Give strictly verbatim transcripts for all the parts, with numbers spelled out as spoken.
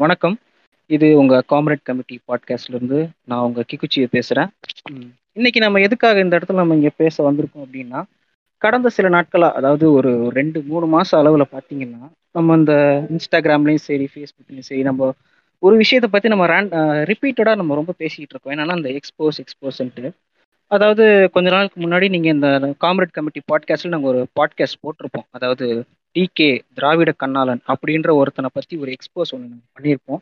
வணக்கம். இது உங்கள் காம்ரேட் கமிட்டி பாட்காஸ்ட்லேருந்து நான் உங்கள் கிக்குச்சியை பேசுகிறேன். இன்றைக்கி நம்ம எதுக்காக இந்த இடத்துல நம்ம இங்கே பேச வந்திருக்கோம் அப்படின்னா, கடந்த சில நாட்களாக, அதாவது ஒரு ரெண்டு மூணு மாதம் அளவில் பார்த்திங்கன்னா, நம்ம இந்த இன்ஸ்டாகிராம்லேயும் சரி ஃபேஸ்புக்லேயும் சரி நம்ம ஒரு விஷயத்தை பற்றி நம்ம ரேன் ரிப்பீட்டடாக நம்ம ரொம்ப பேசிக்கிட்டு இருக்கோம். என்னென்னா இந்த எக்ஸ்போஸ் எக்ஸ்போஸ்ன்ட்டு. அதாவது கொஞ்ச நாளுக்கு முன்னாடி நீங்கள் இந்த காம்ரேட் கமிட்டி பாட்காஸ்ட்டில் நாங்கள் ஒரு பாட்காஸ்ட் போட்டிருப்போம். அதாவது டி கே திராவிட கண்ணாளன் அப்படின்ற ஒருத்தனை பற்றி ஒரு எக்ஸ்போஸ் ஒன்று நாங்கள் பண்ணியிருப்போம்.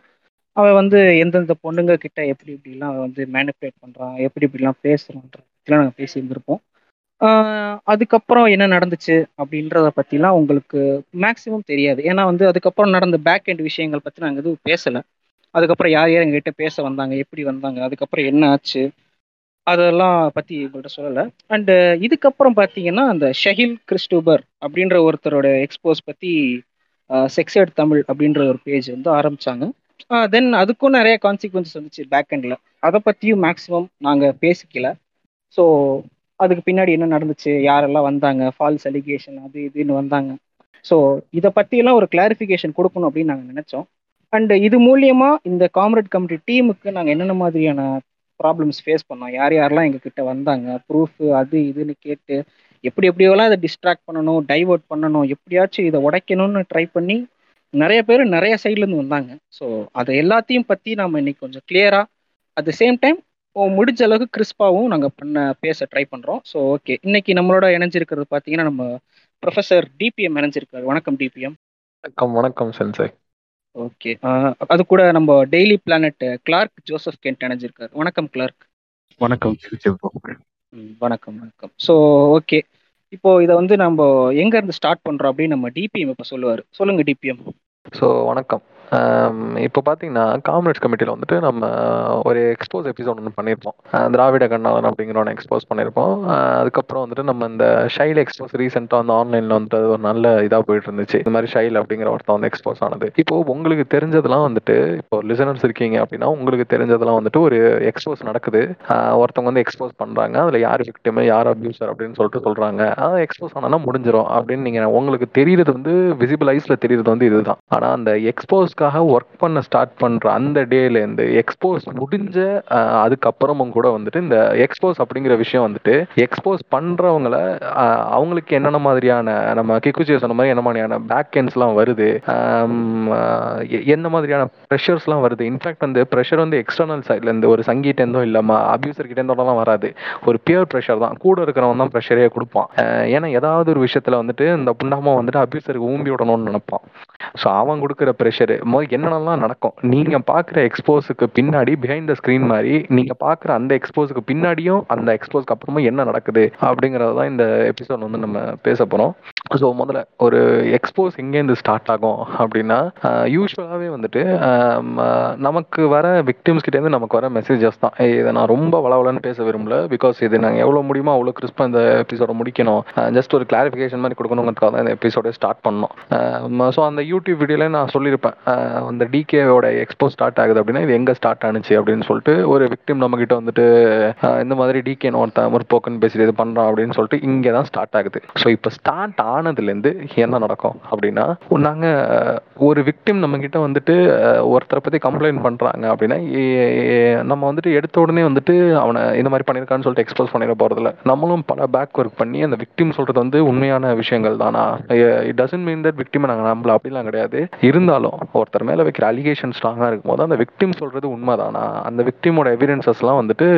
அவன் வந்து எந்தெந்த பொண்ணுங்க கிட்ட எப்படி இப்படிலாம் அவன் வந்து மேனிப்புலேட் பண்ணுறான், எப்படி இப்படிலாம் பேசுகிறான்றதுலாம் நாங்கள் பேசியிருந்திருப்போம். அதுக்கப்புறம் என்ன நடந்துச்சு அப்படின்றத பற்றிலாம் உங்களுக்கு மேக்ஸிமம் தெரியாது. ஏன்னா வந்து அதுக்கப்புறம் நடந்த பேக் எண்ட் விஷயங்கள் பற்றி நாங்கள் எதுவும் பேசலை. அதுக்கப்புறம் யார் யார் எங்ககிட்ட பேச வந்தாங்க, எப்படி வந்தாங்க, அதுக்கப்புறம் என்ன ஆச்சு, அதெல்லாம் பற்றி உங்கள்கிட்ட சொல்லலை. அண்டு இதுக்கப்புறம் பார்த்தீங்கன்னா அந்த ஷஹில் கிறிஸ்டூபர் அப்படின்ற ஒருத்தரோட எக்ஸ்போஸ் பற்றி செக்ஸ் தமிழ் அப்படின்ற ஒரு பேஜ் வந்து ஆரம்பித்தாங்க. தென் அதுக்கும் நிறைய கான்சிக்வன்சஸ் வந்துச்சு பேக்ஹெண்டில். அதை பற்றியும் மேக்ஸிமம் நாங்கள் பேசிக்கல. ஸோ அதுக்கு பின்னாடி என்ன நடந்துச்சு, யாரெல்லாம் வந்தாங்க, ஃபால்ஸ் அலிகேஷன் அது இதுன்னு வந்தாங்க. ஸோ இதை பற்றியெல்லாம் ஒரு கிளாரிஃபிகேஷன் கொடுக்கணும் அப்படின்னு நாங்கள் நினச்சோம். அண்டு இது மூலயமா இந்த காம்ரேட் கமிட்டி டீமுக்கு நாங்கள் என்னென்ன மாதிரியான ப்ராப்ளம்ஸ் ஃபேஸ் பண்ணோம், யார் யாரெல்லாம் எங்ககிட்ட வந்தாங்க, ப்ரூஃப் அது இதுன்னு கேட்டு எப்படி எப்படியெல்லாம் இதை டிஸ்ட்ராக்ட் பண்ணணும், டைவர்ட் பண்ணணும், எப்படியாச்சும் இதை உடைக்கணும்னு ட்ரை பண்ணி நிறைய பேர் நிறைய சைட்லேருந்து வந்தாங்க. ஸோ அதை எல்லாத்தையும் பற்றி நாம் இன்னைக்கு கொஞ்சம் கிளியராக, அட் த சேம் டைம் முடிஞ்ச அளவுக்கு கிறிஸ்பாகவும் நாங்கள் பண்ண பேச ட்ரை பண்ணுறோம். ஸோ ஓகே, இன்னைக்கு நம்மளோட இணைஞ்சிருக்கிறது பார்த்தீங்கன்னா நம்ம ப்ரொஃபஸர் டி பி எம் இணைஞ்சிருக்காரு. வணக்கம் டி பி எம். வணக்கம் வணக்கம் சென்சை. ஓகே, அது கூட நம்ம Daily Planet Clark Joseph Kent இணைஞ்சிருக்காரு. வணக்கம் கிளார்க். வணக்கம் வணக்கம் வணக்கம். ஸோ ஓகே, இப்போ இதை வந்து நம்ம எங்க இருந்து ஸ்டார்ட் பண்றோம் அப்படின்னு நம்ம டிபிஎம் இப்போ சொல்லுவார். சொல்லுங்க டிபிஎம். ஸோ வணக்கம். இப்போ பார்த்தீங்கன்னா காம்ரேட்ஸ் கமிட்டியில் வந்துட்டு நம்ம ஒரு எக்ஸ்போஸ் எபிசோட் ஒன்று பண்ணியிருப்போம். திராவிட கண்ணாளன் அப்படிங்கிற ஒன்று எக்ஸ்போஸ் பண்ணியிருப்போம். அதுக்கப்புறம் வந்துட்டு நம்ம இந்த ஷைல் எக்ஸ்போஸ் ரீசெண்டாக வந்து ஆன்லைனில் வந்துட்டு அது ஒரு நல்ல இதாக போயிட்டு இருந்துச்சு. இந்த மாதிரி ஷைல் அப்படிங்கிற ஒருத்தன் வந்து எக்ஸ்போஸ் ஆனது. இப்போது உங்களுக்கு தெரிஞ்சதெல்லாம் வந்துட்டு, இப்போ லிசனர்ஸ் இருக்கீங்க அப்படின்னா உங்களுக்கு தெரிஞ்சதெல்லாம் வந்துட்டு ஒரு எக்ஸ்போஸ் நடக்குது, ஒருத்தவங்க வந்து எக்ஸ்போஸ் பண்ணுறாங்க, அதில் யார் விக்டிம் யார் அப்யூசர் அப்படின்னு சொல்லிட்டு சொல்கிறாங்க. அதான் எக்ஸ்போஸ் ஆனா முடிஞ்சிடும் அப்படின்னு நீங்கள் உங்களுக்கு தெரியுது வந்து விசிபிள் ஐஸில் தெரியுது வந்து இதுதான். ஆனால் அந்த எக்ஸ்போஸ் ஒர்க் பண்ண ஸ்டார்ட் பண்ற அந்த டேல இருந்து எக்ஸ்போஸ் முடிஞ்ச அதுக்கப்புறமும் கூட வந்துட்டு இந்த எக்ஸ்போஸ் அப்படிங்கிற விஷயம் வந்துட்டு எக்ஸ்போஸ் பண்றவங்களை அவங்களுக்கு என்னென்ன மாதிரியான, நம்ம கிக்குச்சியோ சொன்ன மாதிரி, என்ன மாதிரியான பேக் எண்ட்ஸ்லாம் வருது, என்ன மாதிரியான ப்ரெஷர்ஸ்லாம் வருது. இன்ஃபேக்ட் வந்து ப்ரெஷர் வந்து எக்ஸ்டர்னல் சைட்ல இருந்து ஒரு சங்கிட்டேந்தோ இல்லாம அபியூசர் கிட்டேந்தோடலாம் வராது. ஒரு பியர் ப்ரெஷர் தான், கூட இருக்கிறவன் தான் ப்ரெஷரே கொடுப்பான். ஏன்னா ஏதாவது ஒரு விஷயத்துல வந்துட்டு இந்த புண்டாம வந்துட்டு அபியூசருக்கு ஊம்பி விடணும்னு நினைப்பான். ஸோ அவன் கொடுக்குற ப்ரெஷரு என்னென்னலாம் நடக்கும். நீங்க பாக்குற எக்ஸ்போஸுக்கு பின்னாடி பிஹைண்ட் த ஸ்கிரீன் மாதிரி நீங்க பாக்குற அந்த எக்ஸ்போஸுக்கு பின்னாடியும் அந்த எக்ஸ்போஸ்க்கு அப்புறமும் என்ன நடக்குது அப்படிங்கறதான் இந்த எபிசோட் வந்து நம்ம பேச போறோம். ஸோ முதல்ல ஒரு எக்ஸ்போஸ் எங்கேருந்து ஸ்டார்ட் ஆகும் அப்படின்னா, யூஸ்வலாகவே வந்துட்டு நமக்கு வர விக்டிம்ஸ் கிட்டேருந்து நமக்கு வர மெசேஜஸ் தான். இதை நான் ரொம்ப வளவலன்னு பேச விரும்பல, பிகாஸ் இது நாங்கள் எவ்வளோ முடியுமோ அவ்வளோ கிறிஸ்பாக இந்த எபிசோடை முடிக்கணும், ஜஸ்ட் ஒரு கிளாரிஃபிகேஷன் மாதிரி கொடுக்கணுங்கிறதுக்காக தான் இந்த எபிசோடே ஸ்டார்ட் பண்ணோம். ஸோ அந்த யூடியூப் வீடியோல நான் சொல்லியிருப்பேன், அந்த டிகேவோட எக்ஸ்போஸ் ஸ்டார்ட் ஆகுது அப்படின்னா இது எங்கே ஸ்டார்ட் ஆனுச்சு அப்படின்னு சொல்லிட்டு, ஒரு விக்டிம் நம்மக்கிட்ட வந்துட்டு இந்த மாதிரி டிகேன்னு ஒருத்தன் ஒரு போக்குன்னு பேசிட்டு இது பண்ணுறான் அப்படின்னு சொல்லிட்டு இங்கே தான் ஸ்டார்ட் ஆகுது. ஸோ இப்போ ஸ்டார்ட் ஆனதுலேருந்து என்ன நடக்கும் அப்படின்னா, நாங்கள் ஒரு விக்டிம் நம்மக்கிட்ட வந்துட்டு ஒருத்தரை பற்றி கம்ப்ளைண்ட் பண்ணுறாங்க அப்படின்னா நம்ம வந்துட்டு எடுத்த உடனே வந்துட்டு அவனை இந்த மாதிரி பண்ணியிருக்கான்னு சொல்லிட்டு எக்ஸ்போஸ் பண்ணிட போகிறதில்ல. நம்மளும் பல பேக் ஒர்க் பண்ணி அந்த விக்டிம் சொல்கிறது வந்து உண்மையான விஷயங்கள் தானா, இட் டசன்ட் மீன் தட் விக்டிமை நாங்கள் நம்மள அப்படிலாம் கிடையாது. இருந்தாலும் ஒருத்தர் மேலே வைக்கிற அலிகேஷன் ஸ்ட்ராங்காக இருக்கும்போது அந்த விக்டிம் சொல்கிறது உண்மை தானா, அந்த விக்டிமோட எவிடென்சஸ்லாம் வந்துட்டு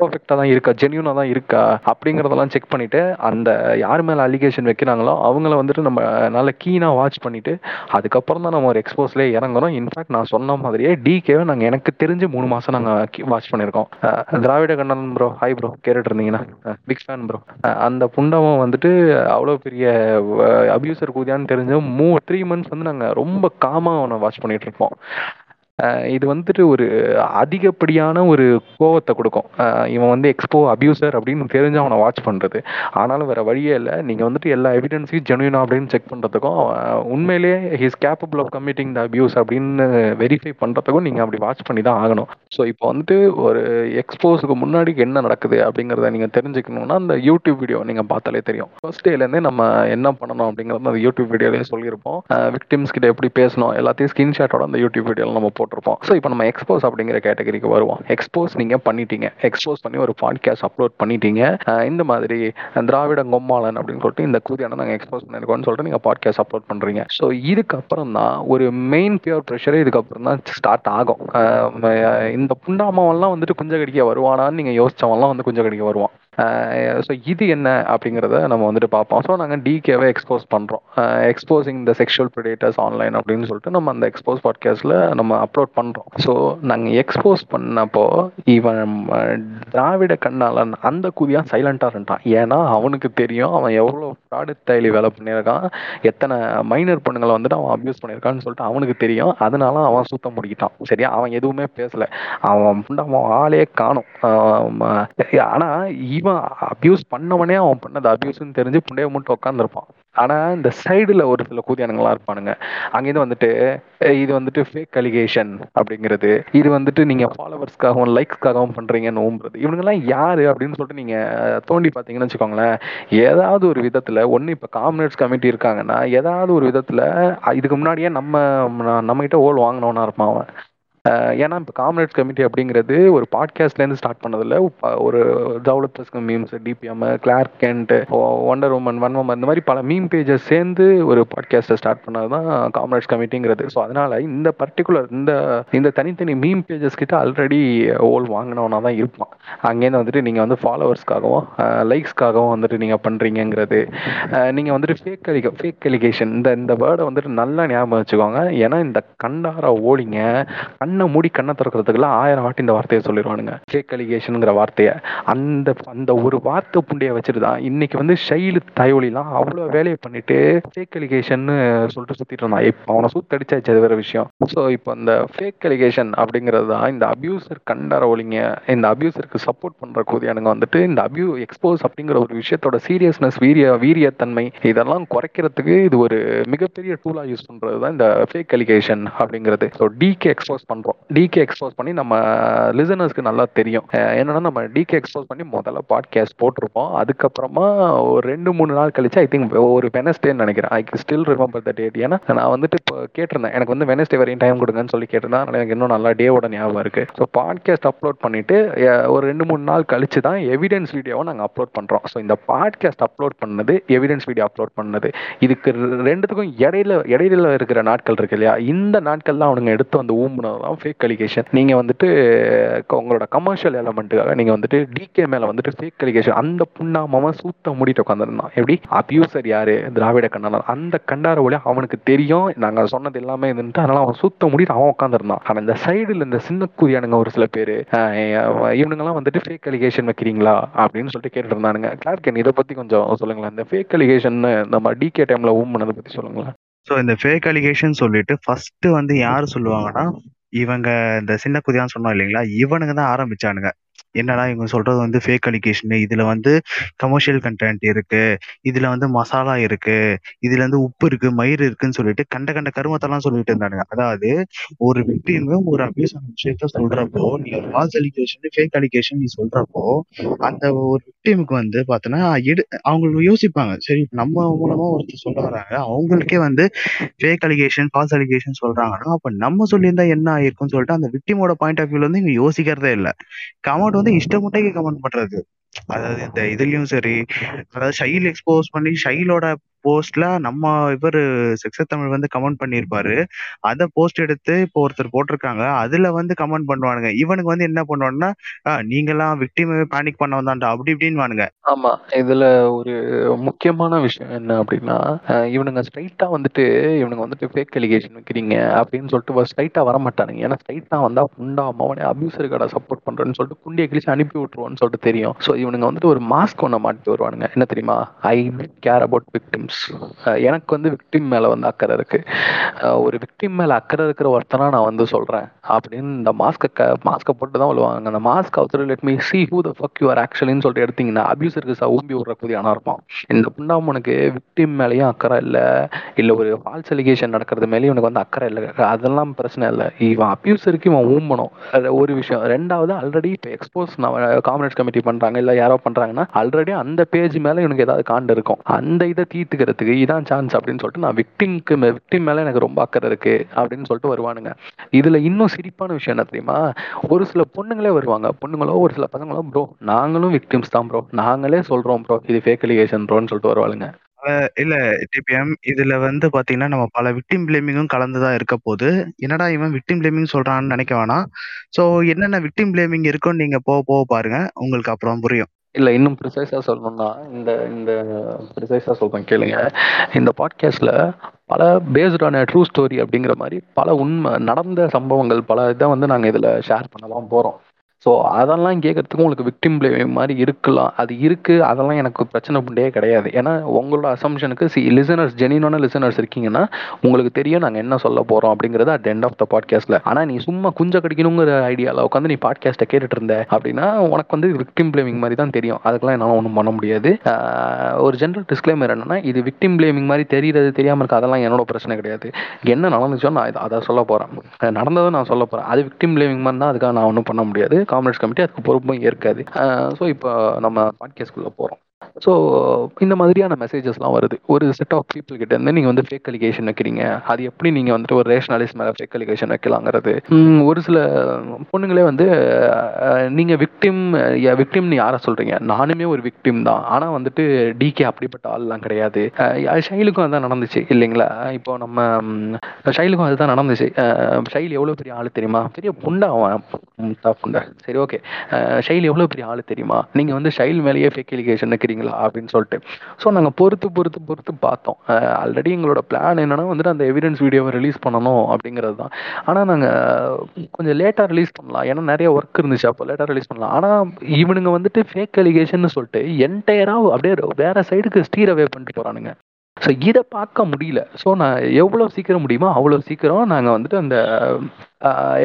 பர்ஃபெக்டாக தான் இருக்கா, ஜென்யூனாக தான் இருக்கா அப்படிங்கிறதெல்லாம் செக் பண்ணிவிட்டு அந்த யார் மேலே அலிகேஷன் வைக்கிறாங்களோ அவங்கள வந்துட்டு நம்ம நல்லா கீனாக வாட்ச் பண்ணிவிட்டு அதுக்கப்புறம் தான் நம்ம ஒரு எக்ஸ்போஸ்லேயே இறங்குறோம். இன்ஃபேக்ட் நான் சொன்ன மாதிரியே டிகேவை நாங்கள் எனக்கு தெரிஞ்சு மூணு மாதம் நாங்கள் வாட்ச் பண்ணியிருக்கோம். Dravida Kannan bro, hi bro, கேட்டுட்டு இருந்தீங்கன்னா, பிக் ஃபேன் ப்ரோ. அந்த புண்டவன் வந்துட்டு அவ்வளோ பெரிய அபியூசர் கூதியான்னு தெரிஞ்ச மூ த்ரீ மந்த்ஸ் வந்து நாங்கள் ரொம்ப காமாக அவனை வாட்ச் பண்ணிகிட்ருப்போம். இது வந்துட்டு ஒரு அதிகப்படியான ஒரு கோவத்தை கொடுக்கும். இவன் வந்து எக்ஸ்போ அபியூசர் அப்படின்னு தெரிஞ்சு அவனை வாட்ச் பண்ணுறது. ஆனாலும் வேறு வழியே இல்லை, நீங்கள் வந்துட்டு எல்லா எவிடன்ஸையும் ஜெனுயினா அப்படின்னு செக் பண்ணுறதுக்கும், உண்மையிலே he's capable of committing the abuse அப்படின்னு வெரிஃபை பண்ணுறதுக்கும் நீங்கள் அப்படி வாட்ச் பண்ணி தான் ஆகணும். ஸோ இப்போ வந்துட்டு ஒரு எக்ஸ்போஸுக்கு முன்னாடி என்ன நடக்குது அப்படிங்கிறத நீங்கள் தெரிஞ்சுக்கணுன்னா அந்த யூடியூப் வீடியோ நீங்கள் பார்த்தாலே தெரியும். ஃபர்ஸ்ட் டேலேருந்தே நம்ம என்ன பண்ணணும் அப்படிங்கிறது அந்த யூடியூப் வீடியோலேயே சொல்லியிருப்போம். விக்டிம்ஸ் கிட்ட எப்படி பேசணும் எல்லாத்தையும் ஸ்கிரீன்ஷாட்டோட அந்த யூடியூப் வீடியோவில் நம்ம போட்டிருப்போம். ஸோ இப்போ நம்ம எக்ஸ்போஸ் அப்படிங்கிற கேட்டகரிக்கு வருவோம். எக்ஸ்போஸ் நீங்கள் பண்ணிட்டீங்க, எக்ஸ்போஸ் பண்ணி ஒரு பாட்காஸ்ட் அப்லோட் பண்ணிட்டீங்க. இந்த மாதிரி திராவிட கொம்மாளன் அப்படின்னு சொல்லிட்டு இந்த கூதியான நாங்கள் எக்ஸ்போஸ் பண்ணியிருக்கோம்னு சொல்லிட்டு நீங்கள் பாட்காஸ்ட் அப்லோட் பண்ணுறீங்க. ஸோ இதுக்கப்புறம் தான் ஒரு மெயின் பியூர் ப்ரெஷரே இதுக்கப்புறம் தான் ஸ்டார்ட் ஆகும். இந்த புண்டாமாவெல்லாம் வந்துட்டு குஞ்ச கடிக்க வருவானான்னு நீங்கள் யோசிச்சவெல்லாம் வந்து குஞ்ச கடிக்க வருவான். ஸோ இது என்ன அப்படிங்கிறத நம்ம வந்துட்டு பார்ப்போம். ஸோ நாங்கள் டிகேவை எக்ஸ்போஸ் பண்ணுறோம், exposing the sexual predators online அப்படின்னு சொல்லிட்டு நம்ம அந்த எக்ஸ்போஸ் பாட்காஸ்ட்டில் நம்ம அப்லோட் பண்ணுறோம். ஸோ நாங்கள் எக்ஸ்போஸ் பண்ணப்போ இவன் திராவிட கண்ணாளன் அந்த கூதியாக சைலண்டாக இருந்தான். ஏன்னா அவனுக்கு தெரியும் அவன் எவ்வளோ ஃப்ராடு தைலி வேலை பண்ணியிருக்கான், எத்தனை மைனர் பொண்ணுங்களை வந்துட்டு அவன் அப்யூஸ் பண்ணியிருக்கான்னு சொல்லிட்டு அவனுக்கு தெரியும். அதனால அவன் சுத்தம் முடிக்கிட்டான். சரியா, அவன் எதுவுமே பேசலை, அவன் அவன் ஆளே காணும். ஆனால் இவன் அபியூஸ் பண்ணவனே அவன் பண்ணது அபியூஸ்ன்னு தெரிஞ்சு புண்டைய மூட்டை உட்காந்துருப்பான். ஆனால் இந்த சைடில் ஒரு சில கூதியானுங்களாம் இருப்பானுங்க, அங்கேருந்து வந்துட்டு இது வந்துட்டு ஃபேக் அலிகேஷன் அப்படிங்கிறது, இது வந்துட்டு நீங்கள் ஃபாலோவர்ஸ்க்காகவும் லைக்ஸ்க்காகவும் பண்ணுறீங்கன்னு ஓம்புறது, இவனுங்கெல்லாம் யார் அப்படின்னு சொல்லிட்டு நீங்கள் தோண்டி பார்த்தீங்கன்னு வச்சுக்கோங்களேன். ஏதாவது ஒரு விதத்தில் ஒன்று இப்போ காம்ரேட்ஸ் கமிட்டி இருக்காங்கன்னா ஏதாவது ஒரு விதத்தில் இதுக்கு முன்னாடியே நம்ம நம்மகிட்ட ஓல் வாங்கினவனா இருப்பான் அவன். ஏன்னா இப்போ காம்ரேட்ஸ் கமிட்டி அப்படிங்கிறது ஒரு பாட்காஸ்ட்லேருந்து ஸ்டார்ட் பண்ணதில்ல, ஒரு தௌலத் பசங்க memes, DPM, Clark and Wonder Woman, one woman, இந்த மாதிரி பல மீம் பேஜஸ் சேர்ந்து ஒரு பாட்காஸ்ட்டை ஸ்டார்ட் பண்ணது தான் காம்ரேட்ஸ் கமிட்டிங்கிறது. ஸோ அதனால் இந்த பர்டிகுலர் இந்த இந்த தனித்தனி மீம் பேஜஸ் கிட்ட ஆல்ரெடி ஓல் வாங்கினவனா தான் இருப்பான். அங்கேருந்து வந்துட்டு நீங்கள் வந்து ஃபாலோவர்ஸ்க்காகவும் லைக்ஸ்க்காகவும் வந்துட்டு நீங்கள் பண்ணுறீங்கிறது, நீங்கள் வந்துட்டு ஃபேக் அலிக ஃபேக் அலிகேஷன் இந்த இந்த வேர்டை வந்துட்டு நல்லா ஞாபகம் வச்சுக்கோங்க. ஏன்னா இந்த கண்டார ஓலிங்க கண்ணை மூடி கண்ணை திறக்கிறதுக்குலாம் ஆயிரம் வாட்டி இந்த வார்த்தையை சொல்லிடுவானுங்க, ஃபேக் அலிகேஷனுங்கிற வார்த்தையை. அந்த அந்த ஒரு வார்த்தை புண்டையை வச்சுட்டு தான் இன்னைக்கு வந்து ஷைல் தயோலிலாம் அவ்வளோ வேலையை பண்ணிட்டு ஃபேக் அலிகேஷன்னு சொல்லிட்டு சுற்றிட்டு இருந்தான். இப்போ அவனை சுத்தடிச்சாச்சு, அது வேறு விஷயம். ஸோ இப்போ அந்த ஃபேக் அலிகேஷன் அப்படிங்கிறது தான் இந்த அபியூசர் கண்டார ஒலிங்க, இந்த அபியூசருக்கு சப்போர்ட் பண்ணுற கூதியானுங்க வந்துட்டு இந்த அபியூ எக்ஸ்போஸ் அப்படிங்கிற ஒரு விஷயத்தோட சீரியஸ்னஸ், வீரிய வீரியத்தன்மை இதெல்லாம் குறைக்கிறதுக்கு இது ஒரு மிகப்பெரிய டூலாக யூஸ் பண்ணுறது தான் இந்த ஃபேக் அலிகேஷன் அப்படிங்கிறது. ஸோ டிகே எக்ஸ்போஸ் பண்றோம். டிகே எக்ஸ்போஸ் பண்ணி நம்ம லிசனர்ஸ்க்கு நல்லா தெரியும் என்னன்னா நம்ம டிகே எக்ஸ்போஸ் பண்ணி முதல்ல பாட்காஸ்ட் போட்டிருப்போம். அதுக்கப்புறமா ஒரு ரெண்டு மூணு நாள் கழிச்சு ஐ திங்க் ஒரு வெனஸ்டேன்னு நினைக்கிறேன், I still remember the date. ஏன்னா நான் வந்துட்டு இப்போ கேட்டிருந்தேன் எனக்கு வந்து வெனஸ்டே வரையும் டைம் கொடுங்கன்னு சொல்லி கேட்டிருந்தேன். அதனால எனக்கு இன்னும் நல்லா டேவோட ஞாபகம் இருக்கு. ஸோ பாட்காஸ்ட் அப்லோட் பண்ணிட்டு ஒரு ரெண்டு மூணு நாள் கழிச்சு தான் எவிடன்ஸ் வீடியோவை நாங்கள் அப்லோட் பண்றோம். ஸோ இந்த பாட்காஸ்ட் அப்லோட் பண்ணது, எவிடன்ஸ் வீடியோ அப்லோட் பண்ணது, இதுக்கு ரெண்டுத்துக்கும் இடையில இடையில இருக்கிற நாட்கள் இருக்கு இல்லையா, இந்த நாட்கள்லாம் அவனுங்க எடுத்து வந்து ஊம்புனது ஃபேக் அலிகேஷன். நீங்க வந்துட்டு உங்களோட கமர்ஷியல் எலமெண்ட்டுக்காக நீங்க வந்துட்டு டிகே மேல வந்துட்டு ஃபேக் அலிகேஷன். அந்த புண்ணாம சூத்த மூடிட்டு உட்காந்துருந்தான். எப்படி அபியூசர் யாரு? திராவிட கண்ணாளன். அந்த கண்டார ஒளி அவனுக்கு தெரியும் நாங்க சொன்னது எல்லாமே இதுன்ட்டு, அதனால அவன் சூத்த மூடிட்டு அவன் உட்காந்துருந்தான். ஆனா இந்த சைடுல இந்த சின்ன கூதியானுங்க ஒரு சில பேரு இவனுங்கெல்லாம் வந்துட்டு ஃபேக் அலிகேஷன் வைக்கிறீங்களா அப்படின்னு சொல்லிட்டு கேட்டுட்டு இருந்தானுங்க. கிளார்க், இதை பத்தி கொஞ்சம் சொல்லுங்களேன், இந்த ஃபேக் அலிகேஷன் நம்ம டிகே டைம்ல ஊம்புனதை பத்தி சொல்லுங்களேன். ஸோ இந்த ஃபேக் அலிகேஷன் சொல்லிட்டு ஃபர்ஸ்ட் வந்து யாரு சொல்லுவாங்கன்னா இவங்க இந்த சின்ன குதியான்னு சொன்னோம் இல்லைங்களா, இவனுங்க தான் ஆரம்பிச்சானுங்க. என்னடா இவங்க சொல்றது வந்து ஃபேக் அலிகேஷன், இதுல வந்து கமர்ஷியல் கண்டென்ட் இருக்கு, இதுல வந்து மசாலா இருக்கு, இதுல வந்து உப்பு இருக்கு, மயிர் இருக்குன்னு சொல்லிட்டு கண்ட கண்ட கருமத்தெல்லாம் சொல்லிட்டு இருந்தானுங்க. அதாவது ஒரு விக்டிமும் ஒரு அபியூஸ் விஷயத்த சொல்றப்போ, நீ ஃபால்ஸ் அலிகேஷன் ஃபேக் அலிகேஷன் நீ சொல்றப்போ அந்த ஒரு விக்டிமுக்கு வந்து பார்த்தோன்னா எடு அவங்களுக்கு யோசிப்பாங்க, சரி நம்ம மூலமா ஒருத்தர் சொல்ல வராங்க, அவங்களுக்கே வந்து ஃபேக் அலிகேஷன் ஃபால்ஸ் அலிகேஷன் சொல்றாங்கன்னா அப்ப நம்ம சொல்லியிருந்தா என்ன ஆயிருக்குன்னு சொல்லிட்டு அந்த விக்டிமோட பாயிண்ட் ஆஃப் வியூல வந்து இவங்க யோசிக்கிறதே இல்லை. கமெண்ட் வந்து இஷ்டமுட்டைக்கு கமெண்ட் பண்றது. அதாவது இந்த இதுலயும் சரி, அதாவது ஷைல் எக்ஸ்போஸ் பண்ணி ஷைலோட போஸ்ட்ல நம்ம இவரு செக்ஸ் தமிழ் வந்து கமெண்ட் பண்ணியிருப்பாரு. அதை போஸ்ட் எடுத்து இப்போ ஒருத்தர் போட்டிருக்காங்க, அதுல வந்து கமெண்ட் பண்ணுவானுங்க. இவனுக்கு வந்து என்ன பண்ணுவானுன்னா நீங்கெல்லாம் விக்டிம் பேனிக் பண்ண வந்தாண்டா அப்படி இப்படின்னு வானுங்க. ஆமா, இதுல ஒரு முக்கியமான விஷயம் என்ன அப்படின்னா இவனுங்க ஸ்ட்ரைட்டா வந்துட்டு இவனுங்க வந்துட்டு ஃபேக் அலிகேஷன் வைக்கிறீங்க அப்படின்னு சொல்லிட்டு ஸ்ட்ரைட்டா வர மாட்டானுங்க. ஏன்னா ஸ்ட்ரைட்டா வந்தா உண்டாம அவனே அபியூசர் கடை சப்போர்ட் பண்றேன்னு சொல்லிட்டு குண்டியை கிழிச்சு அனுப்பி விட்டுருவான்னு சொல்லிட்டு தெரியும். ஸோ இவனுங்க வந்துட்டு ஒரு மாஸ்க் ஒன்ன மாட்டி வருவானுங்க, என்ன தெரியுமா, I care about victim, victims, எனக்கு வந்து விக்டிம் மேலே வந்து அக்கறை இருக்குது. ஒரு விக்டிம் மேலே அக்கறை இருக்கிற ஒருத்தனா நான் வந்து சொல்கிறேன் அப்படின்னு இந்த மாஸ்க்கை மாஸ்க்கை போட்டு தான் சொல்லுவாங்க. அந்த மாஸ்க் அவுத்தர் let me see who the fuck you are ஆக்சுவலின்னு சொல்லிட்டு எடுத்திங்கன்னா அபியூசருக்கு ஊம்பி விடுறக்கூடியான இருப்பான். இந்த புண்டாமனுக்கு விக்டிம் மேலேயும் அக்கறை இல்லை, இல்லை ஒரு ஃபால்ஸ் அலிகேஷன் நடக்கிறது மேலேயும் இவனுக்கு வந்து அக்கறை இல்லை, அதெல்லாம் பிரச்சனை இல்லை. இவன் அபியூசருக்கு இவன் ஊம்பணும் ஒரு விஷயம். ரெண்டாவது, ஆல்ரெடி இப்போ எக்ஸ்போஸ் காமரேட்ஸ் கமிட்டி பண்ணுறாங்க இல்லை யாரோ பண்ணுறாங்கன்னா ஆல்ரெடி அந்த பேஜ் மேலே இவனுக்கு ஏதாவது காண்டு இருக்கும், அந்த இதை தீர்த்துக்கிறதுக்கு இதான் சான்ஸ் அப்படின்னு சொல்லிட்டு நான் விக்டிம்க்கு விக்டிம் மேலே எனக்கு ரொம்ப அக்கறை இருக்குது அப்படின்னு சொல்லிட்டு வருவானுங்க. இதில் இன்னும் சிரிப்பான விஷயம் என்ன தெரியுமா, ஒரு சில பொண்ணுங்களே வருவாங்க, பொண்ணுங்களோ ஒரு சில பசங்களோ, ப்ரோ நாங்களும் விக்டிம்ஸ் தான் ப்ரோ, நாங்களே சொல்கிறோம் ப்ரோ இது ஃபேக் அலிகேஷன் ப்ரோன்னு சொல்லிட்டு வருவாளுங்க. இல்ல டிபிஎம் இதுல வந்து பாத்தீங்கன்னா நம்ம பல விக்டிம் பிளேமிங்கும் கலந்துதான் இருக்க போது. என்னடா இவன் விக்டிம் பிளேமிங் சொல்றான்னு நினைக்க வேணாம். சோ என்னென்ன விக்டிம் பிளேமிங் இருக்குன்னு நீங்க போக போக பாருங்க, உங்களுக்கு அப்புறம் புரியும். இல்ல இன்னும் ப்ரிசைஸா சொல்லணும்னா இந்த இந்த ப்ரிசைஸா சொல்றேன் கேளுங்க. இந்த பாட்காஸ்ட்ல பல பேஸ்டான ட்ரூ ஸ்டோரி அப்படிங்கிற மாதிரி பல உண்மை நடந்த சம்பவங்கள் பல இதை வந்து நாங்க இதுல ஷேர் பண்ணலாம் போறோம். ஸோ அதெல்லாம் கேட்குறதுக்கும் உங்களுக்கு விக்டிம் பிளேமிங் மாதிரி இருக்கலாம், அது இருக்குது, அதெல்லாம் எனக்கு பிரச்சனை பண்ணியே கிடையாது. ஏன்னா உங்களோட அசம்ஷனுக்கு சி லிசனர்ஸ், ஜெனியூனான லிசனர்ஸ் இருக்கீங்கன்னா உங்களுக்கு தெரியும் நாங்கள் என்ன சொல்ல போகிறோம் அப்படிங்கிறது அட் எண்ட் ஆஃப் த பாட்காஸ்ட்டில். ஆனால் நீ சும்மா குஞ்ச கடிக்கணுங்கிற ஐடியாவில் உட்காந்து நீ பாட்காஸ்ட்டை கேட்டுட்டு இருந்த அப்படின்னா உனக்கு வந்து விக்டிம் பிளேமிங் மாதிரி தான் தெரியும், அதுக்கெல்லாம் என்னால் ஒன்றும் பண்ண முடியாது. ஒரு ஜென்ரல் டிஸ்க்ளைமர் என்னென்னா, இது விக்டிம் பிளேமிங் மாதிரி தெரிகிறது தெரியாமல் இருக்குது, அதெல்லாம் என்னோட பிரச்சனை கிடையாது. என்ன நடந்துச்சோ நான் அதை சொல்ல போகிறேன், நடந்ததை நான் சொல்ல போகிறேன். அது விக்டிம் பிளேமிங் மாதிரி தான், அதுக்காக நான் ஒன்றும் பண்ண முடியாது. காமரேட்ஸ் கமிட்டி அதுக்கு பொறுப்பும் ஏற்காது. ஸோ இப்போ நம்ம பாட்காஸ்ட்குள்ளே போகிறோம். ஸோ இந்த மாதிரியான மெசேஜஸ்லாம் வருது ஒரு செட் ஆஃப் பீப்புள் கிட்ட இருந்து. நீங்கள் வந்து ஃபேக் அலிகேஷன் வைக்கிறீங்க, அது எப்படி நீங்கள் வந்துட்டு ஒரு ரேஷனலிஸ்ட் மேலே ஃபேக் அலிகேஷன் வைக்கலாங்கிறது. ஒரு சில பொண்ணுங்களே வந்து நீங்கள் விக்டிம் விக்டிம்னு யாரை சொல்கிறீங்க, நானுமே ஒரு விக்டிம் தான், ஆனால் வந்துட்டு டிகே அப்படிப்பட்ட ஆள்லாம் கிடையாது. ஷைலுக்கும் அதுதான் நடந்துச்சு இல்லைங்களா, இப்போ நம்ம ஷைலுக்கும் அதுதான் நடந்துச்சு. ஷைல் எவ்வளோ பெரிய ஆள் தெரியுமா, பெரிய புண்டா புண்டா, சரி ஓகே, ஷைல் எவ்வளோ பெரிய ஆள் தெரியுமா, நீங்கள் வந்து ஷைல் மேலேயே ஃபேக் அலிகேஷன் அப்படின்னு சொல்லிட்டு. ஸோ நாங்கள் பொறுத்து பொறுத்து பொறுத்து பார்த்தோம். ஆல்ரெடி எங்களோட பிளான் என்னன்னா வந்துட்டு அந்த எவிடன்ஸ் வீடியோவை ரிலீஸ் பண்ணணும் அப்படிங்கிறது தான். ஆனால் நாங்கள் கொஞ்சம் லேட்டாக ரிலீஸ் பண்ணலாம், ஏன்னா நிறைய ஒர்க் இருந்துச்சு, அப்போ லேட்டாக ரிலீஸ் பண்ணலாம். ஆனால் இவனுங்க வந்துட்டு ஃபேக் அலிகேஷன் சொல்லிட்டு என்டையராக அப்படியே வேற சைடுக்கு ஸ்டீர் அவே பண்ணிட்டு போகிறானுங்க. ஸோ இதை பார்க்க முடியல. ஸோ நான் எவ்வளோ சீக்கிரம் முடியுமோ அவ்வளோ சீக்கிரம் நாங்கள் வந்துட்டு அந்த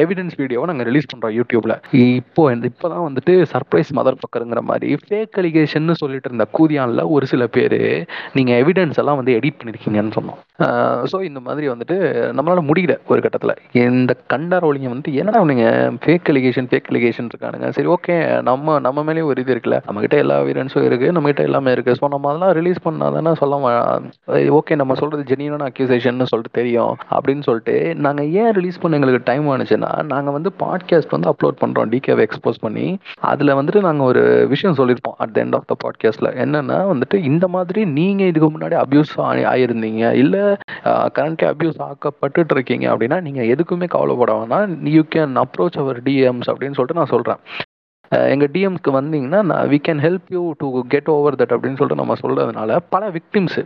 எவிடன்ஸ் வீடியோவை நாங்கள் ரிலீஸ் பண்ணுறோம் யூடியூப்ல. இப்போ இப்போ தான் வந்துட்டு சர்ப்ரைஸ் மதர் பக்கருங்கிற மாதிரி ஃபேக் அலிகேஷன் சொல்லிட்டு இருந்த கூதியானில் ஒரு சில பேர் நீங்கள் எவிடன்ஸ் எல்லாம் வந்து எடிட் பண்ணியிருக்கீங்கன்னு சொன்னோம். ஸோ இந்த மாதிரி வந்துட்டு நம்மளால் முடியல ஒரு கட்டத்தில். இந்த கண்டாரோலிங்க வந்துட்டு என்னடா நீங்கள் ஃபேக் அலிகேஷன் ஃபேக் அலிகேஷன் இருக்கானுங்க, சரி ஓகே நம்ம நம்ம மேலேயும் ஒரு இது இருக்குல்ல, நம்மகிட்ட எல்லா எவிடன்ஸும் இருக்குது, நம்மகிட்ட எல்லாமே இருக்குது. ஸோ நம்ம அதெல்லாம் ரிலீஸ் பண்ணால் தானே சொல்ல ஓகே நம்ம சொல்கிறது ஜெனியூனான அக்யூசேஷன் சொல்லிட்டு தெரியும் அப்படின்னு சொல்லிட்டு நாங்கள் ஏன் ரிலீஸ் பண்ண எங்களுக்கு டைம் ஆனிச்சுன்னா, நாங்கள் வந்து பாட்காஸ்ட் வந்து அப்லோட் பண்ணுறோம் டிகேவை எக்ஸ்போஸ் பண்ணி. அதில் வந்துட்டு நாங்கள் ஒரு விஷயம் சொல்லியிருப்போம் at the end of the பாட்காஸ்ட்டில் என்னென்னா வந்துட்டு இந்த மாதிரி நீங்கள் இதுக்கு முன்னாடி அப்யூஸ் ஆகியிருந்தீங்க இல்லை கரண்ட்லி அப்யூஸ் ஆக்கப்பட்டு இருக்கீங்க அப்படின்னா நீங்கள் எதுக்குமே கவலைப்பட வேணாம், you can approach our DMs அப்படின்னு சொல்லிட்டு நான் சொல்கிறேன். எங்கள் டிஎம்ஸ்க்கு வந்தீங்கன்னா நான் we can help you to get over that அப்படின்னு சொல்லிட்டு நம்ம சொல்கிறதுனால பல விக்டிம்ஸு,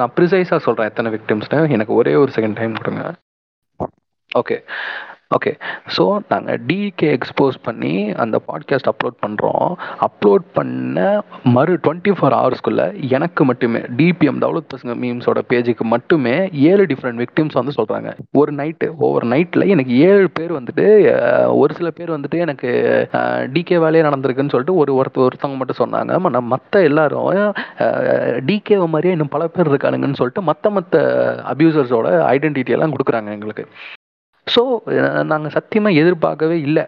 நான் ப்ரிசைஸாக சொல்கிறேன் எத்தனை விக்டிம்ஸ்னு, எனக்கு ஒரே ஒரு செகண்ட் டைம் கொடுங்க. ஓகே ஓகே ஸோ நாங்கள் டிகே எக்ஸ்போஸ் பண்ணி அந்த பாட்காஸ்ட் அப்லோட் பண்ணுறோம். அப்லோட் பண்ண மறு டுவெண்ட்டி ஃபோர் ஹவர்ஸ்க்குள்ளே எனக்கு மட்டுமே டிபிஎம் டவுலத் பசங்க மீம்ஸோட பேஜுக்கு மட்டுமே ஏழு டிஃப்ரெண்ட் விக்டிம்ஸ் வந்து சொல்கிறாங்க. ஒரு நைட்டு ஒவ்வொரு நைட்டில் எனக்கு ஏழு பேர் வந்துட்டு, ஒரு சில பேர் வந்துட்டு எனக்கு டிகே வேலையே நடந்திருக்குன்னு சொல்லிட்டு ஒரு ஒருத்த ஒருத்தவங்க மட்டும் சொன்னாங்க. நம்ம மற்ற எல்லாரும் டிகேவை மாதிரியே இன்னும் பல பேர் இருக்கானுங்கன்னு சொல்லிட்டு மற்ற மற்ற அப்யூசர்ஸோட ஐடென்டிட்டியெல்லாம் கொடுக்குறாங்க எங்களுக்கு. ஸோ நாங்கள் சத்தியமாக எதிர்பார்க்கவே இல்லை.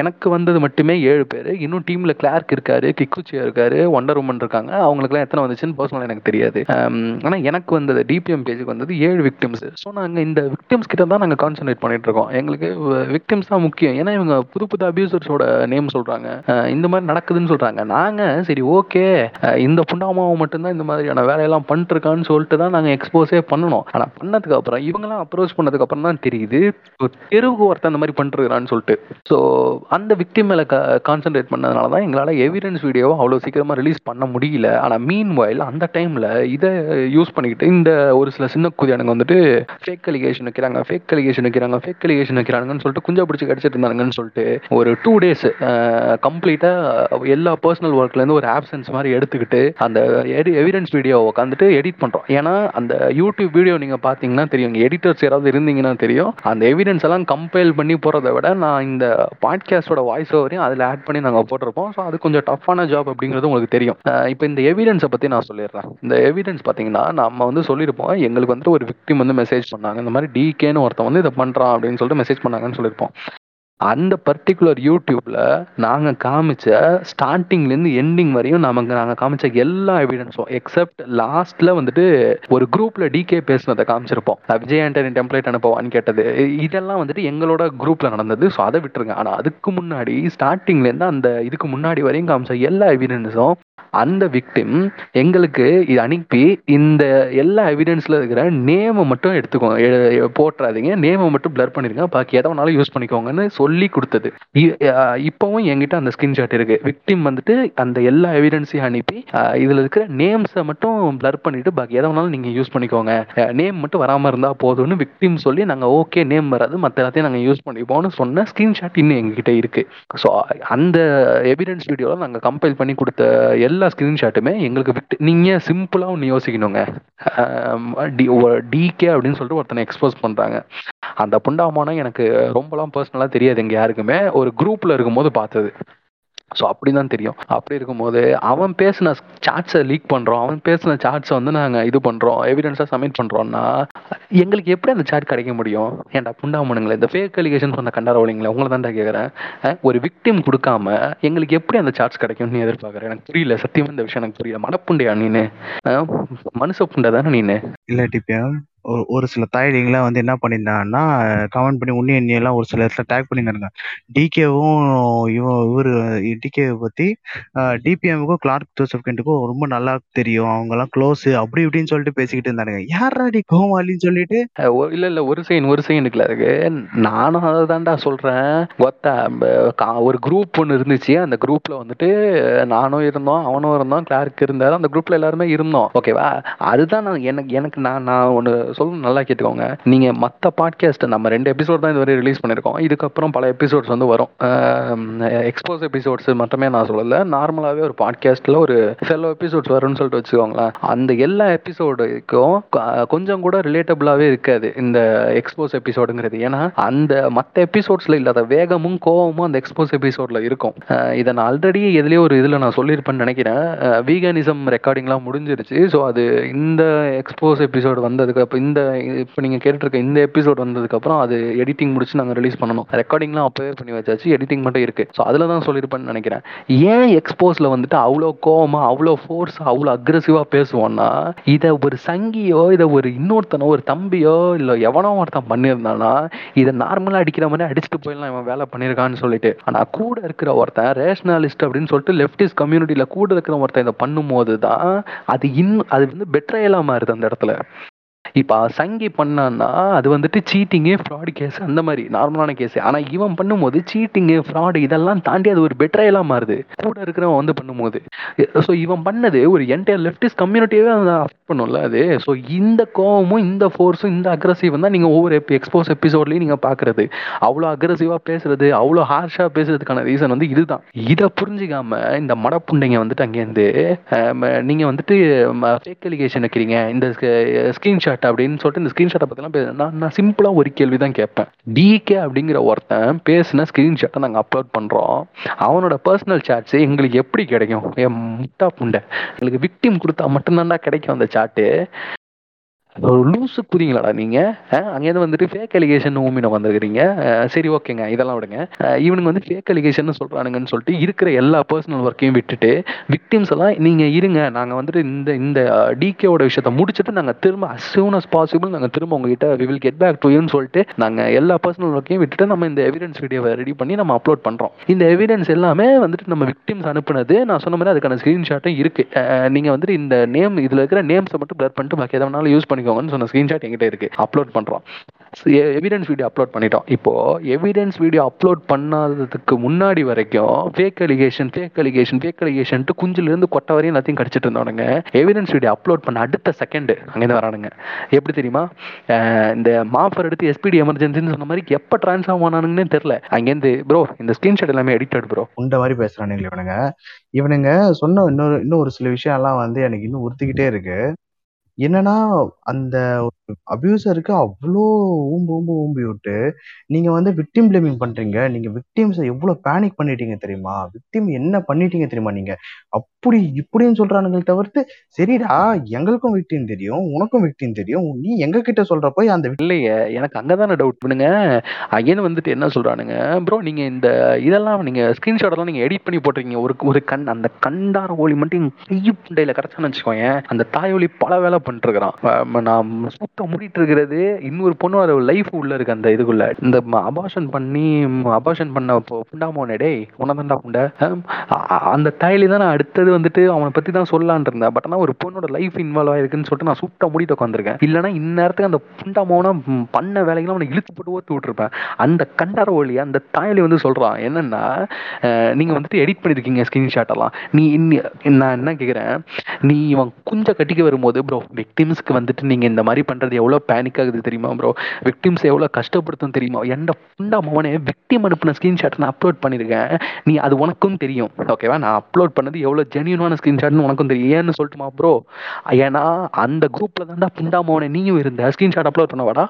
எனக்கு வந்தது மட்டுமே ஏழு பேர், இன்னும் டீமில் கிளார்க் இருக்கார், கிக்குச்சியோ இருக்கார், ஒண்டர் உமன் இருக்காங்க. அவங்களுக்குலாம் எத்தனை வந்துச்சுன்னு பர்சனலாக எனக்கு தெரியாது. ஆனால் எனக்கு வந்தது டிபிஎம் பேஜுக்கு வந்தது ஏழு விக்டிம்ஸ். ஸோ நாங்கள் இந்த விக்டிம்ஸ் கிட்ட தான் நாங்கள் கான்சன்ட்ரேட் பண்ணிகிட்டு இருக்கோம். எங்களுக்கு விக்டிம்ஸ் தான் முக்கியம், ஏன்னா இவங்க புது புது அபியூசர்ஸோட நேம் சொல்கிறாங்க, இந்த மாதிரி நடக்குதுன்னு சொல்கிறாங்க. நாங்கள் சரி ஓகே இந்த புண்டாமாவை மட்டும்தான் இந்த மாதிரியான வேலையெல்லாம் பண்ணிட்டுருக்கான்னு சொல்லிட்டு தான் நாங்கள் எக்ஸ்போஸே பண்ணணும். ஆனால் பண்ணதுக்கப்புறம் இவங்களாம் அப்ரோச் பண்ணதுக்கப்புறம் தான் தெரியுது தெருவுக்கு ஒருத்தர் அந்த மாதிரி பண்ணிருக்கிறான்னு சொல்லிட்டு. ஸோ அந்த விக்டிம் மேலே கான்சென்ட்ரேட் பண்ணதுனால தான் எங்களால் எவிடன்ஸ் வீடியோவை அவ்வளோ சீக்கிரமாக ரிலீஸ் பண்ண முடியல. ஆனால் மீன் வயல் அந்த டைமில் இதை யூஸ் பண்ணிக்கிட்டு இந்த ஒரு சில சின்ன குதியானுங்க வந்துட்டு ஃபேக் அலிகேஷன் வைக்கிறாங்க ஃபேக் அலிகேஷன் வைக்கிறாங்க ஃபேக் அலிகேஷன் வைக்கிறாங்கன்னு சொல்லிட்டு குஞ்சா பிடிச்சி கடிச்சிட்டு இருந்தாங்கன்னு சொல்லிட்டு ஒரு டூ டேஸ் கம்ப்ளீட்டாக எல்லா பர்சனல் ஒர்க்லேருந்து ஒரு ஆப்சன்ஸ் மாதிரி எடுத்துக்கிட்டு அந்த எவிடன்ஸ் வீடியோவை உட்காந்துட்டு எடிட் பண்ணுறோம். ஏன்னா அந்த யூடியூப் வீடியோ நீங்கள் பார்த்தீங்கன்னா தெரியும், எடிட்டர்ஸ் யாராவது இருந்தீங்கன்னா தெரியும், அந்த எவிடன்ஸ் எல்லாம் கம்பைல் பண்ணி போகிறத விட நான் இந்த பாட்காஸ்டோட வாய்ஸ் ஓவரையும் அதில் ஆட் பண்ணி நாங்கள் போட்டிருப்போம். ஸோ அது கொஞ்சம் டஃப்பான ஜாப் அப்படிங்கிறது உங்களுக்கு தெரியும். இப்போ இந்த எவிடன்ஸை பற்றி நான் சொல்லிடுறேன். இந்த எவிடன்ஸ் பார்த்தீங்கன்னா நம்ம வந்து சொல்லியிருப்போம், எங்களுக்கு வந்துட்டு ஒரு விக்டிம் வந்து மெசேஜ் பண்ணாங்க, இந்த மாதிரி டிகேன்னு ஒருத்தன் வந்து இதை பண்ணுறான் அப்படின்னு சொல்லிட்டு மெசேஜ் பண்ணாங்கன்னு சொல்லியிருப்போம். அந்த பர்டிகுலர் யூடியூப்ல நாங்கள் காமிச்ச ஸ்டார்டிங்லேருந்து எண்டிங் வரையும் நமக்கு நாங்கள் காமிச்ச எல்லா எவிடன்ஸும் எக்ஸப்ட் லாஸ்ட்ல வந்துட்டு ஒரு குரூப்ல டிகே பேசினதை காமிச்சிருப்போம். விஜய் ஆண்டனி டெம்ப்ளேட் அனுப்பவான்னு கேட்டது இதெல்லாம் வந்துட்டு எங்களோட குரூப்ல நடந்தது. ஸோ அதை விட்டுருங்க. ஆனால் அதுக்கு முன்னாடி ஸ்டார்டிங்லேருந்து அந்த இதுக்கு முன்னாடி வரையும் காமிச்ச எல்லா எவிடன்ஸும் அந்த விக்டிம் எங்களுக்கு இது அனுப்பி, இந்த எல்லா எவிடன்ஸ்ல இருக்கிற நேமை மட்டும் எடுத்துக்கோங்க, போட்டுறாதீங்க, நேமை மட்டும் பிளர் பண்ணிருங்க, பாக்கி எதை வேணாலும் யூஸ் பண்ணிக்கோங்கன்னு சொல்லி கொடுத்தது. இப்பவும் என்கிட்ட அந்த ஸ்கிரீன்ஷாட் இருக்கு. விக்டிம் வந்துட்டு அந்த எல்லா எவிடன்ஸையும் அனுப்பி இதுல இருக்கிற நேம்ஸை மட்டும் பிளர் பண்ணிட்டு பாக்கி எதை வேணாலும் நீங்க யூஸ் பண்ணிக்கோங்க, நேம் மட்டும் வராம இருந்தா போதும்னு விக்டிம் சொல்லி நாங்க ஓகே நேம் வராது மற்ற எல்லாத்தையும் நாங்க யூஸ் பண்ணிப்போம்னு சொன்ன ஸ்கிரீன்ஷாட் இன்னும் எங்ககிட்ட இருக்கு. ஸோ அந்த எவிடன்ஸ் வீடியோல நாங்க கம்பைல் பண்ணி கொடுத்த எல்லா ஸ்கிரீன்ஷாட்டுமே எங்களுக்கு விட்டு. நீங்கள் சிம்பிளாக ஒன்று யோசிக்கணுங்க, டிகே அப்படின்னு சொல்லிட்டு ஒருத்தனை எக்ஸ்போஸ் பண்ணுறாங்க. அந்த புண்டாமான எனக்கு ரொம்பலாம் பர்சனலாக தெரியாது எங்கள் யாருக்குமே, ஒரு குரூப்பில் இருக்கும்போது பார்த்தது. ஸோ அப்படி தான் தெரியும். அப்படி இருக்கும்போது அவன் பேசின சாட்ஸை லீக் பண்ணுறோம், அவன் பேசின சாட்ஸை வந்து நாங்கள் இது பண்ணுறோம், எவிடன்ஸாக சப்மிட் பண்ணுறோன்னா எங்களுக்கு எப்படி அந்த சாட் கிடைக்க முடியும்? ஏன்டா புண்டாமனுங்களே, இந்த ஃபேக் அலிகேஷன் சொன்ன கண்டாரவளிங்களே, உங்களை தான்டா கேட்குறேன், ஒரு விக்டிம் கொடுக்காம எங்களுக்கு எப்படி அந்த சாட்ஸ் கிடைக்கும்னு நீ எதிர்பார்க்குறேன்? எனக்கு புரியல, சத்தியமாக இந்த விஷயம் எனக்கு புரியல. மனப்புண்டையா நீனு, மனுஷ புண்டை தானே நீனு? இல்லை டிபியா, ஒரு சில தாயடிங்களாம் வந்து என்ன பண்ணியிருந்தாங்கன்னா கமெண்ட் பண்ணி உன்னி எண்ணியெல்லாம் ஒரு சில இடத்துல டேக் பண்ணியிருந்தாங்க. டிகேவும் இவன் இவர் டிகேவை பற்றி டிபிஎம்முக்கும் கிளார்க் ஜோசப்கென்ட்டுக்கும் ரொம்ப நல்லா தெரியும், அவங்கெல்லாம் க்ளோஸு அப்படி இப்படின்னு சொல்லிட்டு பேசிக்கிட்டு இருந்தானுங்க. யாரா டி கோமாலின்னு சொல்லிட்டு இல்லை இல்லை ஒரு செகண்ட் ஒரு செகண்டுக்குள்ள இருக்கு. நானும் அதை தாண்டா சொல்கிறேன். ஒத்த ஒரு குரூப் ஒன்று இருந்துச்சு, அந்த குரூப்பில் வந்துட்டு நானும் இருந்தோம், அவனும் இருந்தோம், கிளார்க் இருந்தாலும் அந்த குரூப்பில் எல்லாருமே இருந்தோம். ஓகேவா? அதுதான் நான் எனக்கு எனக்கு நான் நான் ஒன்று சொல்லணும், நல்லா கேட்டுக்கோங்க. நீங்க மற்ற பாட்காஸ்ட் நம்ம ரெண்டு எபிசோட் தான் இதுவரை ரிலீஸ் பண்ணியிருக்கோம், இதுக்கப்புறம் பல எபிசோட்ஸ் வந்து வரும். எக்ஸ்போஸ் எபிசோட்ஸ் மட்டுமே நான் சொல்லலை, நார்மலாகவே ஒரு பாட்காஸ்ட்ல ஒரு ஃபெல்லோ எபிசோட்ஸ் வரும்னு சொல்லிட்டு வச்சுக்கோங்களேன். அந்த எல்லா எபிசோடுக்கும் கொஞ்சம் கூட ரிலேட்டபிளாகவே இருக்காது இந்த எக்ஸ்போஸ் எபிசோடுங்கிறது. ஏன்னா அந்த மற்ற எபிசோட்ஸ்ல இல்லாத வேகமும் கோவமும் அந்த எக்ஸ்போஸ் எபிசோட்ல இருக்கும். இதை நான் ஆல்ரெடி எதுலேயே ஒரு இதில் நான் சொல்லியிருப்பேன்னு நினைக்கிறேன். வீகனிசம் ரெக்கார்டிங்லாம் முடிஞ்சிருச்சு. ஸோ அது இந்த எக்ஸ்போஸ் எபிசோடு வந்ததுக்கு இப்போ இந்த இப்போ நீங்கள் கேட்டுருக்க இந்த எபிசோட் வந்ததுக்கப்புறம் அது எடிட்டிங் முடிச்சு நாங்கள் ரிலீஸ் பண்ணணும். ரெக்கார்டிங்லாம் அப்போவே பண்ணி வச்சாச்சு, எடிட்டிங் மட்டும் இருக்குது. ஸோ அதில் தான் சொல்லியிருப்பேன்னு நினைக்கிறேன். ஏன் எக்ஸ்போஸில் வந்துட்டு அவ்வளோ கோவமாக அவ்வளோ ஃபோர்ஸ் அவ்வளோ அக்ரெசிவாக பேசுவோன்னா, இதை ஒரு சங்கியோ இதை ஒரு இன்னொருத்தனோ ஒரு தம்பியோ இல்லை எவனோ ஒருத்தன் பண்ணியிருந்தானா இதை நார்மலாக அடிக்கிற மாதிரி அடிச்சுட்டு போயிடலாம், இவன் வேலை பண்ணியிருக்கான்னு சொல்லிட்டு. ஆனால் கூட இருக்கிற ஒருத்தன் ரேஷனலிஸ்ட் அப்படின்னு சொல்லிட்டு லெஃப்டிஸ்ட் கம்யூனிட்டியில் கூட இருக்கிற ஒருத்தன் இதை பண்ணும்போது தான் அது இன்னும் அது வந்து பெட்ரையலாக மாறுது அந்த இடத்துல. இப்போ சங்கி பண்ணான்னா அது வந்துட்டு சீட்டிங்கு ஃப்ராடு கேஸ் அந்த மாதிரி நார்மலான கேஸ். ஆனால் இவன் பண்ணும்போது சீட்டிங்கு ஃப்ராடு இதெல்லாம் தாண்டி அது ஒரு பெட்ரையலாக மாறுது கூட இருக்கிறவன் வந்து பண்ணும்போது. ஸோ இவன் பண்ணது ஒரு என்டையர் லெஃப்டிஸ்ட் கம்யூனிட்டியவே அஃபெக்ட் பண்ணும்ல அது. ஸோ இந்த கோவமும் இந்த ஃபோர்ஸும் இந்த அக்ரஸிவ் தான் நீங்கள் ஒவ்வொரு எப் எக்ஸ்போஸ் எபிசோட்லையும் நீங்கள் பார்க்குறது. அவ்வளோ அக்ரஸிவாக பேசுறது, அவ்வளோ ஹார்ஷாக பேசுறதுக்கான ரீசன் வந்து இதுதான். இதை புரிஞ்சிக்காம இந்த மடப்புண்டைங்க வந்துட்டு அங்கேருந்து நீங்கள் வந்துட்டு ஃபேக் அலிகேஷன் வைக்கிறீங்க, இந்த ஸ்க்ரீன்ஷாட் அப்படின்னு சொல்லிட்டு இந்த ஸ்கிரீன்ஷாட்டை பத்திலாம் நான் சிம்பிளா ஒரு கேள்விதான் கேட்பேன். டிகே அப்படிங்கிற ஒருத்தன் பேசின ஸ்கிரீன்ஷாட்டை நாங்கள் அப்லோட் பண்றோம், அவனோட பர்சனல் சாட்ஸ் எங்களுக்கு எப்படி கிடைக்கும்? என் முட்டா புண்டை, எங்களுக்கு விக்டிம் கொடுத்தா மட்டும்தான்டா கிடைக்கும் அந்த சாட்டு. லூஸு புரியுங்களாடா நீங்கள்? அங்கேருந்து வந்துட்டு ஃபேக் அலிகேஷன் ஊமின வந்துருக்கிறீங்க. சரி ஓகேங்க, இதெல்லாம் விடுங்க. இவனுக்கு வந்து ஃபேக் அலிகேஷன் சொல்கிறானுங்கன்னு சொல்லிட்டு இருக்கிற எல்லா பர்சனல் ஒர்க்கையும் விட்டுட்டு விக்டிம்ஸ் எல்லாம் நீங்கள் இருங்க, நாங்கள் வந்துட்டு இந்த இந்த டிகேவோட விஷயத்தை முடிச்சுட்டு நாங்கள் திரும்ப அஸ் சூன் அஸ் பாசிபிள் நாங்கள் திரும்ப உங்ககிட்ட we will get back to யூன்னு சொல்லிட்டு நாங்கள் எல்லா பர்சனல் ஒர்க்கையும் விட்டுட்டு நம்ம இந்த எவிடன்ஸ் வீடியோவை ரெடி பண்ணி நம்ம அப்லோட் பண்ணுறோம். இந்த எவிடன்ஸ் எல்லாமே வந்துட்டு நம்ம விக்டிம்ஸ் அனுப்புனது. நான் சொன்ன மாதிரி அதுக்கான ஸ்க்ரீன்ஷாட்டும் இருக்குது. நீங்கள் வந்துட்டு இந்த நேம் இதில் இருக்கிற நேம்ஸை மட்டும் பிளர் பண்ணிட்டு பாக்கி எதனாலும் யூஸ் பண்ணிக்கோங்க சொன்ன ஸ்கிரீன்ஷாட் என்கிட்ட இருக்கு, அப்லோட் பண்றோம். எவிடன்ஸ் வீடியோ அப்லோட் பண்ணிட்டோம். இப்போது எவிடன்ஸ் வீடியோ அப்லோட் பண்ணாததுக்கு முன்னாடி வரைக்கும் fake allegation fake allegation fake அலிகேஷன்ட்டு குஞ்சிலேருந்து கொட்டை வரையும் எல்லாத்தையும் கடிச்சிட்டு இருந்தோனுங்க. எவிடன்ஸ் வீடியோ அப்லோட் பண்ண அடுத்த செகண்டு அங்கேருந்து வரானுங்க. எப்படி தெரியுமா, இந்த மாஃபர் எடுத்து எஸ்பிடி எமர்ஜென்சின்னு சொன்ன மாதிரி எப்போ ட்ரான்ஸ்ஃபார்ம் ஆனானுங்கன்னே தெரில. அங்கேருந்து ப்ரோ இந்த ஸ்க்ரீன்ஷாட் எல்லாமே எடிட்டட் ப்ரோ, இந்த மாதிரி பேசுகிறானுங்க இவனுங்க. இவனுங்க சொன்ன இன்னொரு இன்னும் ஒரு சில விஷயம்லாம் வந்து எனக்கு இன்னும் உறுத்திக்கிட்டே இருக்கு. என்னன்னா, அந்த அபியூசருக்கு அவ்வளோ ஊம்பு ஊம்பு ஊம்பி விட்டு நீங்க வந்து விக்டிம் பிளேமிங் பண்றீங்க. நீங்க விக்டிம்ஸை எவ்வளோ பேனிக் பண்ணிட்டீங்க தெரியுமா, விக்டிம் என்ன பண்ணிட்டீங்க தெரியுமா, நீங்க அப்படி இப்படின்னு சொல்றானுங்க. தவிர்த்து சரிடா எங்களுக்கும் விக்டிம் தெரியும் உனக்கும் விக்டிம் தெரியும், நீ எங்க கிட்ட சொல்ற போய் அந்த இல்லையே எனக்கு அங்கதான டவுட் பண்ணுங்க. அகைன் வந்துட்டு என்ன சொல்றானுங்க ப்ரோ, நீங்க இந்த இதெல்லாம் நீங்க ஸ்கிரீன்ஷாட் எல்லாம் நீங்க எடிட் பண்ணி போட்டிருக்கீங்க. ஒரு ஒரு கண் அந்த கண்டார ஒளி மட்டும் கையில கிடைச்சான்னு வச்சுக்கோங்க, அந்த தாய் ஒளி பல வேலை பண்ணிருக்கிறான். நான் சுத்த முடிட்டு இருக்கிறது இன்னொரு பொண்ணு அது லைஃப் உள்ள இருக்கு. அந்த இதுக்குள்ள இந்த அபாஷன் பண்ணி அபாஷன் பண்ண புண்டாமோனே டே உனதான்டா புண்டை அந்த டைல தான் நான் அடுத்தது வந்துட்டு அவனை பத்தி தான் சொல்லலான் இருந்தேன். பட் ஆனால் ஒரு பொண்ணோட லைஃப் இன்வால்வ் ஆயிருக்குன்னு சொல்லிட்டு நான் சுத்த முடிட்டு உட்காந்துருக்கேன். இல்லைன்னா இந்நேரத்துக்கு அந்த புண்டாமோனா பண்ண வேலைகளை அவனை இழுத்துப்பட்டு ஓத்து விட்டுருப்பேன். அந்த கண்டார ஒளி அந்த தாயலி வந்து சொல்றான் என்னன்னா, நீங்க வந்துட்டு எடிட் பண்ணிருக்கீங்க ஸ்கிரீன்ஷாட் எல்லாம். நீ நான் என்ன கேட்குறேன், நீ இவன் குஞ்ச கட்டிக்க வரும்போது ப்ரோ விக்டிம்ஸ்க்கு வந்துட்டு நீங்க இந்த மாதிரி பண்றது எவ்வளவு பேனிக் ஆகுது தெரியுமா ப்ரோ, விக்டிம்ஸ் எவ்வளவு கஷ்டப்படுத்தும் தெரியுமா. என் புண்டா மவனே விக்டிம் அனுப்பின ஸ்கிரீன்ஷாட் நான் அப்லோட் பண்ணிருக்கேன், நீ அது உனக்கும் தெரியும் ஓகேவா, நான் அப்லோட் பண்ணது எவ்வளவு ஜெனியூனான ஸ்கிரீன்ஷாட்னு உனக்கும் தெரியும் ஏன்னு சொல்லிட்டுமா ப்ரோ. ஏன்னா அந்த குரூப்ல தான்டா புண்டா மவனே நீயும் இருந்த ஸ்கிரீன்ஷாட் அப்லோட் பண்ணவாடா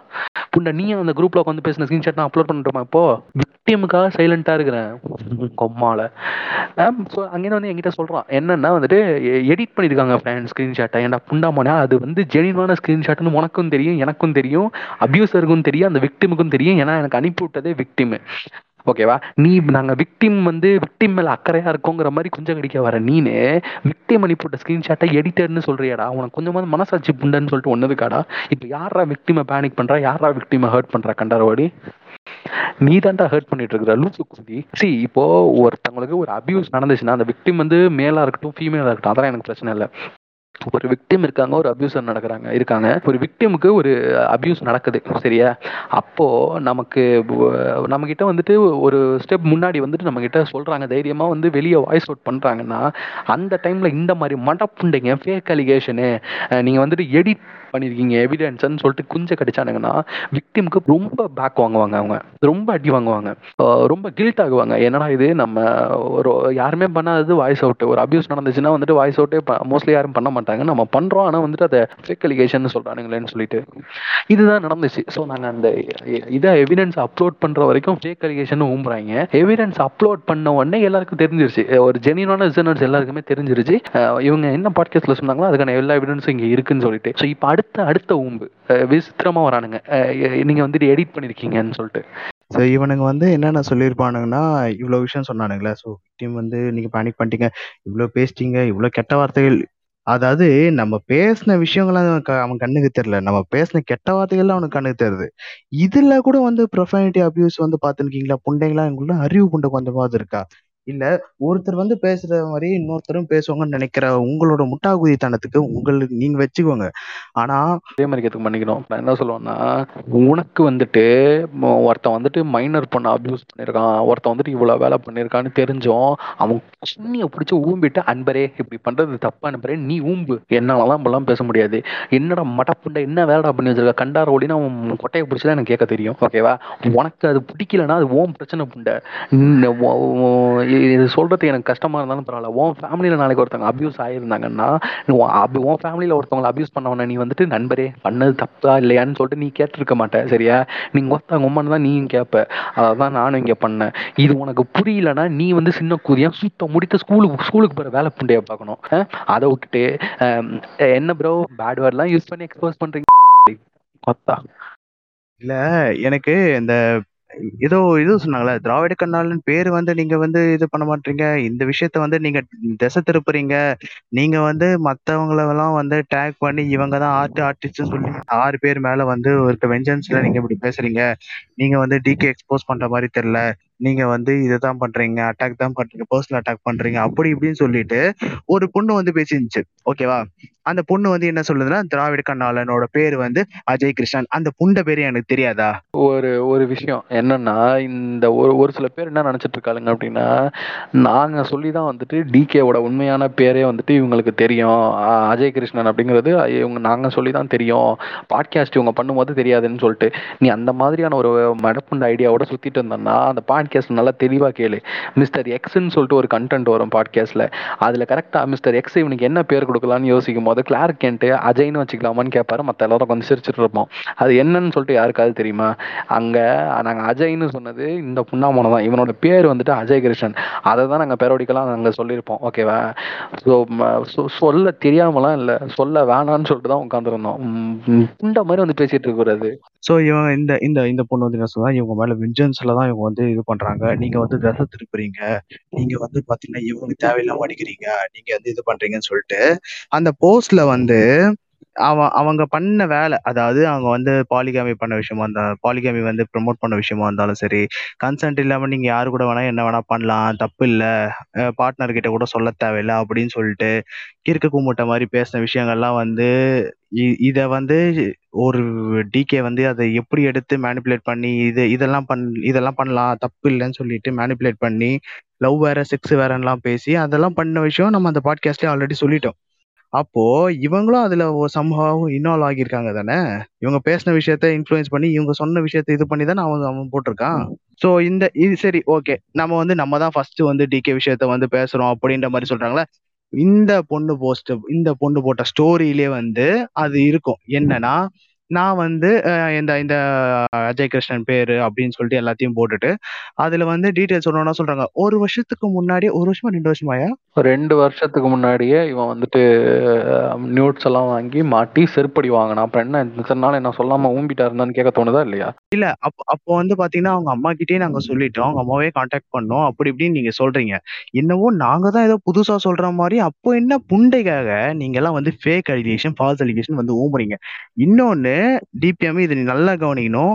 புண்டா, நீயும் அந்த குரூப்ல வந்து பேசின ஸ்கிரீன்ஷாட் நான் அப்லோட் பண்ணிட்டோமா. இப்போ விக்டிமுக்காக சைலண்டா இருக்கிறேன் கொம்மால. அங்கே வந்து என்கிட்ட சொல்றான் என்னன்னா வந்துட்டு எடிட் பண்ணிருக்காங்க ஃப்ரெண்ட் ஸ்கிரீன்ஷாட்டை, ஏன்னா புண்டா மவனே அது வந்து ஜெனியூனான ஸ்கிரீன்ஷாட்னு உனக்கும் தெரியும் எனக்கும் தெரியும் அபியூசருக்கும் தெரியும் அந்த விக்டிமுக்கும் தெரியும். ஏன்னா எனக்கு அனுப்பிவிட்டதே விக்டிம் ஓகேவா. நீ நாங்கள் விக்டிம் வந்து விக்டிம் மேலே அக்கறையாக இருக்கோங்கிற மாதிரி கொஞ்சம் கிடைக்க வர நீனு விக்டிம் அனுப்பிவிட்ட ஸ்க்ரீன்ஷாட்டை எடிட்டர்னு சொல்கிறியாடா, உனக்கு கொஞ்சமாவது மனசாட்சி புண்டன்னு சொல்லிட்டு ஒன்றுக்காடா. இப்போ யாரா விக்டிமை பேனிக் பண்ணுறா, யாரா விக்டிமை ஹர்ட் பண்ணுறா, கண்டாரோடி நீ தான்டா ஹர்ட் பண்ணிட்டு இருக்கிற லூசு குந்தி. சரி இப்போ ஒருத்தவங்களுக்கு ஒரு அபியூஸ் நடந்துச்சுன்னா அந்த விக்டிம் வந்து மேலாக இருக்கட்டும் ஃபீமேலாக இருக்கட்டும் அதெல்லாம் எனக்கு பிரச்சனை இல்லை. ஒரு விக்டிம் இருக்காங்க, ஒரு அபியூசர் நடக்கிறாங்க இருக்காங்க, ஒரு விக்டிமுக்கு ஒரு அபியூஸ் நடக்குது சரியா. அப்போது நமக்கு நம்மக்கிட்ட வந்துட்டு ஒரு ஸ்டெப் முன்னாடி வந்துட்டு நம்மக்கிட்ட சொல்கிறாங்க தைரியமாக வந்து வெளியே வாய்ஸ் அவுட் பண்ணுறாங்கன்னா அந்த டைமில் இந்த மாதிரி மடப்புண்டைங்க ஃபேக் அலிகேஷனு நீங்கள் வந்துட்டு எடிட் பண்ணியிருக்கீங்க எவிடன்ஸ்ன்னு சொல்லிட்டு குஞ்ச கடிச்சானுங்கன்னா விக்டிமுக்கு ரொம்ப பேக் வாங்குவாங்க, அவங்க ரொம்ப அடி வாங்குவாங்க, ரொம்ப கில்ட் ஆகுவாங்க. என்னன்னா இது நம்ம ஒரு யாருமே பண்ணாதது வாய்ஸ் அவுட்டு, ஒரு அபியூஸ் நடந்துச்சுன்னா வந்துட்டு வாய்ஸ் அவுட்டே மோஸ்ட்லி யாரும் பண்ண மாட்டாங்க, நம்ம பண்றோம் ஆனா வந்துட்டு அதை ஃபேக் அலிகேஷன் சொல்றானுங்களேன்னு சொல்லிட்டு இதுதான் நடந்துச்சு. ஸோ நாங்கள் அந்த இதை எவிடன்ஸ் அப்லோட் பண்ற வரைக்கும் ஃபேக் அலிகேஷன் ஊம்புறாங்க. எவிடன்ஸ் அப்லோட் பண்ண உடனே எல்லாருக்கும் தெரிஞ்சிருச்சு, ஒரு ஜெனியூனான லிசனர்ஸ் எல்லாருக்குமே தெரிஞ்சிருச்சு இவங்க என்ன பாட்காஸ்ட்ல சொன்னாங்களோ அதுக்கான எல்லா எவிடன்ஸும் இங்கே இருக்குன்னு சொல்லிட்டு. ஸோ இப்போ அடுத்த அடுத்த ஊம்பு விசித்திரமா வரானுங்க, நீங்க வந்துட்டு எடிட் பண்ணிருக்கீங்கன்னு சொல்லிட்டு. ஸோ இவனுங்க வந்து என்னென்ன சொல்லியிருப்பானுங்கன்னா, இவ்வளோ விஷயம் சொன்னானுங்களே, ஸோ டீம் வந்து நீங்க பேனிக் பண்ணிட்டீங்க, இவ்வளோ பேசிட்டீங்க, இவ்வளோ கெட்ட வார்த்தைகள், அதாவது நம்ம பேசின விஷயங்கள்லாம் அவன் கண்ணுக்கு தெரியல, நம்ம பேசின கெட்ட வார்த்தைகள்லாம் அவனுக்கு கண்ணுக்கு தெரியுது. இதுல கூட வந்து ப்ரொஃபனிட்டி அபியூஸ் வந்து பார்த்துருக்கீங்களா, புண்டைங்களா எங்களுக்குள்ள அறிவு புண்டை கொஞ்சமாவது இருக்கா, இல்ல ஒருத்தர் வந்து பேசுற மாதிரி இன்னொருத்தரும் பேசுவாங்கன்னு நினைக்கிற உங்களோட முட்டாகுதித்தனத்துக்கு உங்களுக்கு நீங்க வச்சுக்கோங்க. ஆனா அதே மாதிரி பண்ணிக்கணும். நான் என்ன சொல்லுவேன்னா, உனக்கு வந்துட்டு ஒருத்தன் வந்துட்டு மைனர் பண்ண அபியூஸ் பண்ணிருக்கான், ஒருத்தன் வந்துட்டு இவ்வளவு வேலை பண்ணிருக்கான்னு தெரிஞ்சோம் அவன் சின்னியை பிடிச்சி ஊம்பிட்டு அன்பரே இப்படி பண்றது தப்பா அன்பரே நீ ஊம்பு என்னாலதான் இப்பெல்லாம் பேச முடியாது, என்னடா மடப்புண்டை என்ன வேலைடா பண்ணி வச்சிருக்கா கண்டார ஒளின்னு அவன் கொட்டையை பிடிச்சதான் எனக்கு கேட்க தெரியும் ஓகேவா. உனக்கு அது பிடிக்கலன்னா அது ஓம் பிரச்சனை புண்டை, இது சொல்றது எனக்கு கஷ்டமா இருந்தாலும் பரவாயில்ல, உன் ஃபேமிலியில நாளைக்கு ஒருத்தவங்க அபியூஸ் ஆயிருந்தாங்கன்னா உன் ஃபேமிலியில ஒருத்தவங்களை அபியூஸ் பண்ணவன நீ வந்துட்டு நண்பரே பண்ணது தப்பா இல்லையான்னு சொல்லிட்டு நீ கேட்டிருக்க மாட்டேன் சரியா. நீங்க ஒருத்தவங்க உமான்னு தான் நீயும் கேட்ப, அதான் நானும் இங்க பண்ணேன் இது உனக்கு புரியலன்னா நீ வந்து சின்ன கூதியா சுத்த முடித்த ஸ்கூலுக்கு ஸ்கூலுக்கு போற வேலை புண்டையா பார்க்கணும். அதை விட்டுட்டு என்ன ப்ரோ பேட் வேர்ட்லாம் யூஸ் பண்ணி எக்ஸ்போஸ் பண்றீங்க இல்ல. எனக்கு இந்த ஏதோ இது சொன்னாங்களா திராவிட கண்ணாளன் பேர் வந்து நீங்க வந்து இது பண்ண மாட்டீங்க, இந்த விஷயத்த வந்து நீங்க திசை திருப்புறீங்க, நீங்க வந்து மற்றவங்களெல்லாம் வந்து டேக் பண்ணி இவங்க தான் ஆர்ட் ஆர்டிஸ்ட்னு சொல்லி ஆறு பேர் மேல வந்து ஒரு வெஞ்சன்ஸ்ல நீங்க இப்படி பேசுறீங்க, நீங்க வந்து டிகே எக்ஸ்போஸ் பண்ற மாதிரி தெரியல, நீங்க வந்து இதுதான் பண்றீங்க, அட்டாக் தான் பண்றீங்க, பர்சனல் அட்டாக் பண்றீங்க அப்படி இப்படின்னு சொல்லிட்டு ஒரு பொண்ணு வந்து பேசிருந்துச்சு. ஓகேவா, அந்த பொண்ணு வந்து என்ன சொல்லுதுன்னா, திராவிட கண்ணாளனோட பேர் வந்து அஜய் கிருஷ்ணன். அந்த புண்ட பேரு எனக்கு தெரியாதா? ஒரு ஒரு விஷயம் என்னன்னா, இந்த ஒரு ஒரு சில பேர் என்ன நினைச்சிட்டு இருக்காளுங்க அப்படின்னா, நாங்க சொல்லிதான் வந்துட்டு டிகேவோட உண்மையான பேரே வந்துட்டு இவங்களுக்கு தெரியும், அஜய் கிருஷ்ணன் அப்படிங்கிறது இவங்க நாங்க சொல்லிதான் தெரியும், பாட்காஸ்ட் இவங்க பண்ணும்போது தெரியாதுன்னு சொல்லிட்டு நீ அந்த மாதிரியான ஒரு மடப்புண்ட ஐடியாவோட சுத்திட்டு இருந்தோம்னா அந்த பாட்காஸ்ட் நல்லா தெளிவா கேளு. மிஸ்டர் எக்ஸ்ன்னு சொல்லிட்டு ஒரு கண்டென்ட் வரும் பாட்காஸ்ட்ல, அதுல கரெக்டா மிஸ்டர் எக்ஸ் இவனுக்கு என்ன பேர் கொடுக்கலாம்னு யோசிக்கும் போது கிளார்க் கேன்ட்டு அஜய்னு வச்சுக்கலாமான்னு கேட்பாரு. மற்ற எல்லாரும் கொஞ்சம் சிரிச்சுட்டு இருப்போம். அது என்னன்னு சொல்லிட்டு யாருக்காவது தெரியுமா? அங்கே நாங்கள் அஜய்னு சொன்னது இந்த புண்ணாமோன தான், இவனோட பேர் வந்துட்டு அஜய் கிருஷ்ணன். அதை தான் நாங்கள் பேரோடிக்கலாம் நாங்கள் சொல்லியிருப்போம். ஓகேவா? ஸோ சொல்ல தெரியாமலாம் இல்லை, சொல்ல வேணான்னு சொல்லிட்டு தான் உட்காந்துருந்தோம். இந்த மாதிரி வந்து பேசிட்டு இருக்கிறது. ஸோ இவங்க இந்த இந்த இந்த பொண்ணு வந்து என்ன சொல்லுவாங்க, இவங்க மேலே விஞ்சன்ஸில் தான் இவங்க வந்து இது பண்ணுறாங்க, நீங்கள் வந்து தசை திருப்புறீங்க, நீங்கள் வந்து பார்த்தீங்கன்னா இவங்க தேவையில்லாமல் அடிக்கிறீங்க, நீங்கள் வந்து இது பண்ணுறீங்கன்னு சொல்லிட்டு அந்த போஸ்ட் வந்து அவன் அவங்க பண்ண வேலை, அதாவது அவங்க வந்து பாலிகாமி பண்ண விஷயமா இருந்தாலும், பாலிகாமி வந்து ப்ரொமோட் பண்ண விஷயமா இருந்தாலும் சரி, கன்சென்ட் இல்லாமல் நீங்கள் யாரு கூட வேணா என்ன வேணா பண்ணலாம், தப்பு இல்லை, பார்ட்னர்கிட்ட கூட சொல்ல தேவையில்லை அப்படின்னு சொல்லிட்டு கிறுக்கு கும்பிட்ட மாதிரி பேசின விஷயங்கள்லாம் வந்து இதை வந்து ஒரு டிகே வந்து அதை எப்படி எடுத்து மேனிப்புலேட் பண்ணி இது இதெல்லாம் பண் இதெல்லாம் பண்ணலாம் தப்பு இல்லைன்னு சொல்லிட்டு மேனிப்புலேட் பண்ணி லவ் வேற செக்ஸ் வேறலாம் பேசி அதெல்லாம் பண்ண விஷயம் நம்ம அந்த பாட்காஸ்ட்லேயே ஆல்ரெடி சொல்லிட்டோம். அப்போ இவங்களும் அதுல சம்ஹாவும் இன்வால்வ் ஆகியிருக்காங்க தானே, இவங்க பேசின விஷயத்த இன்ஃப்ளூயன்ஸ் பண்ணி இவங்க சொன்ன விஷயத்த இது பண்ணி தானே அவன் அவன் போட்டிருக்கான். ஸோ இந்த இது சரி, ஓகே, நம்ம வந்து நம்ம தான் ஃபர்ஸ்ட் வந்து டிகே விஷயத்த வந்து பேசுறோம் அப்படின்ற மாதிரி சொல்றாங்களே. இந்த பொண்ணு போஸ்ட் இந்த பொண்ணு போட்ட ஸ்டோரியிலே வந்து அது இருக்கும் என்னன்னா, நான் வந்து இந்த இந்த அஜய் கிருஷ்ணன் பேரு அப்படின்னு சொல்லிட்டு எல்லாத்தையும் போட்டுட்டு அதுல வந்து டீடைல் சொன்னோம்னா சொல்றாங்க, ஒரு வருஷத்துக்கு முன்னாடி ஒரு வருஷமா ரெண்டு வருஷமாயா ரெண்டு வருஷத்துக்கு முன்னாடியே இவன் வந்துட்டு நியூட்ஸ் எல்லாம் வாங்கி மாட்டி செருப்படி வாங்கினா அப்புறம் என்ன இதனால என்ன சொல்லாம ஊம்பிட்டா இருந்தான்னு கேட்க தோணுதா இல்லையா? இல்ல அப்போ அப்போ வந்து பாத்தீங்கன்னா அவங்க அம்மா கிட்டேயே நாங்க சொல்லிட்டோம், அவங்க அம்மாவே கான்டாக்ட் பண்ணோம் அப்படி இப்படின்னு நீங்க சொல்றீங்க, என்னவோ நாங்க தான் ஏதோ புதுசா சொல்ற மாதிரி. அப்போ என்ன புண்டைக்காக நீங்க எல்லாம் வந்து ஃபேக் அலிகேஷன் ஃபால்ஸ் அலிகேஷன் வந்து ஊம்புறீங்க. இன்னொன்னு டிபிஎம் இது நல்லா கவனிக்கணும்,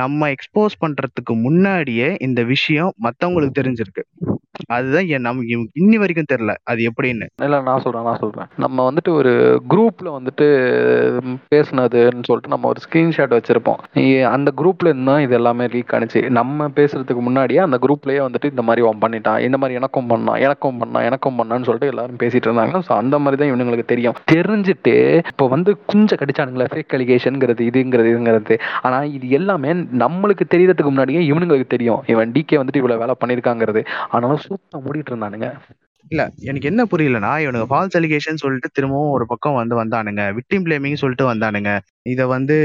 நம்ம எக்ஸ்போஸ் பண்றதுக்கு முன்னாடியே இந்த விஷயம் மத்தவங்களுக்கு தெரிஞ்சிருக்கு. அதுதான் நமக்கு இன்னி வரைக்கும் தெரியல அது எப்படின்னு. இல்லை நான் சொல்கிறேன் நான் சொல்கிறேன் நம்ம வந்துட்டு ஒரு குரூப்பில் வந்துட்டு பேசுனதுன்னு சொல்லிட்டு நம்ம ஒரு ஸ்க்ரீன்ஷாட் வச்சுருப்போம். அந்த குரூப்பில் இருந்தால் இது எல்லாமே லீக் ஆனிச்சு. நம்ம பேசுகிறதுக்கு முன்னாடியே அந்த குரூப்லேயே வந்துட்டு இந்த மாதிரி அவன் பண்ணிட்டான், இந்த மாதிரி எனக்கும் பண்ணான் எனக்கும் பண்ணான் எனக்கும் பண்ணான்னு சொல்லிட்டு எல்லாரும் பேசிகிட்டு இருந்தாங்க. ஸோ அந்த மாதிரி தான் இவனுங்களுக்கு தெரியும். தெரிஞ்சுட்டு இப்போ வந்து குஞ்ச கடிச்சானுங்களா ஃபேக் அலிகேஷனுங்கிறது இதுங்கிறது இதுங்கிறது. ஆனால் இது எல்லாமே நம்மளுக்கு தெரியறதுக்கு முன்னாடியே இவனுங்களுக்கு தெரியும் இவன் டிகே வந்துட்டு இவ்வளோ வேலை பண்ணியிருக்காங்கிறது. ஆனாலும் சுத்த மூடிட்டு இருந்தானுங்க. இல்ல எனக்கு என்ன புரியலன்னா, இவனுக்கு ஃபால்ஸ் அலிகேஷன் சொல்லிட்டு திரும்பவும் ஒரு பக்கம் வந்து வந்தானுங்க, விக்டிம் பிளேமிங் சொல்லிட்டு வந்தானுங்க. இதை வந்து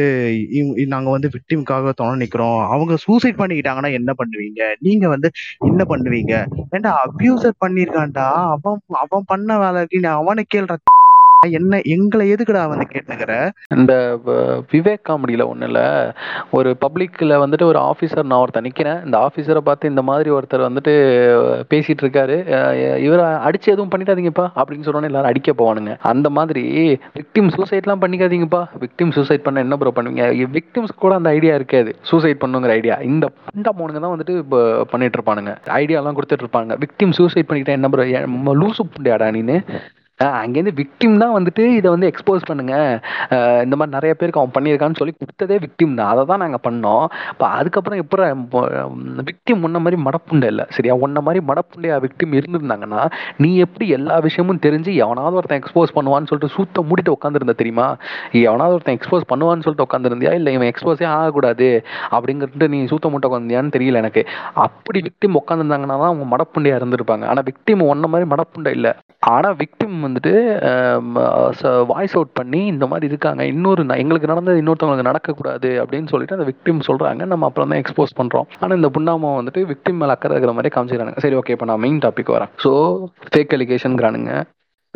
நாங்க வந்து விக்டிமுக்காக துணை நிக்கிறோம், அவங்க சூசைட் பண்ணிக்கிட்டாங்கன்னா என்ன பண்ணுவீங்க, நீங்க வந்து என்ன பண்ணுவீங்க, ஏன்னா அபியூசர் பண்ணிருக்கான்டா அவன் அவன் பண்ண வேலைக்கு அவனை கேள்ற என்ன எங்களை எதுக்குடா வந்து கேட்டுக்கிற. இந்த விவேக் காமெடியில் ஒன்றும் இல்லை, ஒரு பப்ளிக்கில் வந்துட்டு ஒரு ஆஃபீஸர் நான் ஒருத்தர் நிற்கிறேன், இந்த ஆஃபீஸரை பார்த்து இந்த மாதிரி ஒருத்தர் வந்துட்டு பேசிகிட்டு இருக்காரு, இவரை அடித்து எதுவும் பண்ணிட்டாதீங்கப்பா அப்படின்னு சொன்னோன்னே எல்லாரும் அடிக்க போவானுங்க. அந்த மாதிரி விக்டிம் சூசைட்லாம் பண்ணிக்காதீங்கப்பா, விக்டிம் சூசைட் பண்ண என்ன ப்ரோ பண்ணுவீங்க, விக்டிம்ஸ்க்கு கூட அந்த ஐடியா இருக்காது சூசைட் பண்ணுங்கிற ஐடியா. இந்த புண்டா மோனுங்க தான் வந்துட்டு இப்போ பண்ணிட்டு இருப்பானுங்க, ஐடியாலாம் கொடுத்துட்டு இருப்பாங்க. விக்டிம் சூசைட் பண்ணிக்கிட்டேன் என்ன ப்ரோ லூசு புண்டையாடா நீனு, அங்கேருந்து விக்டிம் தான் வந்துட்டு இதை வந்து எக்ஸ்போஸ் பண்ணுங்க, இந்த மாதிரி நிறைய பேருக்கு அவன் பண்ணியிருக்கான்னு சொல்லி கொடுத்ததே விக்டிம் தான், அதை தான் நாங்கள் பண்ணோம். இப்போ அதுக்கப்புறம் எப்போ விக்டிம் ஒன்றை மாதிரி மடப்புண்டை இல்லை சரியா, ஒன்றை மாதிரி மடப்புண்டையாக விக்டிம் இருந்திருந்தாங்கன்னா நீ எப்படி எல்லா விஷயமும் தெரிஞ்சு எவனாவது ஒருத்தன் எக்ஸ்போஸ் பண்ணுவான்னு சொல்லிட்டு சுத்த மூடிட்டு உட்காந்துருந்தா தெரியுமா? எவனாவது ஒருத்தன் எக்ஸ்போஸ் பண்ணுவான்னு சொல்லிட்டு உட்காந்துருந்தியா, இல்லை இவன் எக்ஸ்போஸே ஆகக்கூடாது அப்படிங்கிறது நீ சுத்த மூட்டை உட்காந்துருந்தியான்னு தெரியல எனக்கு. அப்படி விக்டிம் உட்காந்துருந்தாங்கன்னா தான் அவங்க மடப்புண்டையாக இருந்திருப்பாங்க. ஆனால் விக்டிம் ஒன்றை மாதிரி மடப்புண்டை இல்லை. ஆனால் விக்டிம் வந்துட்டு வாய்ஸ் அவுட் பண்ணி இந்த மாதிரி இருக்காங்க, இன்னொரு எங்களுக்கு நடந்தது இன்னொருத்தவங்களுக்கு நடக்கக்கூடாது அப்படின்னு சொல்லிட்டு அந்த விக்டிம் சொல்கிறாங்க, நம்ம அப்புறம் தான் எக்ஸ்போஸ் பண்ணுறோம். ஆனால் இந்த புண்ணாம வந்துட்டு விக்டிம் மேலே அக்கறை இருக்கிற மாதிரி காமிச்சிக்கிறாங்க. சரி ஓகே இப்போ நான் மெயின் டாபிக் வரேன். ஸோ ஃபேக் அலிகேஷன்கிறானுங்க,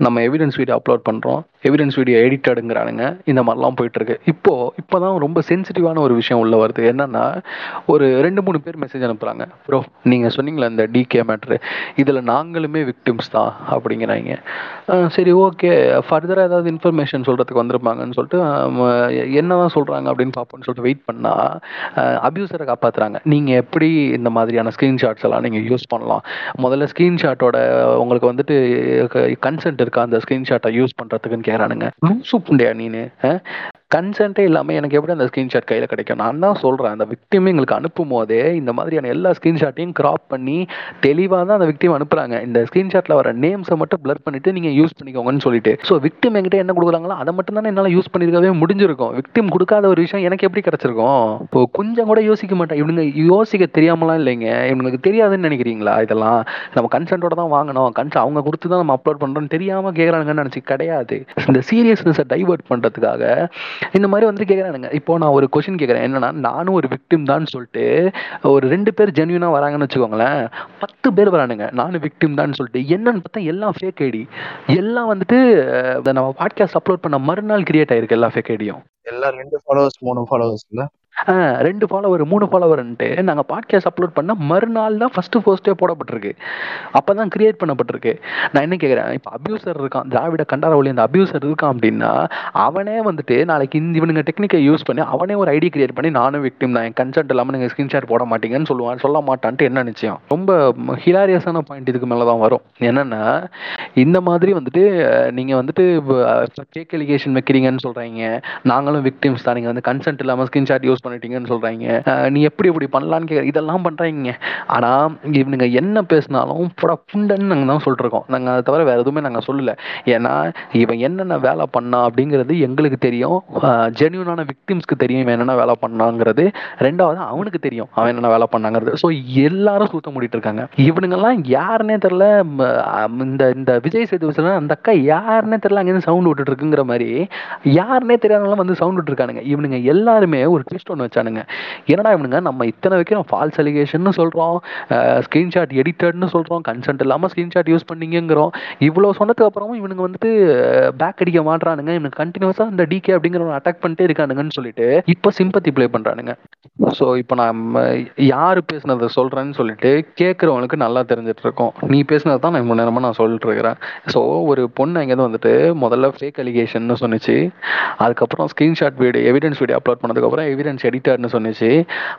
நம்ம எவிடன்ஸ் வீடியோ அப்லோட் பண்ணுறோம், எவிடன்ஸ் வீடியோ எடிட்டடுங்கிறானுங்க, இந்த மாதிரிலாம் போயிட்டுருக்கு. இப்போது இப்போ தான் ரொம்ப சென்சிட்டிவான ஒரு விஷயம் உள்ள வருது. என்னென்னா, ஒரு ரெண்டு மூணு பேர் மெசேஜ் அனுப்புகிறாங்க, ப்ரோ நீங்கள் சொன்னீங்களா இந்த டிகே மேட்ரு, இதில் நாங்களுமே விக்டிம்ஸ் தான் அப்படிங்கிறாங்க. சரி ஓகே, ஃபர்தராக ஏதாவது இன்ஃபர்மேஷன் சொல்கிறதுக்கு வந்திருப்பாங்கன்னு சொல்லிட்டு என்ன தான் சொல்கிறாங்க அப்படின்னு பார்ப்போன்னு சொல்லிட்டு வெயிட் பண்ணால் அப்யூசரை காப்பாற்றுறாங்க. நீங்கள் எப்படி இந்த மாதிரியான ஸ்க்ரீன்ஷாட்ஸ் எல்லாம் நீங்கள் யூஸ் பண்ணலாம், முதல்ல ஸ்க்ரீன்ஷாட்டோட உங்களுக்கு வந்துட்டு கன்சென்ட் இருக்கா அந்த ஸ்க்ரீன்ஷாட்டை யூஸ் பண்ணுறதுக்குன்னு கேட்குறானுங்க. லூசு புண்டையா நீனு, கன்சென்ட்டே இல்லாமல் எனக்கு எப்படி அந்த ஸ்க்ரீன்ஷாட் கையில் கிடைக்கும்? நான் தான் சொல்கிறேன், அந்த விக்டிம் எங்களுக்கு அனுப்பும் போதே இந்த மாதிரியான எல்லா ஸ்க்ரீன்ஷாட்டையும் கிராப் பண்ணி தெளிவாக தான் அந்த விக்டிம் அனுப்புகிறாங்க. இந்த ஸ்க்ரீன்ஷாட்டில் வர நேம்ஸை மட்டும் பிளர் பண்ணிவிட்டு நீங்கள் யூஸ் பண்ணிக்கோங்கன்னு சொல்லிட்டு, ஸோ விக்டிம் என்கிட்ட என்ன கொடுக்குறாங்களோ அதை மட்டும் தானே என்னால் யூஸ் பண்ணியிருக்கவே முடிஞ்சிருக்கும். விக்டிம் கொடுக்காத ஒரு விஷயம் எனக்கு எப்படி கிடச்சிருக்கும்? இப்போ கொஞ்சம் கூட யோசிக்க மாட்டேன். இவனுங்க யோசிக்க தெரியாமலாம் இல்லைங்க, இவனுக்கு தெரியாதுன்னு நினைக்கிறீங்களா? இதெல்லாம் நம்ம கன்சென்ட்டோட தான் வாங்கணும், கன்சென்ட் அவங்க கொடுத்து தான் நம்ம அப்லோட் பண்ணுறோன்னு தெரியாமல் கேட்குறாங்கன்னு நினச்சி கிடையாது. இந்த சீரியஸ்னஸை டைவெர்ட் பண்ணுறதுக்காக இந்த மாதிரி வந்து கேட்குறானுங்க. இப்போ நான் ஒரு கொஷின் கேட்குறேன், என்னன்னா, நானும் ஒரு விக்டிம் தான் சொல்லிட்டு ஒரு ரெண்டு பேர் ஜென்யூனாக வராங்கன்னு வச்சுக்கோங்களேன், பத்து பேர் வரானுங்க நானும் விக்டிம் தான் சொல்லிட்டு, என்னன்னு பார்த்தா எல்லாம் ஃபேக் ஐடி, எல்லாம் வந்துட்டு நம்ம பாட்காஸ்ட் அப்லோட் பண்ண மறுநாள் கிரியேட் ஆயிருக்கு எல்லா ஃபேக் ஐடியும். எல்லாம் ரெண்டு ஃபாலோவர்ஸ் மூணு ஃபாலோவர்ஸ் இல்லை, ஆ ரெண்டு ஃபாலோவர் மூணு ஃபாலோவர்ன்ட்டு நாங்கள் பாட்காஸ்ட் அப்லோட் பண்ணால் மறுநாள் தான் ஃபஸ்ட்டு போஸ்ட்டே போடப்பட்டிருக்கு, அப்போ தான் கிரியேட் பண்ணப்பட்டிருக்கு. நான் என்ன கேட்குறேன், இப்போ அப்யூசர் இருக்கான், திராவிட கண்டாரவழி அந்த அப்யூசர் இருக்கான் அப்படின்னா அவனே வந்துட்டு நாளைக்கு இந்த இவனுங்க டெக்னிக்கை யூஸ் பண்ணி அவனே ஒரு ஐடி கிரியேட் பண்ணி நானும் விக்டிம் தான், என் கன்சென்ட் இல்லாமல் நீங்கள் ஸ்க்ரீன்ஷாட் போட மாட்டீங்கன்னு சொல்லுவான், சொல்ல மாட்டான்ட்டு என்ன நிச்சயம்? ரொம்ப ஹிலாரியஸான பாயிண்ட் இதுக்கு மேலே தான் வரும். என்னென்னா, இந்த மாதிரி வந்துட்டு நீங்கள் வந்துட்டு ஃபேக் அலிகேஷன் வைக்கிறீங்கன்னு சொல்கிறீங்க, நாங்களும் விக்டிம்ஸ் தான், நீங்கள் வந்து கன்சென்ட் இல்லாமல் ஸ்க்ரீன்ஷாட் யூஸ் பண்ணிட்டீங்கன்னு சொல்றாங்க, நீ எப்படி இப்படி பண்ணலான்னு கேட்க இதெல்லாம் பண்றாங்க. ஆனா இவனுங்க என்ன பேசினாலும் புடா புண்டன்னு நாங்கள் தான் சொல்லிட்டு இருக்கோம், நாங்கள் அதை தவிர வேற எதுவுமே நாங்கள் சொல்லலை. ஏன்னா இவன் என்னென்ன வேலை பண்ணா அப்படிங்கிறது எங்களுக்கு தெரியும், ஜென்யூனான விக்டிம்ஸ்க்கு தெரியும் இவன் என்னென்ன வேலை பண்ணாங்கிறது, ரெண்டாவது அவனுக்கு தெரியும் அவன் என்னென்ன வேலை பண்ணாங்கிறது. ஸோ எல்லாரும் சூத்த மூடிட்டு இருக்காங்க. இவனுங்கெல்லாம் யாருன்னே தெரியல, இந்த இந்த விஜய் சேதுபதி அந்த அக்கா யாருன்னே தெரியல அங்கேருந்து சவுண்ட் விட்டுட்டு இருக்குங்கிற மாதிரி யாருன்னே தெரியாதவங்களாம் வந்து சவுண்ட் விட்டு இருக்கானுங்க. இவனுங்க எல்லாருமே ஒரு ட்விஸ்ட் வச்சானுங்க. என்னடா இவனுங்க, நம்ம இத்தனை வைக்கிறோம் ஃபால்ஸ் அலிகேஷன் சொல்றோம், ஸ்கிரீன்ஷாட் எடிட்டட்னு சொல்றோம், கன்சென்ட் இல்லாமல் ஸ்கிரீன்ஷாட் யூஸ் பண்ணீங்கிறோம், இவ்வளோ சொன்னதுக்கு அப்புறமும் இவனுங்க வந்துட்டு பேக் அடிக்க மாட்டானுங்க, இவனுக்கு கண்டினியூஸா இந்த டிகே அப்படிங்கிறவங்க அட்டாக் பண்ணிட்டே இருக்கானுங்கன்னு சொல்லிட்டு இப்போ சிம்பத்தி பிளே பண்றானுங்க. ஸோ இப்போ நம்ம யாரு பேசுனதை சொல்றேன்னு சொல்லிட்டு கேட்கறவனுக்கு நல்லா தெரிஞ்சிட்டு இருக்கோம். நீ பேசுனதான் நான் இவ்வளோ நேரமா நான் சொல்லிட்டு இருக்கிறேன். ஸோ ஒரு பொண்ணு எங்கேயாவது வந்துட்டு முதல்ல ஃபேக் அலிகேஷன் சொன்னிச்சு, அதுக்கப்புறம் screenshot video evidence video upload பண்ணதுக்கு அப்புறம் எவிடன்ஸ் எடிட்டர்னு சொன்னிச்சு,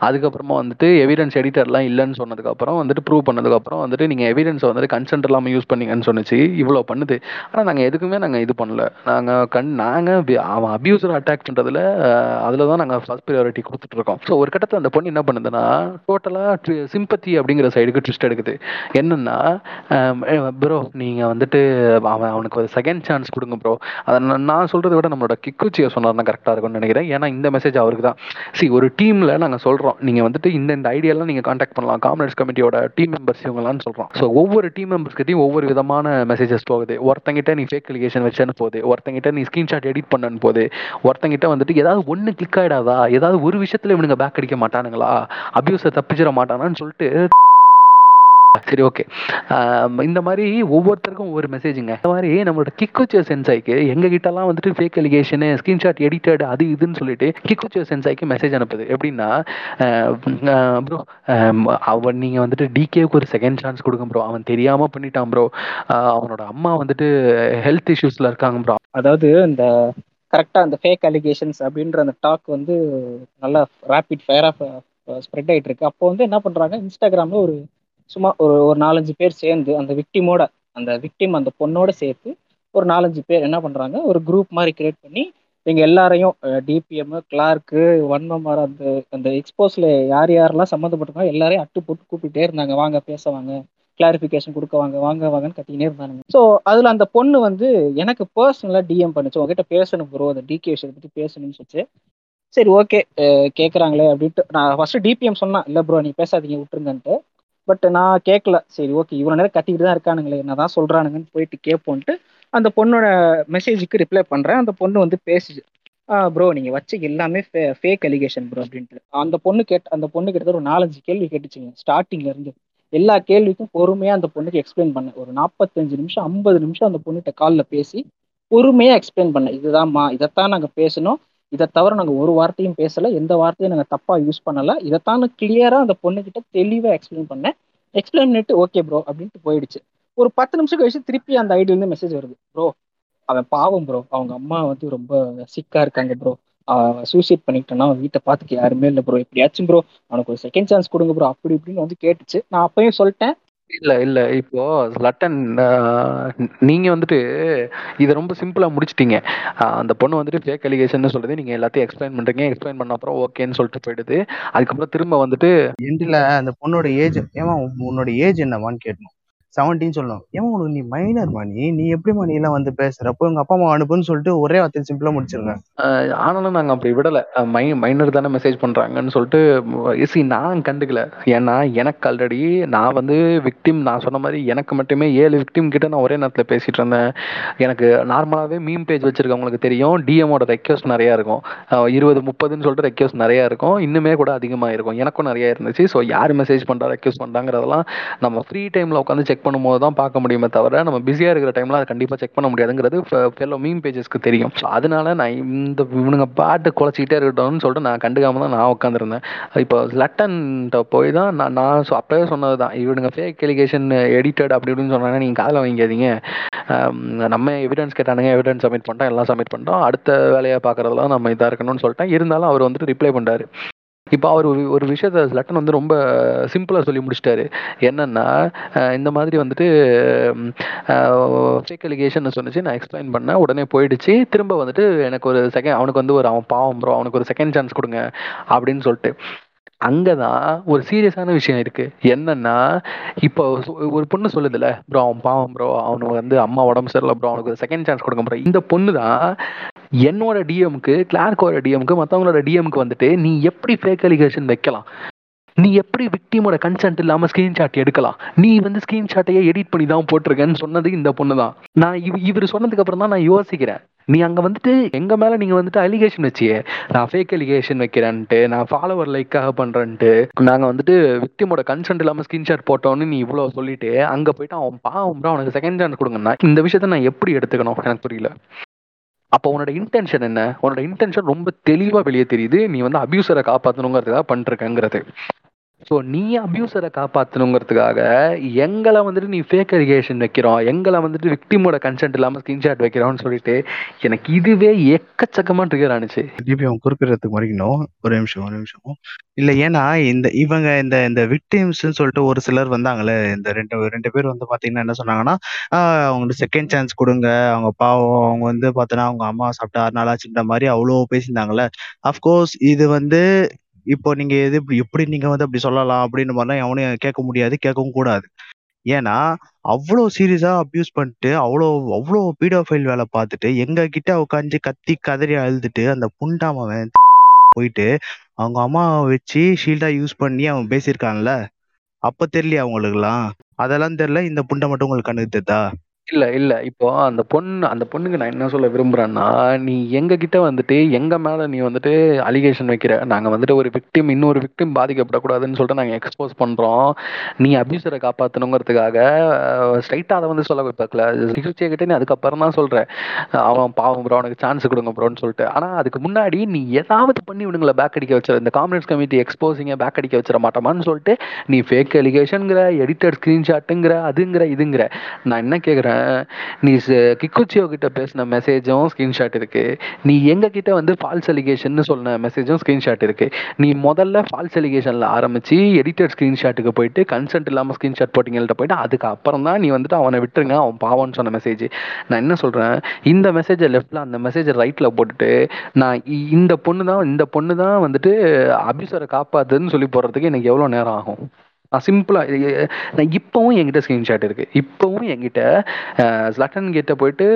அதுக்கப்புறமா வந்துட்டு எவிடன்ஸ் எடிட்டர்லாம் இல்லைன்னு சொன்னதுக்கப்புறம் வந்துட்டு ப்ரூவ் பண்ணதுக்கப்புறம் வந்துட்டு நீங்கள் எவிடன்ஸை வந்துட்டு கன்சென்ட் இல்லாமல் யூஸ் பண்ணீங்கன்னு சொன்னிச்சு. இவ்வளோ பண்ணுது, ஆனால் நாங்கள் எதுக்குமே நாங்கள் இது பண்ணல, நாங்கள் கண் நாங்கள் அவன் அப்யூசர் அட்டாக் பண்ணுறதுல அதில் தான் நாங்கள் ஃபர்ஸ்ட் ப்ரியாரிட்டி கொடுத்துட்ருக்கோம். ஸோ ஒரு கட்டத்தில் அந்த பொண்ணு என்ன பண்ணுதுன்னா டோட்டலாக சிம்பத்தி அப்படிங்கிற சைடுக்கு ட்விஸ்ட் எடுக்குது. என்னென்னா, ப்ரோ நீங்கள் வந்துட்டு அவன் அவனுக்கு ஒரு செகண்ட் சான்ஸ் கொடுங்க ப்ரோ, அதை நான் சொல்கிறத விட நம்மளோட கிக்குச்சியை சொன்னார்னா கரெக்டாக இருக்கும்னு நினைக்கிறேன். ஏன்னா இந்த மெசேஜ் அவருக்கு தான். சி ஒரு டீமில் நாங்கள் சொல்கிறோம், நீங்கள் வந்துட்டு இந்த இந்த ஐடியாலாம் நீங்கள் காண்டாக்ட் பண்ணலாம், காம்ரேட்ஸ் கமிட்டியோட டீம் மெம்பர்ஸ் இவங்களான்னு சொல்கிறோம். ஸோ ஒவ்வொரு டீம் மெம்பர்ஸ்கிட்டையும் ஒவ்வொரு விதமான மெசேஜஸ் போகுது. ஒருத்தங்கிட்ட நீ ஃபேக் அலிகேஷன் வச்சேன்னு போகுது, ஒருத்தங்கிட்ட நீ ஸ்க்ரீன்ஷாட் எடிட் பண்ணனு போகுது, ஒருத்தங்கிட்ட வந்துட்டு ஏதாவது ஒன்று கிளிக் ஆகிடாதா, ஏதாவது ஒரு விஷயத்தில் இவனுங்க பேக் அடிக்க மாட்டானுங்களா, அப்யூஸை தப்பிச்சிட மாட்டானான்னு சொல்லிட்டு. சரி ஓகே, இந்த மாதிரி ஒவ்வொருத்தருக்கும் ஒவ்வொரு மெசேஜுங்க. இந்த மாதிரி நம்மளோட கிக்குச்சியோ சென்சாய்க்கு எங்ககிட்டலாம் வந்துட்டு ஃபேக் அலிகேஷனு ஸ்க்ரீன்ஷாட் எடிட்டட் அது இதுன்னு சொல்லிட்டு கிக்குச்சியோ சென்சாய்க்கு மெசேஜ் அனுப்புது. எப்படின்னா, ப்ரோ அவன் நீங்கள் வந்துட்டு டிகேவுக்கு ஒரு செகண்ட் சான்ஸ் கொடுங்க ப்ரோ, அவன் தெரியாமல் பண்ணிட்டான் ப்ரோ, அவனோட அம்மா வந்துட்டு ஹெல்த் இஷ்யூஸில் இருக்காங்க ப்ரோ. அதாவது இந்த கரெக்டாக அந்த ஃபேக் அலிகேஷன்ஸ் அப்படின்ற அந்த டாக் வந்து நல்லா ரேப்பிட் ஃபயராக ஸ்ப்ரெட் ஆகிட்டு இருக்கு. அப்போ வந்து என்ன பண்ணுறாங்க, இன்ஸ்டாகிராமில் ஒரு சும்மா ஒரு ஒரு நாலஞ்சு பேர் சேர்ந்து அந்த விக்டிமோட அந்த விக்டிம் அந்த பொண்ணோட சேர்த்து ஒரு நாலஞ்சு பேர் என்ன பண்ணுறாங்க, ஒரு குரூப் மாதிரி கிரியேட் பண்ணி நீங்கள் எல்லாரையும் டிபிஎம் கிளார்க்கு வன்மமார் அந்த அந்த எக்ஸ்போஸில் யார் யாரெல்லாம் சம்மந்தப்பட்டிருக்காங்க எல்லாரையும் அட்டு போட்டு கூப்பிட்டே இருந்தாங்க, வாங்க பேசுவாங்க, கிளாரிஃபிகேஷன் கொடுக்க வாங்க வாங்க வாங்கன்னு கத்தினே இருந்தாங்க. ஸோ அதில் அந்த பொண்ணு வந்து எனக்கு பர்சனலாக டிஎம் பண்ணிச்சு, உங்ககிட்ட பேசணும் ப்ரோ, அந்த டிகே விஷயத்தை பற்றி பேசணும்னு சொல்லிச்சு. சரி ஓகே கேட்குறாங்களே அப்படின்ட்டு நான் ஃபஸ்ட்டு டிபிஎம் சொன்னேன், இல்லை ப்ரோ நீங்கள் பேசாதீங்க விட்டுருங்கன்ட்டு. பட் நான் கேட்கல, சரி ஓகே இவ்வளோ நேரம் கட்டிக்கிட்டு தான் இருக்கானுங்களே என்ன தான் சொல்கிறானுங்கன்னு போயிட்டு கேட்போன்ட்டு அந்த பொண்ணோட மெசேஜுக்கு ரிப்ளை பண்ணுறேன். அந்த பொண்ணு வந்து பேசுச்சு, ப்ரோ நீங்கள் வச்சு எல்லாமே ஃபே ஃபேக் அலிகேஷன் ப்ரோ அப்படின்ட்டு. அந்த பொண்ணு கேட் அந்த பொண்ணு கிட்டத்தட்ட ஒரு நாலஞ்சு கேள்வி கேட்டுச்சுங்க. ஸ்டார்டிங்லேருந்து எல்லா கேள்விக்கும் பொறுமையாக அந்த பொண்ணுக்கு எக்ஸ்பிளைன் பண்ணேன். ஒரு நாற்பத்தஞ்சு நிமிஷம் ஐம்பது நிமிஷம் அந்த பொண்ணுகிட்ட காலில் பேசி பொறுமையாக எக்ஸ்பிளைன் பண்ணேன். இதுதான்மா, இதைத்தான் நாங்கள் பேசணும், இதை தவிர நாங்கள் ஒரு வார்த்தையும் பேசலை, எந்த வார்த்தையும் நாங்கள் தப்பாக யூஸ் பண்ணலை, இதைத்தான் கிளியராக அந்த பொண்ணுக்கிட்ட தெளிவாக எக்ஸ்பிளைன் பண்ணேன். எக்ஸ்பிளைன் பண்ணிட்டு ஓகே ப்ரோ அப்படின்ட்டு போயிடுச்சு. ஒரு பத்து நிமிஷம் கழிச்சு திருப்பி அந்த ஐடியிலேருந்து மெசேஜ் வருது, ப்ரோ அவன் பாவம் ப்ரோ, அவங்க அம்மா வந்து ரொம்ப சிக்காக இருக்காங்க ப்ரோ, சூசைட் பண்ணிக்கிட்டேன்னா அவன் வீட்டை பார்த்துக்க யாருமே இல்லை ப்ரோ, எப்படியாச்சும் ப்ரோ அவனுக்கு ஒரு செகண்ட் சான்ஸ் கொடுங்க ப்ரோ அப்படி இப்படின்னு வந்து கேட்டுச்சு. நான் அப்பயும் சொல்லிட்டேன், இல்லை இல்லை இப்போ லட்டன் நீங்கள் வந்துட்டு இதை ரொம்ப சிம்பிளாக முடிச்சிட்டிங்க. அந்த பொண்ணு வந்துட்டு ஃபேக் அலிகேஷன் சொல்கிறது, நீங்கள் எல்லாத்தையும் எக்ஸ்பிளைன் பண்ணுறீங்க, எக்ஸ்பிளைன் பண்ண அப்புறம் ஓகேன்னு சொல்லிட்டு போயிடுது. அதுக்கப்புறம் திரும்ப வந்துட்டு எண்டில் அந்த பொண்ணோட ஏஜ் ஏமா உன்னோட ஏஜ் என்னவான்னு கேட்கணும், செவன்டீன் சொல்லணும். ஏமா உனக்கு நீ மைனர்மா, நீ நீ எப்படிமா நீ எல்லாம் வந்து பேசுகிறப்போ உங்கள் அப்பா அம்மா அனுப்புன்னு சொல்லிட்டு ஒரே வார்த்தை சிம்பிளாக முடிச்சிருங்க. ஆனாலும் நாங்கள் அப்படி விடலை, மை மைனர் தானே மெசேஜ் பண்ணுறாங்கன்னு சொல்லிட்டு இசி நான் கண்டுக்கல. ஏன்னா எனக்கு ஆல்ரெடி நான் வந்து விக்டிம், நான் சொன்ன மாதிரி எனக்கு மட்டுமே ஏழு விக்டிம் கிட்ட நான் ஒரே நேரத்தில் பேசிகிட்டு இருந்தேன். எனக்கு நார்மலாகவே மீம் பேஜ் வச்சுருக்கவங்களுக்கு தெரியும், டிஎமோட ரெக்வஸ்ட் நிறையா இருக்கும், இருபது முப்பதுன்னு சொல்லிட்டு ரெக்வஸ்ட் நிறையா இருக்கும், இன்னுமே கூட அதிகமாக இருக்கும், எனக்கும் நிறையா இருந்துச்சு. ஸோ யார் மெசேஜ் பண்ணுறா ரெக்வஸ்ட் பண்ணுறாங்கிறதெல்லாம் நம்ம ஃப்ரீ டைமில் உட்காந்து செக் பண்ணும்போது தான் பார்க்க முடியுமே தவிர நம்ம பிஸியாக இருக்கிற டைமில் அதை கண்டிப்பாக செக் பண்ண முடியாதுங்கிறது ஃபெல்லோ மீம் பேஜஸ்க்கு தெரியும். ஸோ அதனால நான் இந்த இவனுங்க பாட்டு குலைச்சிக்கிட்டே இருக்கட்டும்னு சொல்லிட்டு நான் கண்டுக்காம தான் நான் உட்காந்துருந்தேன். இப்போ லட்டன்ட்ட போய் தான் நான் நான் அப்போவே சொன்னது தான், இவனுங்க ஃபேக் அலிகேஷன் எடிட்டட் அப்படி இப்படின்னு சொன்னாங்க, நீங்கள் காதில் வாங்கிக்காதீங்க. நம்ம எவிடன்ஸ் கேட்டானுங்க, எவிடன்ஸ் சப்மிட் பண்ணிட்டோம், எல்லாம் சப்மிட் பண்ணிட்டோம், அடுத்த வேலையாக பார்க்குறதெல்லாம் நம்ம இதாக இருக்கணும்னு சொல்லிட்டேன். இருந்தாலும் அவர் வந்துட்டு ரிப்ளை பண்ணிட்டாரு. இப்போ அவர் ஒரு விஷயத்தை லட்டன் வந்து ரொம்ப சிம்பிளாக சொல்லி முடிச்சிட்டாரு. என்னென்னா இந்த மாதிரி வந்துட்டு ஃபேக் அலிகேஷன் சொன்னிச்சு, நான் எக்ஸ்பிளைன் பண்ணேன், உடனே போயிடுச்சு. திரும்ப வந்துட்டு எனக்கு ஒரு செகண்ட், அவனுக்கு வந்து ஒரு அவன் பாவம் ப்ரோ, அவனுக்கு ஒரு செகண்ட் சான்ஸ் கொடுங்க அப்படின்னு சொல்லிட்டு. அங்கே தான் ஒரு சீரியஸான விஷயம் இருக்குது. என்னென்னா இப்போ ஒரு பொண்ணு சொல்லுதில்ல, ப்ரோ அவன் பாவம் ப்ரோ, அவனுக்கு வந்து அம்மா உடம்பு சரியில்லை ப்ரோ, அவனுக்கு ஒரு செகண்ட் சான்ஸ் கொடுங்க ப்ரோ. இந்த பொண்ணு தான் என்னோட டிஎம்க்கு, கிளார்க்கோட டிஎம்க்கு, மற்றவங்களோட டிஎம்க்கு வந்துட்டு நீ எப்படி ஃபேக் அலிகேஷன் வைக்கலாம், நீ எப்படி விக்டிமோட கன்சென்ட் இல்லாமல் ஸ்க்ரீன்ஷாட் எடுக்கலாம், நீ வந்து ஸ்க்ரீன்ஷாட்டையே எடிட் பண்ணி தான் போட்டிருக்கேன்னு சொன்னது இந்த பொண்ணு தான். நான் இவ் இவர் சொன்னதுக்கு அப்புறம் தான் நான் யோசிக்கிறேன், நீ அங்கே வந்துட்டு எங்கள் மேலே நீங்கள் வந்துட்டு அலிகேஷன் வச்சியே, நான் ஃபேக் அலிகேஷன் வைக்கிறேன்ட்டு, நான் ஃபாலோவர் லைக்காக பண்ணுறேன்ட்டு, நாங்கள் வந்துட்டு விக்டிமோட கன்சென்ட் இல்லாமல் ஸ்க்ரீன்ஷாட் போட்டோன்னு நீ இவ்வளோ சொல்லிவிட்டு அங்கே போய்ட்டு அவன் பாவம் அவனுக்கு செகண்ட் சான்ஸ் கொடுங்கன்னா இந்த விஷயத்தை நான் எப்படி எடுத்துக்கணும், எனக்கு புரியல. அப்போ உன்னோட இன்டென்ஷன் என்ன? உன்னோட இன்டென்ஷன் ரொம்ப தெளிவாக வெளியே தெரியுது, நீ வந்து அபியூசரை காப்பாற்றணுங்கிறதுக்காக பண்ணிருக்கங்கிறது. ஸோ நீ அப்யூசரை காப்பாற்றணுங்கிறதுக்காக எங்களை வந்துட்டு நீ ஃபேக் அலிகேஷன் வைக்கிறோம், எங்களை வந்துட்டு விக்டிமோட கன்சென்ட் இல்லாமல் ஸ்க்ரீன்ஷாட் வைக்கிறோம்னு சொல்லிட்டு எனக்கு இதுவே எக்கச்சக்கமாக ட்ரிகர் ஆனிச்சு. திருப்பி அவன் குறிப்பிடறதுக்கு வரைக்கும் ஒரு நிமிஷம் ஒரு நிமிஷம் இல்லை, ஏன்னா இந்த இவங்க இந்த இந்த விக்டிம்ஸ்ன்னு சொல்லிட்டு ஒரு சிலர் வந்தாங்களே, இந்த ரெண்டு ரெண்டு பேர் வந்து பார்த்தீங்கன்னா என்ன சொன்னாங்கன்னா, அவங்களுக்கு செகண்ட் சான்ஸ் கொடுங்க, அவங்க பாவம், அவங்க வந்து பார்த்தோன்னா அவங்க அம்மா சாப்பிட்டா ஆறு நாளாச்சுன்ற மாதிரி அவ்வளோ பேசியிருந்தாங்களே. அஃப்கோர்ஸ் இது வந்து இப்போ நீங்க எது எப்படி நீங்க வந்து அப்படி சொல்லலாம் அப்படின்னு மாதிரிலாம் எவனையும் கேட்க முடியாது, கேட்கவும் கூடாது. ஏன்னா அவ்வளோ சீரியஸா அப்யூஸ் பண்ணிட்டு அவ்வளோ அவ்வளோ பீடோஃபைல் வேலை பார்த்துட்டு எங்க கிட்ட உட்காந்து கத்தி கதறி அழுதுட்டு அந்த புண்டாமவன் போயிட்டு அவங்க அம்மாவை வச்சு ஷீல்டா யூஸ் பண்ணி அவன் பேசியிருக்கான்ல, அப்ப தெரியல அவங்களுக்குலாம், அதெல்லாம் தெரியல, இந்த புண்டை மட்டும் உங்களுக்கு கண்ணுக்கு தெரிதா? இல்லை இல்லை இப்போ அந்த பொண்ணு அந்த பொண்ணுக்கு நான் என்ன சொல்ல விரும்புகிறேன்னா, நீ எங்ககிட்ட வந்துட்டு எங்கள் மேலே நீ வந்துட்டு அலிகேஷன் வைக்கிற, நாங்கள் வந்துட்டு ஒரு விக்டிம் இன்னொரு விக்டிம் பாதிக்கப்படக்கூடாதுன்னு சொல்லிட்டு நாங்கள் எக்ஸ்போஸ் பண்ணுறோம், நீ அப்யூசரை காப்பாற்றணுங்கிறதுக்காக ஸ்ட்ரைட்டாக அதை வந்து சொல்ல வைப்பாக்கல சிகிச்சை கிட்டே நீ அதுக்கப்புறம் தான் சொல்கிறேன் அவன் பாவம் ப்ரோ, அவனுக்கு சான்ஸ் கொடுங்க ப்ரோன்னு சொல்லிட்டு. ஆனால் அதுக்கு முன்னாடி நீ ஏதாவது பண்ணி விடுங்கள பேக் அடிக்க வச்சிட, இந்த காம்ரேட்ஸ் கமிட்டி எக்ஸ்போசிங்கை பேக் அடிக்க வச்சிட மாட்டோமான்னு சொல்லிட்டு நீ ஃபேக் அலிகேஷனுங்கிற, எடிட்டட் ஸ்க்ரீன்ஷாட்டுங்கிற, அதுங்கிற இதுங்கிற. நான் என்ன கேட்குறேன், நீ கிக்குச்சியோ கிட்ட பேசின மெசேஜும் ஸ்கிரீன்ஷாட் இருக்கு, நீ எங்க கிட்ட வந்து ஃபால்ஸ் அலிகேஷன் சொன்ன மெசேஜும் ஸ்கிரீன்ஷாட் இருக்கு. நீ முதல்ல ஃபால்ஸ் அலிகேஷன்ல ஆரம்பிச்சு எடிட்டட் ஸ்கிரீன்ஷாட்டுக்கு போயிட்டு கன்சென்ட் இல்லாம ஸ்கிரீன்ஷாட் போட்டிங்கள்ட்ட போயிட்டு அதுக்கப்புறம் தான் நீ வந்துட்டு அவனை விட்டுருங்க அவன் பாவான்னு சொன்ன மெசேஜ். நான் என்ன சொல்றேன், இந்த மெசேஜை லெஃப்ட்ல, அந்த மெசேஜை ரைட்ல போட்டுட்டு நான் இந்த பொண்ணு தான் இந்த பொண்ணு தான் வந்துட்டு அபியூசரை காப்பாத்துன்னு சொல்லி போடுறதுக்கு எனக்கு எவ்வளவு நேரம் ஆகும்? நான் சிம்பிளாக நான் இப்போவும் என்கிட்ட ஸ்க்ரீன்ஷாட் இருக்குது, இப்போவும் என்கிட்ட ஸ்லட்டன் கிட்ட போயிட்டு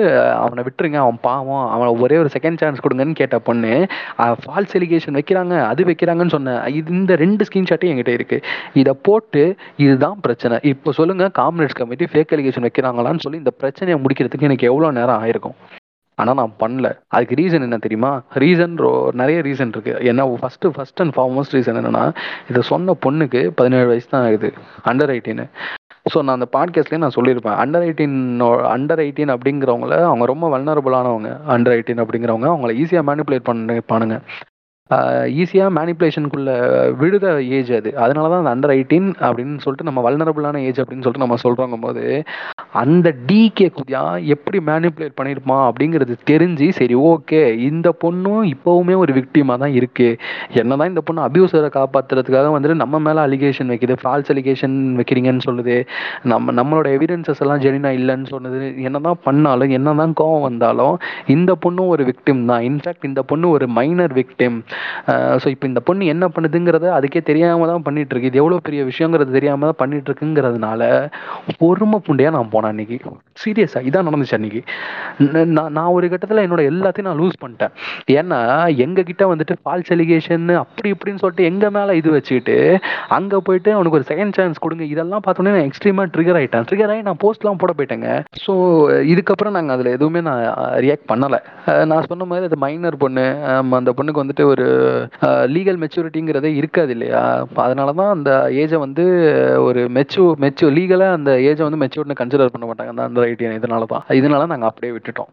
அவனை விட்டுருங்க அவன் பாவம், அவனை ஒரே ஒரு செகண்ட் சான்ஸ் கொடுங்கன்னு கேட்ட பொண்ணு ஃபால்ஸ் அலிகேஷன் வைக்கிறாங்க, அது வைக்கிறாங்கன்னு சொன்னேன், இது இந்த ரெண்டு ஸ்க்ரீன்ஷாட்டும் என்கிட்ட இருக்குது. இதை போட்டு இதுதான் பிரச்சனை, இப்போ சொல்லுங்கள் காம்ரேட்ஸ் கமிட்டி ஃபேக் அலிகேஷன் வைக்கிறாங்களான்னு சொல்லி இந்த பிரச்சனையை முடிக்கிறதுக்கு எனக்கு எவ்வளோ நேரம் ஆயிருக்கும்? ஆனால் நான் பண்ணல. அதுக்கு ரீசன் என்ன தெரியுமா? ரீசன் ரோ நிறைய ரீசன் இருக்குது. ஏன்னா first first and foremost reason என்னென்னா, இதை சொன்ன பொண்ணுக்கு பதினேழு வயசு தான் ஆகுது, அண்டர் எயிட்டீன். ஸோ நான் அந்த பாட்காஸ்ட்லேயும் நான் சொல்லியிருப்பேன், அண்டர் எயிட்டீனோ அண்டர் எயிட்டீன் அப்படிங்கிறவங்கள அவங்க ரொம்ப வல்னரபுளானவங்க. அண்டர் எயிட்டீன் அப்படிங்கிறவங்க அவங்கள ஈஸியாக மேனிப்புலேட் பண்ணிப்பானுங்க, ஈஸியாக மேனிப்புலேஷனுக்குள்ள விடுத ஏஜ் அது. அதனால தான் அந்த அண்டர் எயிட்டீன் அப்படின்னு சொல்லிட்டு நம்ம வல்னரபுளான ஏஜ் அப்படின்னு சொல்லிட்டு நம்ம சொல்கிறோங்கும் போது அந்த டிகே குதியா எப்படி மேனிப்புலேட் பண்ணியிருப்பான் அப்படிங்கிறது தெரிஞ்சு சரி ஓகே இந்த பொண்ணும் இப்போவுமே ஒரு விக்டிமாக தான் இருக்குது, என்ன தான் இந்த பொண்ணு அபியூசரை காப்பாற்றுறதுக்காக வந்துட்டு நம்ம மேலே அலிகேஷன் வைக்கிது, ஃபால்ஸ் அலிகேஷன் வைக்கிறீங்கன்னு சொல்லுது, நம்ம நம்மளோட எவிடன்சஸ் எல்லாம் ஜெனினா இல்லைன்னு சொன்னது, என்ன தான் பண்ணாலும் என்ன தான் கோவம் வந்தாலும் இந்த பொண்ணும் ஒரு விக்டிம் தான். இன்ஃபேக்ட் இந்த பொண்ணு ஒரு மைனர் விக்டிம். ஸோ இப்போ இந்த பொண்ணு என்ன பண்ணுதுங்கிறத அதுக்கே தெரியாமல் தான் பண்ணிகிட்ருக்கு, இது எவ்வளோ பெரிய விஷயங்கிறது தெரியாமல் தான் பண்ணிகிட்ருக்குங்கிறதுனால பொறுமை புண்டையாக நான் போனேன் அன்னைக்கு. சீரியஸாக இதான் நடந்துச்சு அன்னைக்கு. நான் நான் ஒரு கட்டத்தில் என்னோட எல்லாத்தையும் நான் லூஸ் பண்ணிட்டேன். ஏன்னா எங்ககிட்ட வந்துட்டு ஃபால்ஸ் அலிகேஷன் அப்படி இப்படின்னு சொல்லிட்டு எங்கள் மேலே இது வச்சுக்கிட்டு அங்கே போயிட்டு அவனுக்கு ஒரு செகண்ட் சான்ஸ் கொடுங்க இதெல்லாம் பார்த்தோன்னே நான் எக்ஸ்ட்ரீமாக ட்ரிகர் ஆகிட்டேன். ட்ரிகர் ஆகி நான் போஸ்ட்லாம் போட போயிட்டேங்க. ஸோ இதுக்கப்புறம் நாங்கள் அதில் எதுவுமே நான் ரியாக்ட் பண்ணலை. நான் சொன்ன மாதிரி அது மைனர் பொண்ணு, அந்த பொண்ணுக்கு வந்துட்டு ஒரு லீகல் மெச்சூரிட்டிங்கிறதே இருக்காது இல்லையா, அதனால தான் அந்த ஏஜை வந்து ஒரு மெச்சூ மெச்சூ லீகலாக அந்த ஏஜை வந்து மெச்சூர்னு கன்சிடர் பண்ண மாட்டாங்க அந்த அண்டர் எயிட்டீன். இதனால தான் இதனால நாங்கள் அப்படியே விட்டுட்டோம்.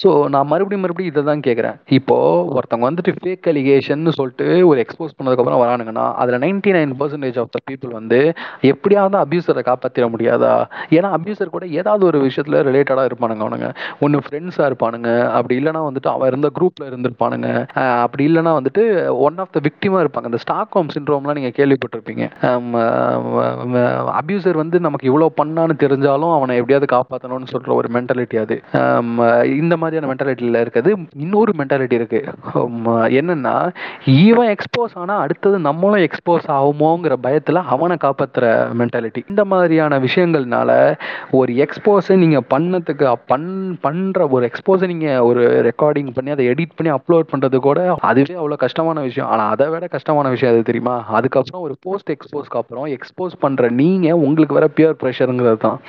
ஸோ நான் மறுபடியும் மறுபடியும் இதை தான் கேட்குறேன். இப்போது ஒருத்தவங்க வந்துட்டு ஃபேக் அலிகேஷன்னு சொல்லிட்டு ஒரு எக்ஸ்போஸ் பண்ணதுக்கப்புறம் வரானுங்கன்னா அதில் ninety nine percentage of the people வந்து எப்படியாவது அப்யூசரை காப்பாற்றிட முடியாதா? ஏன்னா அப்யூசர் கூட ஏதாவது ஒரு விஷயத்தில் ரிலேட்டடாக இருப்பானுங்க அவனுங்க, ஒன்று ஃப்ரெண்ட்ஸாக இருப்பானுங்க, அப்படி இல்லைனா வந்துட்டு அவன் இருந்த குரூப்பில் இருந்திருப்பானுங்க, அப்படி இல்லைனா வந்துட்டு ஒன் ஆஃப் த விக்டிமாக இருப்பாங்க. இந்த ஸ்டாக் ஹோம் சிண்ட்ரோம்லாம் நீங்கள் கேள்விப்பட்டிருப்பீங்க. அப்யூசர் வந்து நமக்கு இவ்வளோ பண்ணான்னு தெரிஞ்சாலும் அவனை எப்படியாவது காப்பாற்றணும்னு சொல்கிற ஒரு மென்டாலிட்டி அது. இந்த மாதிரியான மென்டாலிட்டியில் இருக்குது இன்னொரு மென்டாலிட்டி இருக்கு, என்னன்னா இவன் எக்ஸ்போஸ் ஆனால் அடுத்தது நம்மளும் எக்ஸ்போஸ் ஆகுமோங்கிற பயத்தில் அவனை காப்பாற்றுற மென்டாலிட்டி. இந்த மாதிரியான விஷயங்கள்னால ஒரு எக்ஸ்போஸை நீங்கள் பண்ணதுக்கு பண் பண்ணுற ஒரு எக்ஸ்போஸை நீங்கள் ஒரு ரெக்கார்டிங் பண்ணி அதை எடிட் பண்ணி அப்லோட் பண்ணுறது கூட அதுவே அவ்வளோ கஷ்டமான விஷயம். ஆனால் அதை விட கஷ்டமான விஷயம் அது தெரியுமா, அதுக்கப்புறம் ஒரு போஸ்ட் எக்ஸ்போஸ்க்கு அப்புறம் எக்ஸ்போஸ் பண்ணுற நீங்கள் உங்களுக்கு வர பியர் ப்ரெஷருங்கிறது தான்.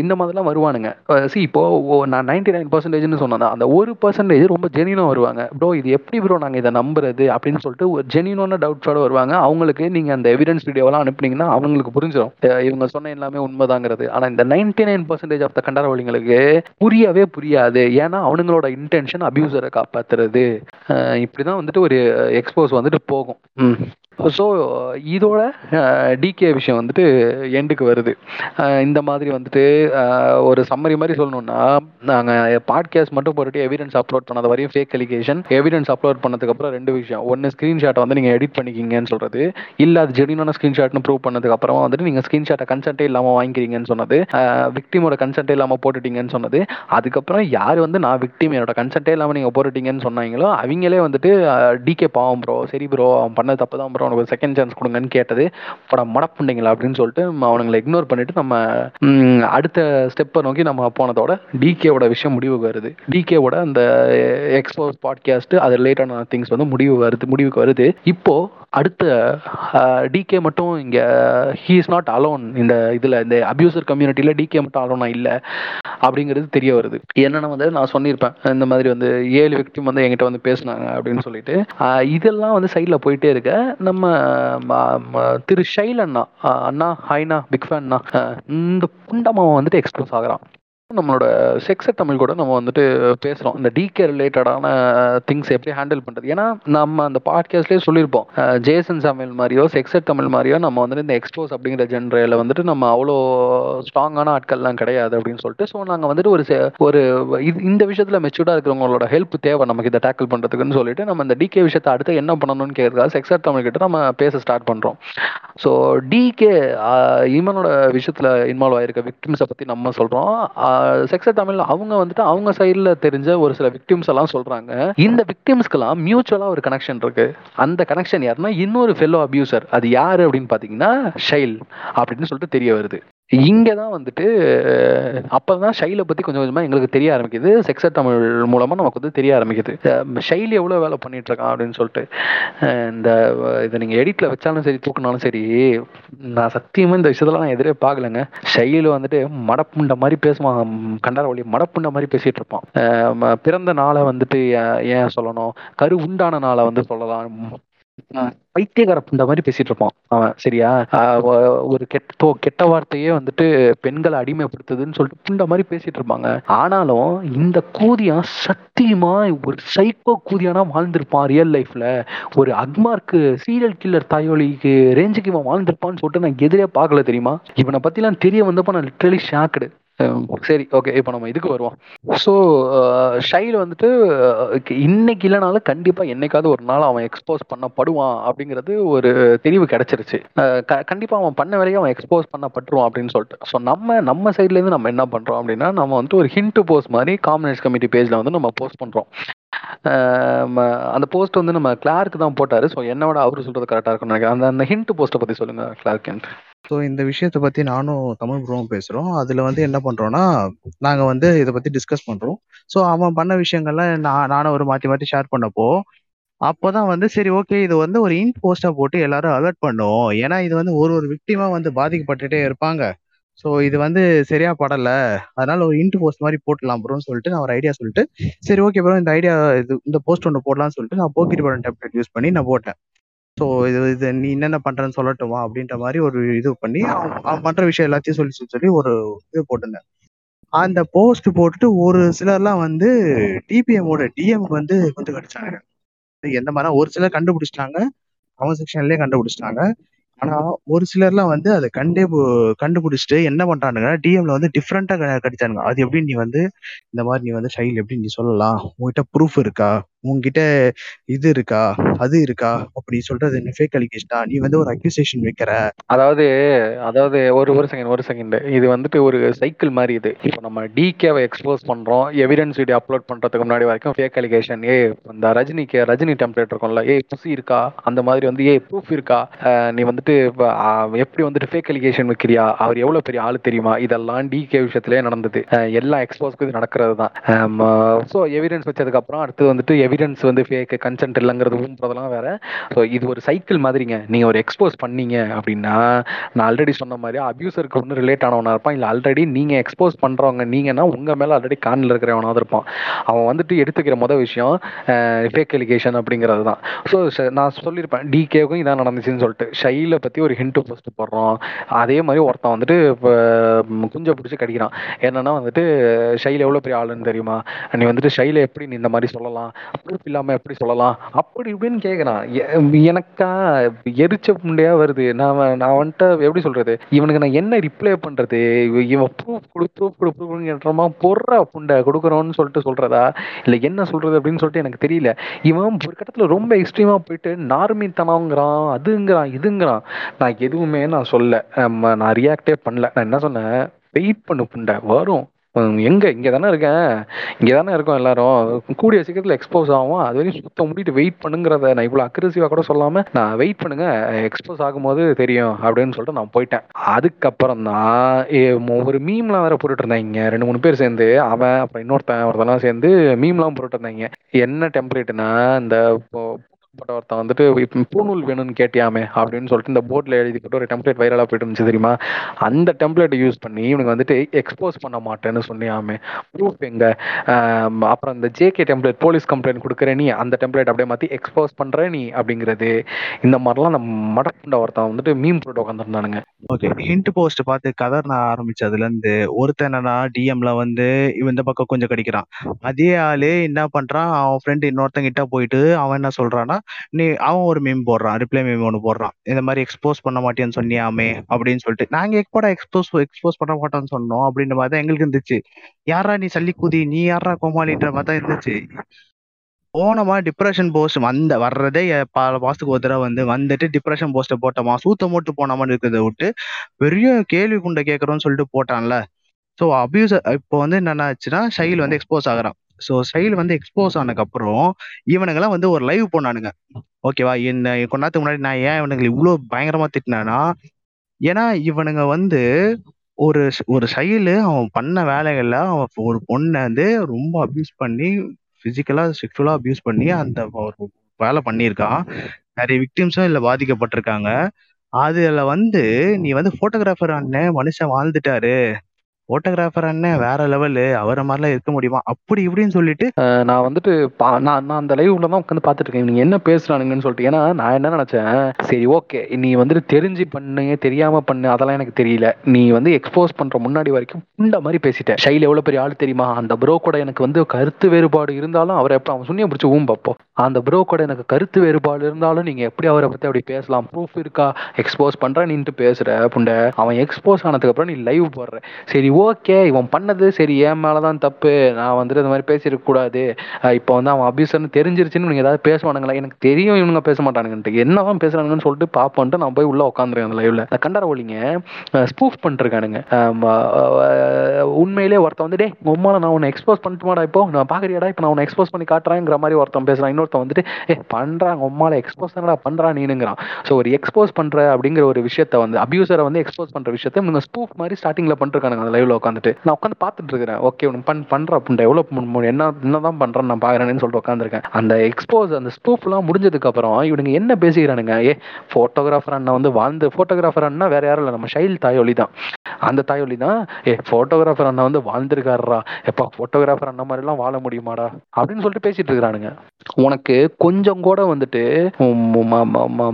இந்த மாதிரிலாம் வருவானுங்க. சி இப்போது நான் நைன்டி நைன் பர்சன்டேஜ்னு சொன்னேன், அந்த ஒரு பர்சன்டேஜ் ரொம்ப ஜெனினாக வருவாங்க, ப்ரோ இது எப்படி ப்ரோ நாங்கள் இதை நம்புறது அப்படின்னு சொல்லிட்டு ஒரு ஜெனினான டவுட்ஸோடு வருவாங்க. அவங்களுக்கு நீங்கள் அந்த எவிடன்ஸ் வீடியோலாம் அனுப்புனீங்கன்னா அவங்களுக்கு புரிஞ்சிடும் இவங்க சொன்ன எல்லாமே உண்மைதாங்கிறது. ஆனால் இந்த ninety nine percentage of the கண்டாரவழிங்களுக்கு புரியவே புரியாது. ஏன்னா அவனுங்களோட இன்டென்ஷன் அப்யூசரை காப்பாற்றுறது. இப்படி தான் வந்துட்டு ஒரு எக்ஸ்போஸ் வந்துட்டு போகும். ஸோ இதோட டிகே விஷயம் வந்துட்டு எண்டுக்கு வருது. இந்த மாதிரி வந்துட்டு ஒரு சம்மரி மாதிரி சொல்லணுன்னா நாங்கள் பாட்காஸ்ட் மட்டும் போட்டுட்டு எவிடன்ஸ் அப்லோட் பண்ணாத வரையும் ஃபேக் அலிகேஷன், எவிடன்ஸ் அப்லோட் பண்ணதுக்கப்புறம் ரெண்டு விஷயம், ஒன்று ஸ்க்ரீன்ஷாட்டை வந்து நீங்கள் எடிட் பண்ணிக்கிங்கன்னு சொல்கிறது, இல்லை அது ஜெனியூனான ஸ்க்ரீன்ஷாட்னு ப்ரூவ் பண்ணதுக்கப்புறமா வந்துட்டு நீங்கள் ஸ்க்ரீன்ஷாட்டை கன்சென்ட்டே இல்லாமல் வாங்கிக்கிறீங்கன்னு சொன்னது, விக்டிமோட கன்சென்ட்டே இல்லாமல் போட்டுட்டீங்கன்னு சொன்னது, அதுக்கப்புறம் யார் வந்து நான் விக்டிம் என்னோட கன்சென்ட்டே இல்லாமல் நீங்கள் போட்டுட்டீங்கன்னு சொன்னாங்களோ அவங்களே வந்துட்டு டிகே பாவம் ப்ரோ, சரி ப்ரோ அவன் பண்ணது தப்பு தான் ப்ரோ அவனுக்கு ஒரு செகண்ட் சான்ஸ் கொடுங்கன்னு கேட்டது படம் மடப்புண்டிங்களா அப்படின்னு சொல்லிட்டு அவனுங்களை இக்னோர் பண்ணிட்டு நம்ம அடுத்த ஸ்டெப்பை நோக்கி நம்ம போனதோட டிகேவோட விஷயம் முடிவுக்கு வருது. டிகேவோட அந்த எக்ஸ்போஸ் பாட்காஸ்ட் அது ரிலேட்டடான திங்ஸ் வந்து முடிவு வருது முடிவுக்கு வருது. இப்போ அடுத்த டிகே மட்டும் இங்கே ஹீ இஸ் நாட் அலோன், இந்த இதில் இந்த அபியூசர் கம்யூனிட்டியில் டிகே மட்டும் அலோனா இல்லை அப்படிங்கிறது தெரிய வருது. என்னென்னா வந்து நான் சொல்லியிருப்பேன் இந்த மாதிரி வந்து ஏழு விக்டிம் வந்து என்கிட்ட வந்து பேசினாங்க அப்படின்னு சொல்லிட்டு இதெல்லாம் வந்து சைடில் போயிட்டே இருக்க நம்ம திரு ஷைல் அண்ணா அண்ணா ஹாய்ண்ணா பிக் ஃபேன்னா இந்த புண்டமாவை வந்துட்டு எக்ஸ்போஸ் ஆகிறான். நம்மளோட செக்ஸ் தமிழ் கூட நம்ம வந்துட்டு பேசுகிறோம் இந்த டிகே ரிலேட்டடான திங்ஸ் எப்படி ஹேண்டில் பண்ணுறது. ஏன்னா நம்ம அந்த பாட்காஸ்ட்லேயே சொல்லியிருப்போம் ஜேசன் சாமியல் மாதிரியோ செக்ஸ் தமிழ் மாதிரியோ நம்ம வந்துட்டு இந்த எக்ஸ்போஸ் அப்படிங்கிற ஜென்ரையில் வந்துட்டு நம்ம அவ்வளோ ஸ்ட்ராங்கான ஆட்கள்லாம் கிடையாது அப்படின்னு சொல்லிட்டு. ஸோ நாங்கள் வந்துட்டு ஒரு ஒரு இந்த விஷயத்தில் மெச்சூர்டாக இருக்கிறவங்களோட ஹெல்ப் தேவை நமக்கு இதை டேக்கிள் பண்ணுறதுக்குன்னு சொல்லிட்டு நம்ம இந்த டிகே விஷயத்தை அடுத்து என்ன பண்ணணும்னு கேட்கறதுக்காக செக்ஸ் தமிழ் கிட்ட நம்ம பேச ஸ்டார்ட் பண்ணுறோம். ஸோ டிகே இவனோட விஷயத்தில் இன்வால்வ் ஆகிருக்க விக்டிம்ஸை பற்றி நம்ம சொல்கிறோம். செக்ஸ் தமிழ் அவங்க வந்துட்டு அவங்க சைடில் தெரிஞ்ச ஒரு சில விக்டிம்ஸ் எல்லாம் சொல்கிறாங்க. இந்த விக்டிம்ஸ்க்கெல்லாம் மியூச்சுவலாக ஒரு கனெக்ஷன் இருக்கு. அந்த கனெக்ஷன் யாருன்னா இன்னொரு ஃபெல்லோ அபியூசர், அது யார் அப்படின்னு பார்த்தீங்கன்னா ஷைல் அப்படின்னு சொல்லிட்டு தெரிய வருது. இங்கே தான் வந்துட்டு அப்போ தான் ஷைலை பற்றி கொஞ்சம் கொஞ்சமாக எங்களுக்கு தெரிய ஆரம்பிக்குது, செக்ஸ் தமிழ் மூலமாக நமக்கு வந்து தெரிய ஆரம்பிக்குது ஷைல் எவ்வளோ வேலை பண்ணிகிட்ருக்கான் அப்படின்னு சொல்லிட்டு. இந்த இதை நீங்கள் எடிட்டில் வச்சாலும் சரி தூக்கினாலும் சரி நான் சத்தியமாக இந்த விஷயத்தெல்லாம் நான் எதிரே பார்க்கலைங்க. ஷைல் வந்துட்டு மடப்புண்ட மாதிரி பேசுவான், கண்டார வழி மடப்புண்ட மாதிரி பேசிகிட்டு இருப்பான். பிறந்த நாளை வந்துட்டு ஏன் சொல்லணும், கரு உண்டான நாளை வந்து சொல்லலாம், பைத்தியக்கார புண்ட மாதிரி பேசிட்டு இருப்பான் அவன், சரியா? ஒரு கெட்ட கெட்ட வார்த்தையே வந்துட்டு பெண்களை அடிமைப்படுத்துதுன்னு சொல்லிட்டு புண்ட மாதிரி பேசிட்டு இருப்பாங்க. ஆனாலும் இந்த கூதியான் சத்தியமா ஒரு சைக்கோ கூதியானா வாழ்ந்திருப்பான் ரியல் லைஃப்ல. ஒரு அக்மார்க்கு சீரியல் கில்லர் தாயோலிக்கு ரேஞ்சுக்கு இவன் வாழ்ந்திருப்பான்னு சொல்லிட்டு நான் எதிரே பார்க்கல, தெரியுமா? இவனை பத்தி எல்லாம் தெரிய வந்தப்ப நான் லிட்டரலி ஷாக்டு. சரி, ஓகே, இப்போ நம்ம இதுக்கு வருவோம். ஸோ ஷைல் வந்துட்டு இன்னைக்கு இல்லைனாலும் கண்டிப்பாக என்னைக்காவது ஒரு நாள் அவன் எக்ஸ்போஸ் பண்ணப்படுவான் அப்படிங்கிறது ஒரு தெளிவு கிடைச்சிருச்சு. கண்டிப்பாக அவன் பண்ண வேலையை அவன் எக்ஸ்போஸ் பண்ணப்பட்டுருவான் அப்படின்னு சொல்லிட்டு. ஸோ நம்ம நம்ம சைட்லேருந்து நம்ம என்ன பண்ணுறோம் அப்படின்னா, நம்ம வந்துட்டு ஒரு ஹிண்ட் போஸ்ட் மாதிரி காமரேட்ஸ் கமிட்டி பேஜில் வந்து நம்ம போஸ்ட் பண்ணுறோம். அந்த போஸ்ட் வந்து நம்ம கிளார்க்கு தான் போட்டார். ஸோ என்னோட அவரு சொல்கிறது கரெக்டாக இருக்கும்னு நினைக்கிறேன். அந்த அந்த ஹிண்ட் போஸ்ட்டை பற்றி சொல்லுங்கள் கிளார்க். ஸோ இந்த விஷயத்தை பற்றி நானும் தமிழ் ப்ரோவும் பேசுகிறோம். அதில் வந்து என்ன பண்ணுறோன்னா, நாங்கள் வந்து இதை பற்றி டிஸ்கஸ் பண்ணுறோம். ஸோ அவன் பண்ண விஷயங்கள்லாம் நான் நானும் ஒரு மாற்றி மாற்றி ஷேர் பண்ணப்போ அப்போ தான் வந்து சரி, ஓகே, இது வந்து ஒரு இன் போஸ்ட்டாக போட்டு எல்லாரும் அலர்ட் பண்ணுவோம். ஏன்னா இது வந்து ஒரு ஒரு விக்டிமாக வந்து பாதிக்கப்பட்டுகிட்டே இருப்பாங்க. ஸோ இது வந்து சரியா படலை, அதனால ஒரு இன்ட் போஸ்ட் மாதிரி போட்டலாம் ப்ரோன்னு சொல்லிட்டு நான் ஒரு ஐடியா சொல்லிட்டு, சரி ஓகே ப்ரோ, இந்த ஐடியா இது இந்த போஸ்ட் ஒன்று போடலாம்னு சொல்லிட்டு நான் போக்கெட் படம் டெம்ப்ளேட் யூஸ் பண்ணி நான் போட்டேன். ஸோ இது இது நீ என்னென்ன பண்ணுறேன்னு சொல்லட்டுமா அப்படின்ற மாதிரி ஒரு இது பண்ணி அவன் பண்ணுற விஷயம் எல்லாத்தையும் சொல்லி சொல்லி சொல்லி ஒரு இது போட்டிருந்தேன். அந்த போஸ்ட் போட்டுட்டு ஒரு சிலர்லாம் வந்து டிபிஎம்மோட டிஎம்க்கு வந்து கொண்டு கடிச்சாங்க. எந்த மாதிரினா, ஒரு சிலர் கண்டுபிடிச்சிட்டாங்க, அவன் செக்ஷன்லேயே கண்டுபிடிச்சிட்டாங்க. ஆனால் ஒரு சிலர்லாம் வந்து அதை கண்டே கண்டுபிடிச்சிட்டு என்ன பண்ணுறானுங்கன்னா, டிஎம்ல வந்து டிஃப்ரெண்ட்டாக கடிச்சானுங்க. அது எப்படி நீ வந்து இந்த மாதிரி நீ வந்து ஷைல் எப்படி நீ சொல்லலாம், உங்ககிட்ட ப்ரூஃப் இருக்கா, உங்ககிட்ட இது இருக்கா, அது இருக்கா, அப்படி சொல்றது என்ன ஃபேக் அலிகேஷனா, நீ வந்து ஒரு அக்யூசேஷன் வைக்கிற. அதாவது அதாவது ஒரு ஒரு செகண்ட் ஒரு செகண்ட் இது வந்துட்டு ஒரு சைக்கிள் மாதிரி. இது இப்போ நம்ம டிகேவை எக்ஸ்போஸ் பண்றோம், எவிடன்ஸ் வீடியோ அப்லோட் பண்றதுக்கு முன்னாடி வரைக்கும் ஃபேக் அலிகேஷன், ஏ இந்த ரஜினிக்கு ரஜினி டெம்ப்ளேட் இருக்கும்ல, ஏ புசி இருக்கா, அந்த மாதிரி வந்து ஏ ப்ரூஃப் இருக்கா, நீ வந்துட்டு எப்படி வந்துட்டு ஃபேக் அலிகேஷன் வைக்கிறியா, அவர் எவ்வளவு பெரிய ஆளு தெரியுமா, இதெல்லாம் டிகே விஷயத்திலேயே நடந்தது. எல்லா எக்ஸ்போஸ்க்கு இது நடக்கிறது தான். ஸோ எவிடன்ஸ் வச்சதுக்கு அப்புறம் அடுத்து வந்துட்டு எவிடன்ஸ் வந்து ஃபேக் கன்சென்ட் இல்லைங்கிறது ஊன்றதெல்லாம் வேற. ஸோ இது ஒரு சைக்கிள் மாதிரிங்க. நீங்கள் ஒரு எக்ஸ்போஸ் பண்ணீங்க அப்படின்னா, நான் ஆல்ரெடி சொன்ன மாதிரி அப்யூசருக்கு ஒன்று ரிலேட் ஆனவனா இருப்பான், இல்லை ஆல்ரெடி நீங்கள் எக்ஸ்போஸ் பண்ணுறவங்க நீங்கன்னா உங்கள் மேலே ஆல்ரெடி கார்னில் இருக்கிறவனாவது இருப்பான். அவன் வந்துட்டு எடுத்துக்கிற மொதல் விஷயம் ஃபேக் அலிகேஷன் அப்படிங்கிறது தான். ஸோ நான் சொல்லியிருப்பேன் டிகேவுக்கும் இதான் நடந்துச்சுன்னு சொல்லிட்டு. ஷைலை பற்றி ஒரு ஹிண்ட் போஸ்ட் போடுறோம். அதே மாதிரி ஒருத்தன் வந்துட்டு குஞ்சை பிடிச்சி கடிக்கிறான். என்னன்னா வந்துட்டு ஷைல் எவ்வளோ பெரிய ஆளுன்னு தெரியுமா, நீ வந்துட்டு ஷைலை எப்படி நீ இந்த மாதிரி சொல்லலாம், ப்ரூஃப் இல்லாமல் எப்படி சொல்லலாம், அப்படி இப்படின்னு கேட்குறான். எனக்கா எரிச்ச புண்டையாக வருது. நான் நான் வந்துட்டு எப்படி சொல்கிறது, இவனுக்கு நான் என்ன ரிப்ளை பண்ணுறது? இவன் ப்ரூஃப் கொடு ப்ரூஃப் கொடு ப்ரூஃப்னு கேட்டுறமா, பொற புண்டை கொடுக்குறோன்னு சொல்லிட்டு சொல்கிறதா, இல்லை என்ன சொல்கிறது அப்படின்னு சொல்லிட்டு எனக்கு தெரியல. இவன் ஒரு கட்டத்தில் ரொம்ப எக்ஸ்ட்ரீமாக போயிட்டு நார்மித்தனங்கிறான், அதுங்கிறான், இதுங்கிறான். நான் எதுவுமே நான் சொல்ல நான் ரியாக்டே பண்ணல. நான் என்ன சொன்னேன், வெயிட் பண்ணு புண்டை, வரும், எங்க இங்கே தானே இருக்கேன், இங்கே தானே இருக்கோம் எல்லாரும், கூடிய சீக்கிரத்தில் எக்ஸ்போஸ் ஆகும், அது வரையும் சுத்தம் முடிட்டு வெயிட் பண்ணுங்கிறத நான் இவ்வளோ அக்ரெசிவாக கூட சொல்லாமல் நான் வெயிட் பண்ணுங்க, எக்ஸ்போஸ் ஆகும்போது தெரியும் அப்படின்னு சொல்லிட்டு நான் போயிட்டேன். அதுக்கப்புறம் தான் ஒரு மீம்லாம் வேற போட்டுட்டு இருந்தாங்க ரெண்டு மூணு பேர் சேர்ந்து, அவன் அப்புறம் இன்னொருத்தன் ஒருத்தெல்லாம் சேர்ந்து மீம்லாம் போட்டுட்டு இருந்தாங்க. என்ன டெம்ப்ளேட்னா, இந்த போட்ட ஒருத்தன் வந்துட்டு இப்போ பூநூல் வேணும்னு கேட்டியாமே அப்படின்னு சொல்லிட்டு இந்த போர்டில் எழுதி போட்டு ஒரு டெம்ப்ளேட் வைரலாக போயிட்டு இருந்துச்சு, தெரியுமா? அந்த டெம்ப்ளேட்டை யூஸ் பண்ணி இவனுக்கு வந்துட்டு எக்ஸ்போஸ் பண்ண மாட்டேன்னு சொன்னியாமே, ப்ரூஃப் எங்க? அப்புறம் இந்த ஜேகே டெம்ப்ளேட், போலீஸ் கம்ப்ளைண்ட் கொடுக்குற நீ, அந்த டெம்ப்ளேட் அப்படியே மாற்றி எக்ஸ்போஸ் பண்ணுற நீ அப்படிங்கிறது. இந்த மாதிரிலாம் நம்ம மடப்புண்ட ஒருத்தன் வந்துட்டு மீம் போட்டு உட்காந்துருந்தானுங்க. ஓகே, ஹிண்ட் போஸ்ட் பார்த்து கதர் நான் ஆரம்பிச்சதுலேருந்து ஒருத்தன் என்னன்னா, டிஎம்ல வந்து இவன் இந்த பக்கம் கொஞ்சம் கடிக்கிறான். அதே ஆளே என்ன பண்ணுறான், அவன் ஃப்ரெண்டு இன்னொருத்தங்கிட்ட போயிட்டு அவன் என்ன சொல்கிறான்னா, நீ அவன் ஒரு மீம் போடுறான், ரிப்ளை மீம் ஒன்று போடுறான், இந்த மாதிரி எக்ஸ்போஸ் பண்ண மாட்டேன்னு சொன்னியாமே அப்படின்னு சொல்லிட்டு. நாங்கள் எப்படா எக்ஸ்போஸ் எக்ஸ்போஸ் பண்ண மாட்டோம்னு சொன்னோம் அப்படின்ற மாதிரி தான் எங்களுக்கு இருந்துச்சு. யாரா நீ சல்லிக்குதி, நீ யாரா கோமாளின்ற மாதிரி தான் இருந்துச்சு. போனோமா டிப்ரெஷன் போஸ்ட் வந்த வர்றதே பல மாசத்துக்கு ஒரு தடவை வந்து வந்துட்டு டிப்ரெஷன் போஸ்ட்டை போட்டோமா, சூத்த மோட்டு போனோமான்னு இருக்கிறத விட்டு வெறிய கேள்வி குண்டை கேட்குறோன்னு சொல்லிட்டு போட்டான்ல. ஸோ அபியூஸ் இப்போ வந்து என்னென்ன ஆச்சுன்னா, ஷைல் வந்து எக்ஸ்போஸ் ஆகிறான். ஸோ ஷைல் வந்து எக்ஸ்போஸ் ஆனதுக்கப்புறம் இவனுங்கெல்லாம் வந்து ஒரு லைவ் போனானுங்க, ஓகேவா? என்ன கொண்டாத்துக்கு முன்னாடி நான் ஏன் இவனுங்களை இவ்வளோ பயங்கரமாக திட்டினேன்னா, ஏன்னா இவனுங்க வந்து ஒரு ஒரு ஷைலு அவன் பண்ண வேலைகளில் அவன் ஒரு பொண்ணை வந்து ரொம்ப அப்யூஸ் பண்ணி, ஃபிசிக்கலாக செக்ஷுவலாக அப்யூஸ் பண்ணி அந்த ஒரு வேலை பண்ணியிருக்கான். நிறைய விக்டிம்ஸும் இதில் பாதிக்கப்பட்டிருக்காங்க. அதில் வந்து நீ வந்து ஃபோட்டோகிராஃபர் அண்ணன் மனுஷன் வாழ்ந்துட்டாரு, போட்டோகிராஃபர் அண்ணன் வேற லெவலு, அவரை மாதிரிலாம் இருக்க முடியுமா அப்படி இப்படின்னு சொல்லிட்டு நான் வந்துட்டு நான் நான் அந்த லைவ்ல தான் உட்காந்து பார்த்துட்டு இருக்கேன் நீங்க என்ன பேசுறானுங்கன்னு சொல்லிட்டு. ஏன்னா நான் என்ன நினைச்சேன், சரி ஓகே நீ வந்துட்டு தெரிஞ்சு பண்ணு தெரியாம பண்ணு அதெல்லாம் எனக்கு தெரியல, நீ வந்து எக்ஸ்போஸ் பண்ற முன்னாடி வரைக்கும் புண்ட மாதிரி பேசிட்டேன். ஷைல் எவ்வளவு பெரிய ஆள் தெரியுமா, அந்த ப்ரோ கூட எனக்கு வந்து கருத்து வேறுபாடு இருந்தாலும் அவரை எப்படி அவன் சுண்ணிய பிடிச்சி ஊம் பார்ப்போம், அந்த ப்ரோ கூட எனக்கு கருத்து வேறுபாடு இருந்தாலும் நீங்க எப்படி அவரை பத்தி அப்படி பேசலாம், ப்ரூஃப் இருக்கா எக்ஸ்போஸ் பண்ற நீன்ட்டு பேசுற புண்ட. அவன் எக்ஸ்போஸ் ஆனதுக்கு அப்புறம் நீ லைவ் போடுற, சரி ஓகே இவன் பண்ணது சரி என் மேலதான் தப்பு, நான் வந்துட்டு இந்த மாதிரி பேசிருக்க கூடாது, இப்போ வந்து அவன் அபியூசர்னு தெரிஞ்சிருச்சுன்னு நீங்க ஏதாவது பேசுவானுங்களா, எனக்கு தெரியும் இவனுங்க பேச மாட்டானுங்கன்ட்டு என்னதான் பேசுறாங்கன்னு சொல்லிட்டு பாப்பான்ட்டு நான் போய் உள்ள உட்காந்துருக்கேன். அந்த லைவ்ல கண்டார ஒளிங்க ஸ்பூஃப் பண்ணிருக்கானுங்க. உண்மையிலே ஒருத்தன் வந்து டே உம்மால நான் உன்னை எக்ஸ்போஸ் பண்ணிட்டுமாடா இப்போ நான் பார்க்குறியாடா இப்போ நான் உன்னை எக்ஸ்போஸ் பண்ணி காட்டுறாங்கிற மாதிரி ஒருத்தன் பேசுகிறான். இன்னொருத்தன் வந்துட்டு ஏ பண்ணுறாங்க உம்மால எக்ஸ்போஸ் தானடா பண்ணுறான் நீனுங்கிறான். ஸோ ஒரு எக்ஸ்போஸ் பண்ணுற அப்படிங்கிற ஒரு விஷயத்தை வந்து அபியூசரை வந்து எக்ஸ்போஸ் பண்ணுற விஷயத்தை இவங்க ஸ்பூஃப் மாதிரி ஸ்டார்டிங்கில் பண்ணிருக்கானுங்க அந்த லைவ்ல உட்காந்துட்டு. நான் உட்காந்து பார்த்துட்டு இருக்கிறேன், ஓகே உனக்கு பண் பண்ணுற அப்படின்ட்டு எவ்வளோ என்ன என்ன தான் பண்ணுறேன் நான் பார்க்குறேன்னு சொல்லிட்டு உட்காந்துருக்கேன். அந்த எக்ஸ்போஸ் அந்த ஸ்பூஃப்லாம் முடிஞ்சதுக்கப்புறம் இவனுங்க என்ன பேசுகிறானுங்க, ஏ ஃபோட்டோகிராஃபர் அண்ணா வந்து வாழ்ந்து ஃபோட்டோகிராஃபர் அண்ணா வேற யாரும் இல்லை நம்ம ஷைல் தாயொலி தான், அந்த தாயொலி தான் ஏ போட்டோகிராஃபர் அண்ணா வந்து வாழ்ந்துருக்காருடா எப்பா போட்டோகிராஃபர் அண்ணா மாதிரிலாம் வாழ முடியுமாடா அப்படின்னு சொல்லிட்டு பேசிட்டு இருக்கிறானுங்க. உனக்கு கொஞ்சம் கூட வந்துட்டு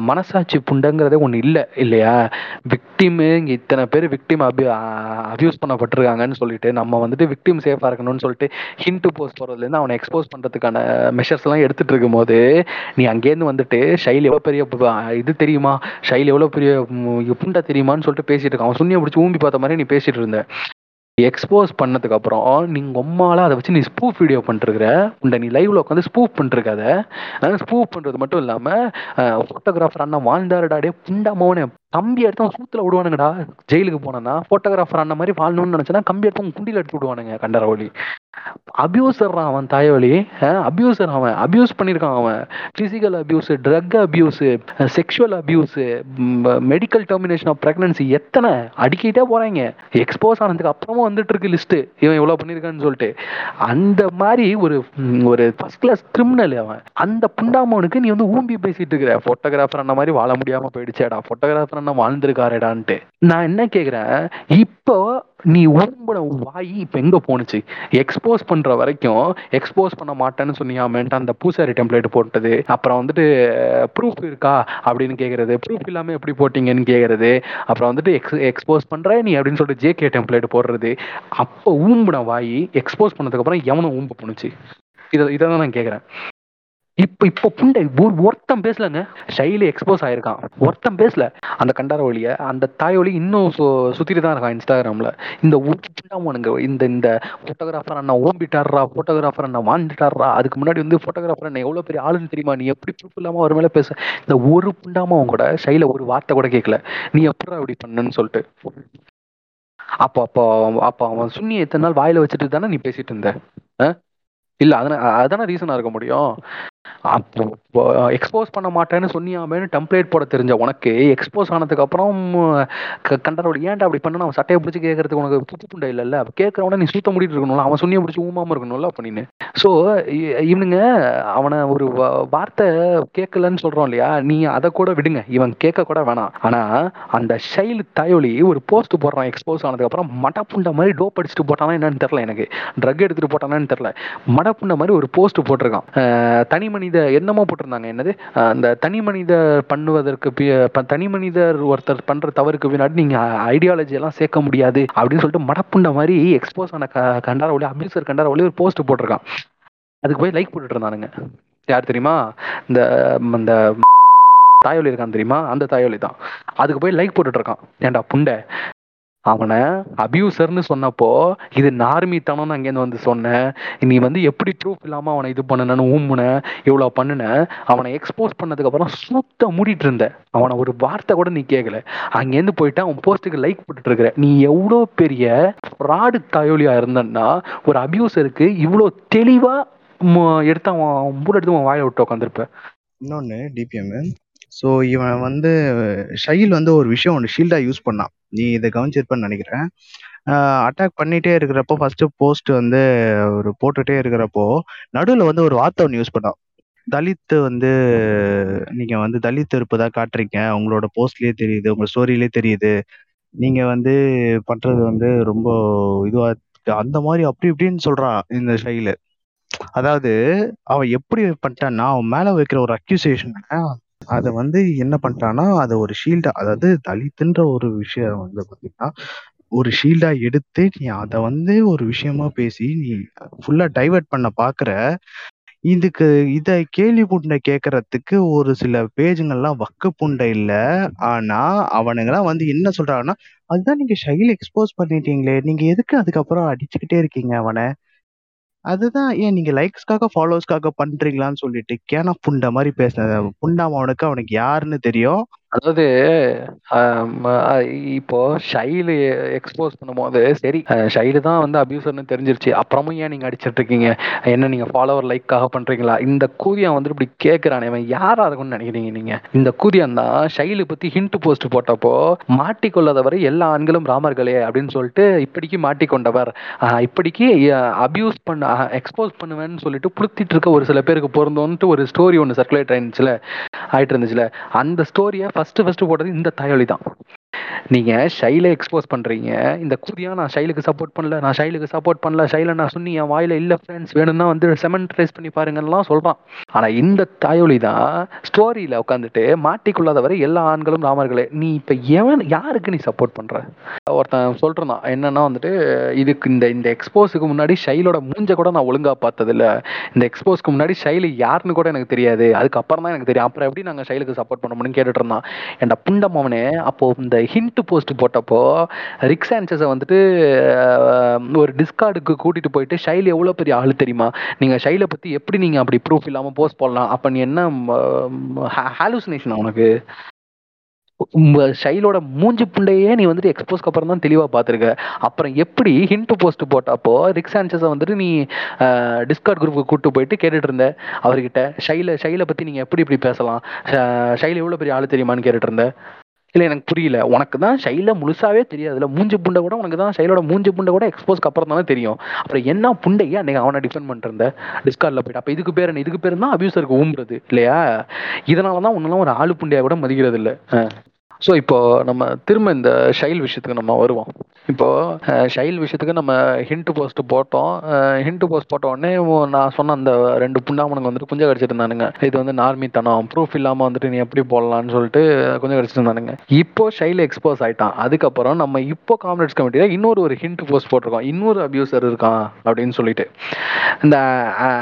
மனசாட்சி புண்டங்கிறதே ஒன்று இல்லை இல்லையா. விக்டிமு இங்கே இத்தனை பேர் விக்டிம் அபியூ அபியூஸ் பண்ணப்பட்டிருக்காங்கன்னு சொல்லிட்டு நம்ம வந்துட்டு விக்டிம் சேஃபாக இருக்கணும்னு சொல்லிட்டு ஹிண்ட் போஸ்ட் போடுறதுலேருந்து அவனை எக்ஸ்போஸ் பண்ணுறதுக்கான மெஷர்ஸ்லாம் எடுத்துகிட்டு இருக்கும்போது நீ அங்கேருந்து வந்துட்டு ஷைல் எவ்வளோ பெரிய இது தெரியுமா, ஷைல் எவ்வளோ பெரிய புண்டா தெரியுமான்னு சொல்லிட்டு பேசிட்டு இருக்கான். அவன் சுண்ணியை பிடிச்சி ஊம்பி பார்த்த மாதிரி நீ பேசிட்டு இருந்த. எக்ஸ்போஸ் பண்ணதுக்கு அப்புறம் நீங்க உம்மால அதை வச்சு நீ ஸ்பூஃப் வீடியோ பண்ணிருக்கிற உண்டை, நீ லைவ்ல உட்காந்து ஸ்பூஃப் பண்ணிருக்காத. அதனால ஸ்பூஃப் பண்றது மட்டும் இல்லாம போட்டோகிராஃபர் அண்ணா வாழ்ந்தாருடா டே புண்டாமோனே கம்பி எடுத்து அவன் சூத்துல விடுவானுங்கடா, ஜெயிலுக்கு போனா போட்டோகிராஃபர் அண்ணா மாதிரி வாழணும்னு நினைச்சேன்னா கம்பி எடுத்து குண்டியில எடுத்து விடுவானுங்க. கண்டரவழி அபியூசர் அவன் தாயவழி அபியூசர், அவன் அபியூஸ் பண்ணியிருக்கான். அவன் physical abuse, drug abuse, sexual abuse, medical termination of pregnancy எத்தனை அடிக்கிட்டே போறாங்க. எக்ஸ்போஸ் ஆனதுக்கு அப்புறமும் வந்துட்டு இருக்கு லிஸ்ட் இவன் இவ்வளவு பண்ணியிருக்கான்னு சொல்லிட்டு. அந்த மாதிரி ஒரு ஒரு ஃபர்ஸ்ட் கிளாஸ் கிரிமினல் அவன். அந்த புண்டாமனுக்கு நீ வந்து ஊம்பி பேசிட்டு இருக்கிற போட்டோகிராஃபர் அந்த மாதிரி வாழ முடியாம போயிடுச்சேடா, போட்டோகிராஃபர் என்ன வாழ்ந்துருக்காரேடான்ட்டு. நான் என்ன கேக்குறேன், இப்போ நீ உரும்புன வாய் இப்போ எங்கே போணுச்சு? எக்ஸ்போஸ் பண்ணுற வரைக்கும் எக்ஸ்போஸ் பண்ண மாட்டேன்னு சொன்னியாமேன்ட்டு அந்த பூசாரி டெம்ப்ளேட் போட்டது, அப்புறம் வந்துட்டு ப்ரூஃப் இருக்கா அப்படின்னு கேட்குறது, ப்ரூஃப் இல்லாமல் எப்படி போட்டிங்கன்னு கேட்குறது, அப்புறம் வந்துட்டு எக்ஸ் எக்ஸ்போஸ் பண்ணுற நீ அப்படின்னு சொல்லிட்டு ஜேகே டெம்ப்ளேட் போடுறது. அப்போ ஊம்புன வாய் எக்ஸ்போஸ் பண்ணதுக்கப்புறம் எவனும் ஊம்பு போணுச்சு? இதை இதை தான் நான் கேட்குறேன். இப்போ இப்போ புண்டை ஒரு ஒருத்தம் பேசலங்க, ஷைலி எக்ஸ்போஸ் ஆயிருக்கான் ஒருத்தம் பேசல. அந்த கண்டார ஒளிய அந்த தாயொலி இன்னும் சு சுத்திட்டு தான் இருக்கான் இன்ஸ்டாகிராமில். இந்த உண்டாமனுங்க இந்த இந்த ஃபோட்டோகிராஃபர் அண்ணா ஓம்பிட்டார்ரா, ஃபோட்டோகிராஃபர் அண்ணா வாண்டிட்டார்ரா, அதுக்கு முன்னாடி வந்து ஃபோட்டோகிராஃபர் அண்ணா எவ்வளோ பெரிய ஆளுன்னு தெரியுமா, நீ எப்படி ப்ரூஃப் இல்லாமல் அவர் மேலே பேச. இந்த ஒரு புண்டாம அவங்க கூட ஷைல ஒரு வார்த்தை கூட கேட்கல, நீ எப்படி அப்படி பண்ணுன்னு சொல்லிட்டு. அப்போ அப்போ அப்போ அவன் சுண்ணியை எத்தனை நாள் வாயில வச்சுட்டு தானே நீ பேசிட்டு இருந்த இல்லை? அதனா அதான ரீசனாக இருக்க முடியும். அப்போ எக்ஸ்போஸ் பண்ண மாட்டேன்னு சொன்னியாமேனு டெம்ப்ளேட் போட தெரிஞ்ச உனக்கு எக்ஸ்போஸ் ஆனதுக்கப்புறம் கண்டரோடு ஏன்டா அப்படி பண்ணணும் அவன் சட்டையை பிடிச்சி கேட்கறதுக்கு உனக்கு புது புண்டை இல்லைல்ல? அப்போ கேட்குறவன நீ சுத்த முடிட்டு இருக்கணும்ல, அவன் சுண்ணியை பிடிச்சி ஊமாமல் இருக்கணும்ல அப்படின்னு. ஸோ இவனுங்க அவனை ஒரு வார்த்தை கேட்கலன்னு சொல்கிறோம் இல்லையா, நீ அதை கூட விடுங்க இவன் கேட்க கூட வேணாம். ஆனால் அந்த ஷைல் தாயொலி ஒரு போஸ்ட் போடுறான் எக்ஸ்போஸ் ஆனதுக்கப்புறம், மட புண்டை மாதிரி டோப் அடிச்சுட்டு போட்டானா என்னன்னு தெரில, எனக்கு ட்ரக் எடுத்துகிட்டு போட்டானான்னு தெரில, மட புண்டை மாதிரி ஒரு போஸ்ட் போட்டிருக்கான். தனி மனித என்னமோ போட்டிருந்தாங்க, என்னது அந்த தனி மனிதர் பண்ணுவதற்கு தனி மனிதர் ஒருத்தர் பண்ற தவறுக்கு பின்னாடி நீங்க ஐடியாலஜி எல்லாம் சேர்க்க முடியாது அப்படின்னு சொல்லிட்டு மடப்புண்ட மாதிரி எக்ஸ்போஸ் ஆன கண்டார ஒளி அபியூசர் கண்டார ஒளி ஒரு போஸ்ட் போட்டிருக்கான். அதுக்கு போய் லைக் போட்டுட்டு இருந்தானுங்க. யார் தெரியுமா, இந்த இந்த தாயொலி இருக்கான் தெரியுமா, அந்த தாயொலி தான். அதுக்கு போய் லைக் போட்டுட்டு இருக்கான். ஏண்டா புண்டை, அவனை அபியூசர்னு சொன்னப்போ இது நார்மித்தனம் அங்கேருந்து வந்து சொன்னேன், நீ வந்து எப்படி ப்ரூஃப் இல்லாமல் அவனை இது பண்ணனு ஊம்முன இவ்வளோ பண்ணுன, அவனை எக்ஸ்போஸ் பண்ணதுக்கப்புறம் சுத்த மூடிட்டு இருந்த, அவனை ஒரு வார்த்தை கூட நீ கேட்கல, அங்கேருந்து போயிட்டு அவன் போஸ்ட்டுக்கு லைக் போட்டுட்டு இருக்கிற. நீ எவ்வளோ பெரிய ஃப்ராடு தாயொலியாக இருந்தன்னா ஒரு அபியூசருக்கு இவ்வளோ தெளிவாக எடுத்து அவன் மூட எடுத்து அவன் வாயை விட்டு உட்காந்துருப்பேன். இன்னொன்று டிபிஎம், ஸோ இவன் வந்து ஷைல் வந்து ஒரு விஷயம் ஒன்று ஷீல்டாக யூஸ் பண்ணான், நீ இதை கவனிச்சிருப்பேன்னு நினைக்கிறேன். அட்டாக் பண்ணிகிட்டே இருக்கிறப்போ ஃபஸ்ட்டு போஸ்ட் வந்து ஒரு போட்டுகிட்டே இருக்கிறப்போ நடுவில் வந்து ஒரு வார்த்தை ஒன்று யூஸ் பண்ணான், தலித்து வந்து நீங்கள் வந்து தலித்து இருப்பதாக காட்டுறீங்க, உங்களோட போஸ்ட்லேயே தெரியுது, உங்கள் ஸ்டோரியிலே தெரியுது, நீங்க வந்து பண்றது வந்து ரொம்ப இதுவா அந்த மாதிரி அப்படி இப்படின்னு சொல்றான் இந்த ஷைலு. அதாவது அவன் எப்படி பண்ணிட்டான்னா, அவன் மேல வைக்கிற ஒரு அக்யூசேஷனை அதை வந்து என்ன பண்ணிட்டான்னா, அதை ஒரு ஷீல்டா, அதாவது தலித்துன்ற ஒரு விஷயம் வந்து பாத்தீங்கன்னா ஒரு ஷீல்டா எடுத்து நீ அதை வந்து ஒரு விஷயமா பேசி நீ ஃபுல்லா டைவர்ட் பண்ண பாக்குற. இதுக்கு இதை கேள்வி புண்டை கேட்கறதுக்கு ஒரு சில பேஜுங்கள்லாம் வக்கு புண்டை இல்லை. ஆனா அவனுங்கெல்லாம் வந்து என்ன சொல்றாங்கன்னா, அதுதான் நீங்க ஷைல் எக்ஸ்போஸ் பண்ணிட்டீங்களே, நீங்க எதுக்கு அதுக்கப்புறம் அடிச்சுக்கிட்டே இருக்கீங்க அவனை, அதுதான் ஏன் நீங்க லைக்ஸ்க்காக ஃபாலோவர்ஸ்க்காக பண்றீங்களான்னு சொல்லிட்டு கேனா புண்டை மாதிரி பேசின புண்டாமனுக்கு அவனுக்கு யாருன்னு தெரியும். அதாவது இப்போ ஷைல் எக்ஸ்போஸ் பண்ணும்போது சரி ஷைல் தான் வந்து அபியூசர்னு தெரிஞ்சிருச்சு, அப்புறமும் ஏன் நீங்க அடிச்சிட்டு இருக்கீங்க, என்ன நீங்க ஃபாலோவர் லைக்காக பண்றீங்களா, இந்த கூதியம் வந்துட்டு இப்படி கேட்கிறானே அவன் யாரா இருக்கும்னு நினைக்கிறீங்க நீங்க? இந்த கூதியம் தான் ஷைலு பத்தி ஹிண்ட் போஸ்ட் போட்டப்போ மாட்டிக்கொள்ளாதவரை எல்லா ஆண்களும் ராமர்களே அப்படின்னு சொல்லிட்டு இப்படிக்கு மாட்டிக்கொண்டவர், இப்படிக்கு அபியூஸ் பண்ண எக்ஸ்போஸ் பண்ணுவேன்னு சொல்லிட்டு புடுத்திட்டு இருக்க ஒரு சில பேருக்கு பொருந்தோன்ட்டு ஒரு ஸ்டோரி ஒன்று சர்க்குலேட் ஆயிடுச்சுல ஆயிட்டு இருந்துச்சுல அந்த ஸ்டோரியை ஃபர்ஸ்ட் ஃபர்ஸ்ட் போட்டது இந்த தாயொலி தான். நீங்க ஷைலை எக்ஸ்போஸ் பண்றீங்க, இந்த கூதியா நான் ஷைலுக்கு சப்போர்ட் பண்ணல, நான் ஷைலுக்கு சப்போர்ட் பண்ணல, ஷைல நான் சொன்னி என் வாயில இல்ல ஃப்ரெண்ட்ஸ் வேணும்னா வந்து செமெண்ட் ரைஸ் பண்ணி பாருங்கலாம் சொல்றான். ஆனா இந்த தாயொலி தான் ஸ்டோரியில உட்காந்துட்டு மாட்டிக்குள்ளாதவரை எல்லா ஆண்களும் ராமர்களே, நீ இப்ப எவன் யாருக்கு நீ சப்போர்ட் பண்ற? ஒருத்தன் சொல்றான் என்னன்னா வந்துட்டு இதுக்கு இந்த இந்த எக்ஸ்போஸுக்கு முன்னாடி ஷைலோட மூஞ்ச கூட நான் ஒழுங்கா பார்த்தது இல்ல, இந்த எக்ஸ்போஸ்க்கு முன்னாடி ஷைலு யாருன்னு கூட எனக்கு தெரியாது, அதுக்கப்புறம் தான் எனக்கு தெரியும், அப்புறம் எப்படி நாங்க ஷைலுக்கு சப்போர்ட் பண்ண முடியும்னு கேட்டுட்டு இருந்தான். என்ட புண்டம் அவனே. அப்போ இந்த ஹிண்ட் போஸ்ட் போட்டப்போ ரிக்ஸ் சான்சஸை வந்துட்டு ஒரு டிஸ்கார்டுக்கு கூட்டிட்டு போயிட்டு ஷைல் எவ்வளோ பெரிய ஆளு தெரியுமா, நீங்க ஷைலை பத்தி எப்படி நீங்க அப்படி ப்ரூஃப் இல்லாம போஸ்ட் போடலாம், அப்ப நீ என்ன ஹாலுசினேஷனா உனக்கு, ஷைலோட மூஞ்சி புண்டையே நீ வந்துட்டு எக்ஸ்போஸ்க்கு அப்புறம் தான் தெளிவாக பார்த்துருக்க, அப்புறம் எப்படி ஹிண்ட் போஸ்ட் போட்டப்போ ரிக்ஸ் சான்சஸை வந்துட்டு நீ டிஸ்கார்ட் குரூப்புக்கு கூப்பிட்டு போயிட்டு கேட்டுட்டு இருந்த அவர்கிட்ட ஷைல ஷைலை பற்றி நீங்கள் எப்படி இப்படி பேசலாம், ஷைல் எவ்வளோ பெரிய ஆளு தெரியுமான்னு கேட்டுட்டு இருந்த. இல்லை எனக்கு புரியல, உனக்கு தான் ஷைல முழுசாவே தெரியாதுல்ல, மூஞ்சி புண்டை கூட உனக்கு தான் ஷைலோட மூஞ்சி புண்டை கூட எக்ஸ்போஸ்க்கு அப்புறம் தானே தெரியும், அப்புறம் என்ன புண்டையே அன்னைக்கு அவனை டிஃபெண்ட் பண்ணிருந்த டிஸ்கார்டில் போய்ட்டு, அப்போ இதுக்கு பேர் என்ன, இதுக்கு பேர் தான் அபியூசருக்கு ஊம்புறது இல்லையா, இதனால தான் உன்னெல்லாம் ஒரு ஆளு புண்டையாக கூட மதிக்கிறது இல்லை. ஸோ இப்போ நம்ம திரும்ப இந்த ஷைல் விஷயத்துக்கு நம்ம வருவோம். இப்போது ஷைல் விஷயத்துக்கு நம்ம ஹிண்ட் போஸ்ட் போட்டோம், ஹிண்ட் போஸ்ட் போட்ட உடனே நான் சொன்ன அந்த ரெண்டு புண்டாமனுங்க வந்துட்டு கொஞ்சம் கடிச்சிட்டு இருந்தானுங்க, இது வந்து நார்மித்தனம் ப்ரூஃப் இல்லாமல் வந்துட்டு நீ எப்படி போடலான்னு சொல்லிட்டு கொஞ்சம் கடிச்சிட்டு இருந்தானுங்க. இப்போ ஷைல் எக்ஸ்போஸ் ஆகிட்டான், அதுக்கப்புறம் நம்ம இப்போ காம்ரேட்ஸ் கமிட்டியில் இன்னொரு ஒரு ஹிண்ட் போஸ்ட் போட்டிருக்கோம், இன்னொரு அபியூசர் இருக்கான் அப்படின்னு சொல்லிட்டு இந்த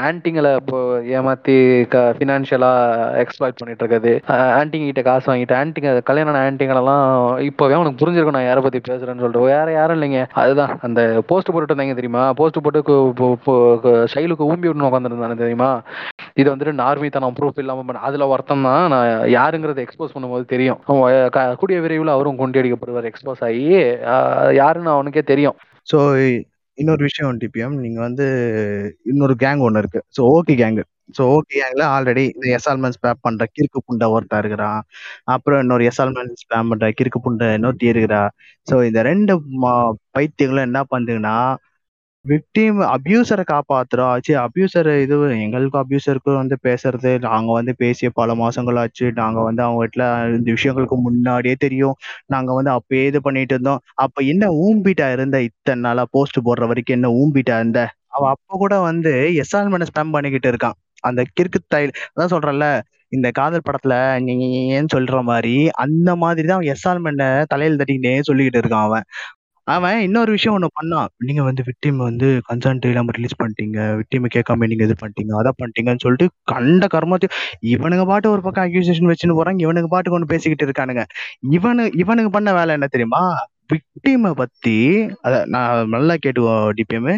ஆன்டிங்களை இப்போ ஏமாற்றி க ஃபினான்ஷியலாக எக்ஸ்ப்ளாய்ட் பண்ணிட்டு இருக்குது, ஆன்டிங்கிட்ட காசு வாங்கிட்டு ஆன்டிங்க கல்யாணம் ஆன்டிங்களெல்லாம் இப்போவே அவனுக்கு புரிஞ்சிருக்கும் நான் யாரை பற்றி பேசுகிறேன்னு சொல்லிட்டு வேற யாரும் இல்லைங்க, அதுதான் அந்த போஸ்ட் போட்டுட்டு இருந்தாங்க தெரியுமா, போஸ்ட் போட்டு ஷைலுக்கு ஊம்பி விட்டுன்னு உட்காந்துருந்தானு தெரியுமா, இது வந்துட்டு நார்மி தான் நான் ப்ரூஃப் இல்லாமல் பண்ண, அதில் வருத்தம் தான் நான் யாருங்கிறத எக்ஸ்போஸ் பண்ணும்போது தெரியும், கூடிய விரைவில் அவரும் கொண்டு அடிக்கப்படுவார் எக்ஸ்போஸ் ஆகி யாருன்னு அவனுக்கே தெரியும். ஸோ இன்னொரு விஷயம் டிபிஎம், நீங்கள் வந்து இன்னொரு கேங் ஒன்று இருக்கு, so okay gang, so okay கேங்கில் ஆல்ரெடி இந்த எசால்மெண்ட் ஸ்பேம் பண்ணுற கிறுக்கு புண்டை ஒருத்தா இருக்கிறான், அப்புறம் இன்னொரு எசால்மெண்ட் ஸ்பேம் பண்ணுற கிறுக்கு புண்டை இன்னொருத்தி இருக்கிறா. ஸோ இந்த ரெண்டு பைத்தியங்களும் என்ன பண்ணுதுங்கன்னா, விக்டிம் அப்யூசரை காப்பாற்றுறோம் ஆச்சு, அப்யூசர் இது எங்களுக்கும் அப்யூசருக்கும் வந்து பேசுறது நாங்கள் வந்து பேசிய பல மாதங்கள் ஆச்சு, நாங்கள் வந்து அவங்க வீட்டில் இந்த விஷயங்களுக்கு முன்னாடியே தெரியும், நாங்கள் வந்து அப்போ இது பண்ணிட்டு இருந்தோம், அப்போ என்ன ஊம்பிட்டா இருந்த இத்தனை நாளாக போஸ்ட் போடுற வரைக்கும் என்ன ஊம்பிட்டா இருந்த, அவன் அப்போ கூட வந்து எஸ்ஆல்மெண்ட் ஸ்பேம் பண்ணிக்கிட்டு இருக்கான் அந்த கிற்கு தைல் அதான் சொல்கிறல்ல இந்த காதல் படத்துல ஏன்னு சொல்கிற மாதிரி அந்த மாதிரி தான் அவன் எஸ்ஆல்மெண்ட்டை தலையில் தட்டிக்கிட்டே சொல்லிக்கிட்டு இருக்கான். அவன் அவன் இன்னொரு விஷயம் ஒன்று பண்ணான், நீங்கள் வந்து விக்டிம் வந்து கன்சர்ன் இல்லாமல் ரிலீஸ் பண்ணிட்டீங்க, விக்டிமை கேட்காம நீங்கள் இது பண்ணிட்டீங்க அதை பண்ணிட்டீங்கன்னு சொல்லிட்டு கண்ட கர்மத்தையும் இவனுங்க பாட்டு ஒரு பக்கம் அக்யூசேஷன் வச்சுன்னு போகிறாங்க, இவனுக்கு பாட்டு கொண்டு பேசிக்கிட்டு இருக்கானுங்க. இவனு இவனுக்கு பண்ண வேலை என்ன தெரியுமா, விக்டிமை பற்றி அதை நான் நல்லா கேட்டுவோம் டிபிஎம்,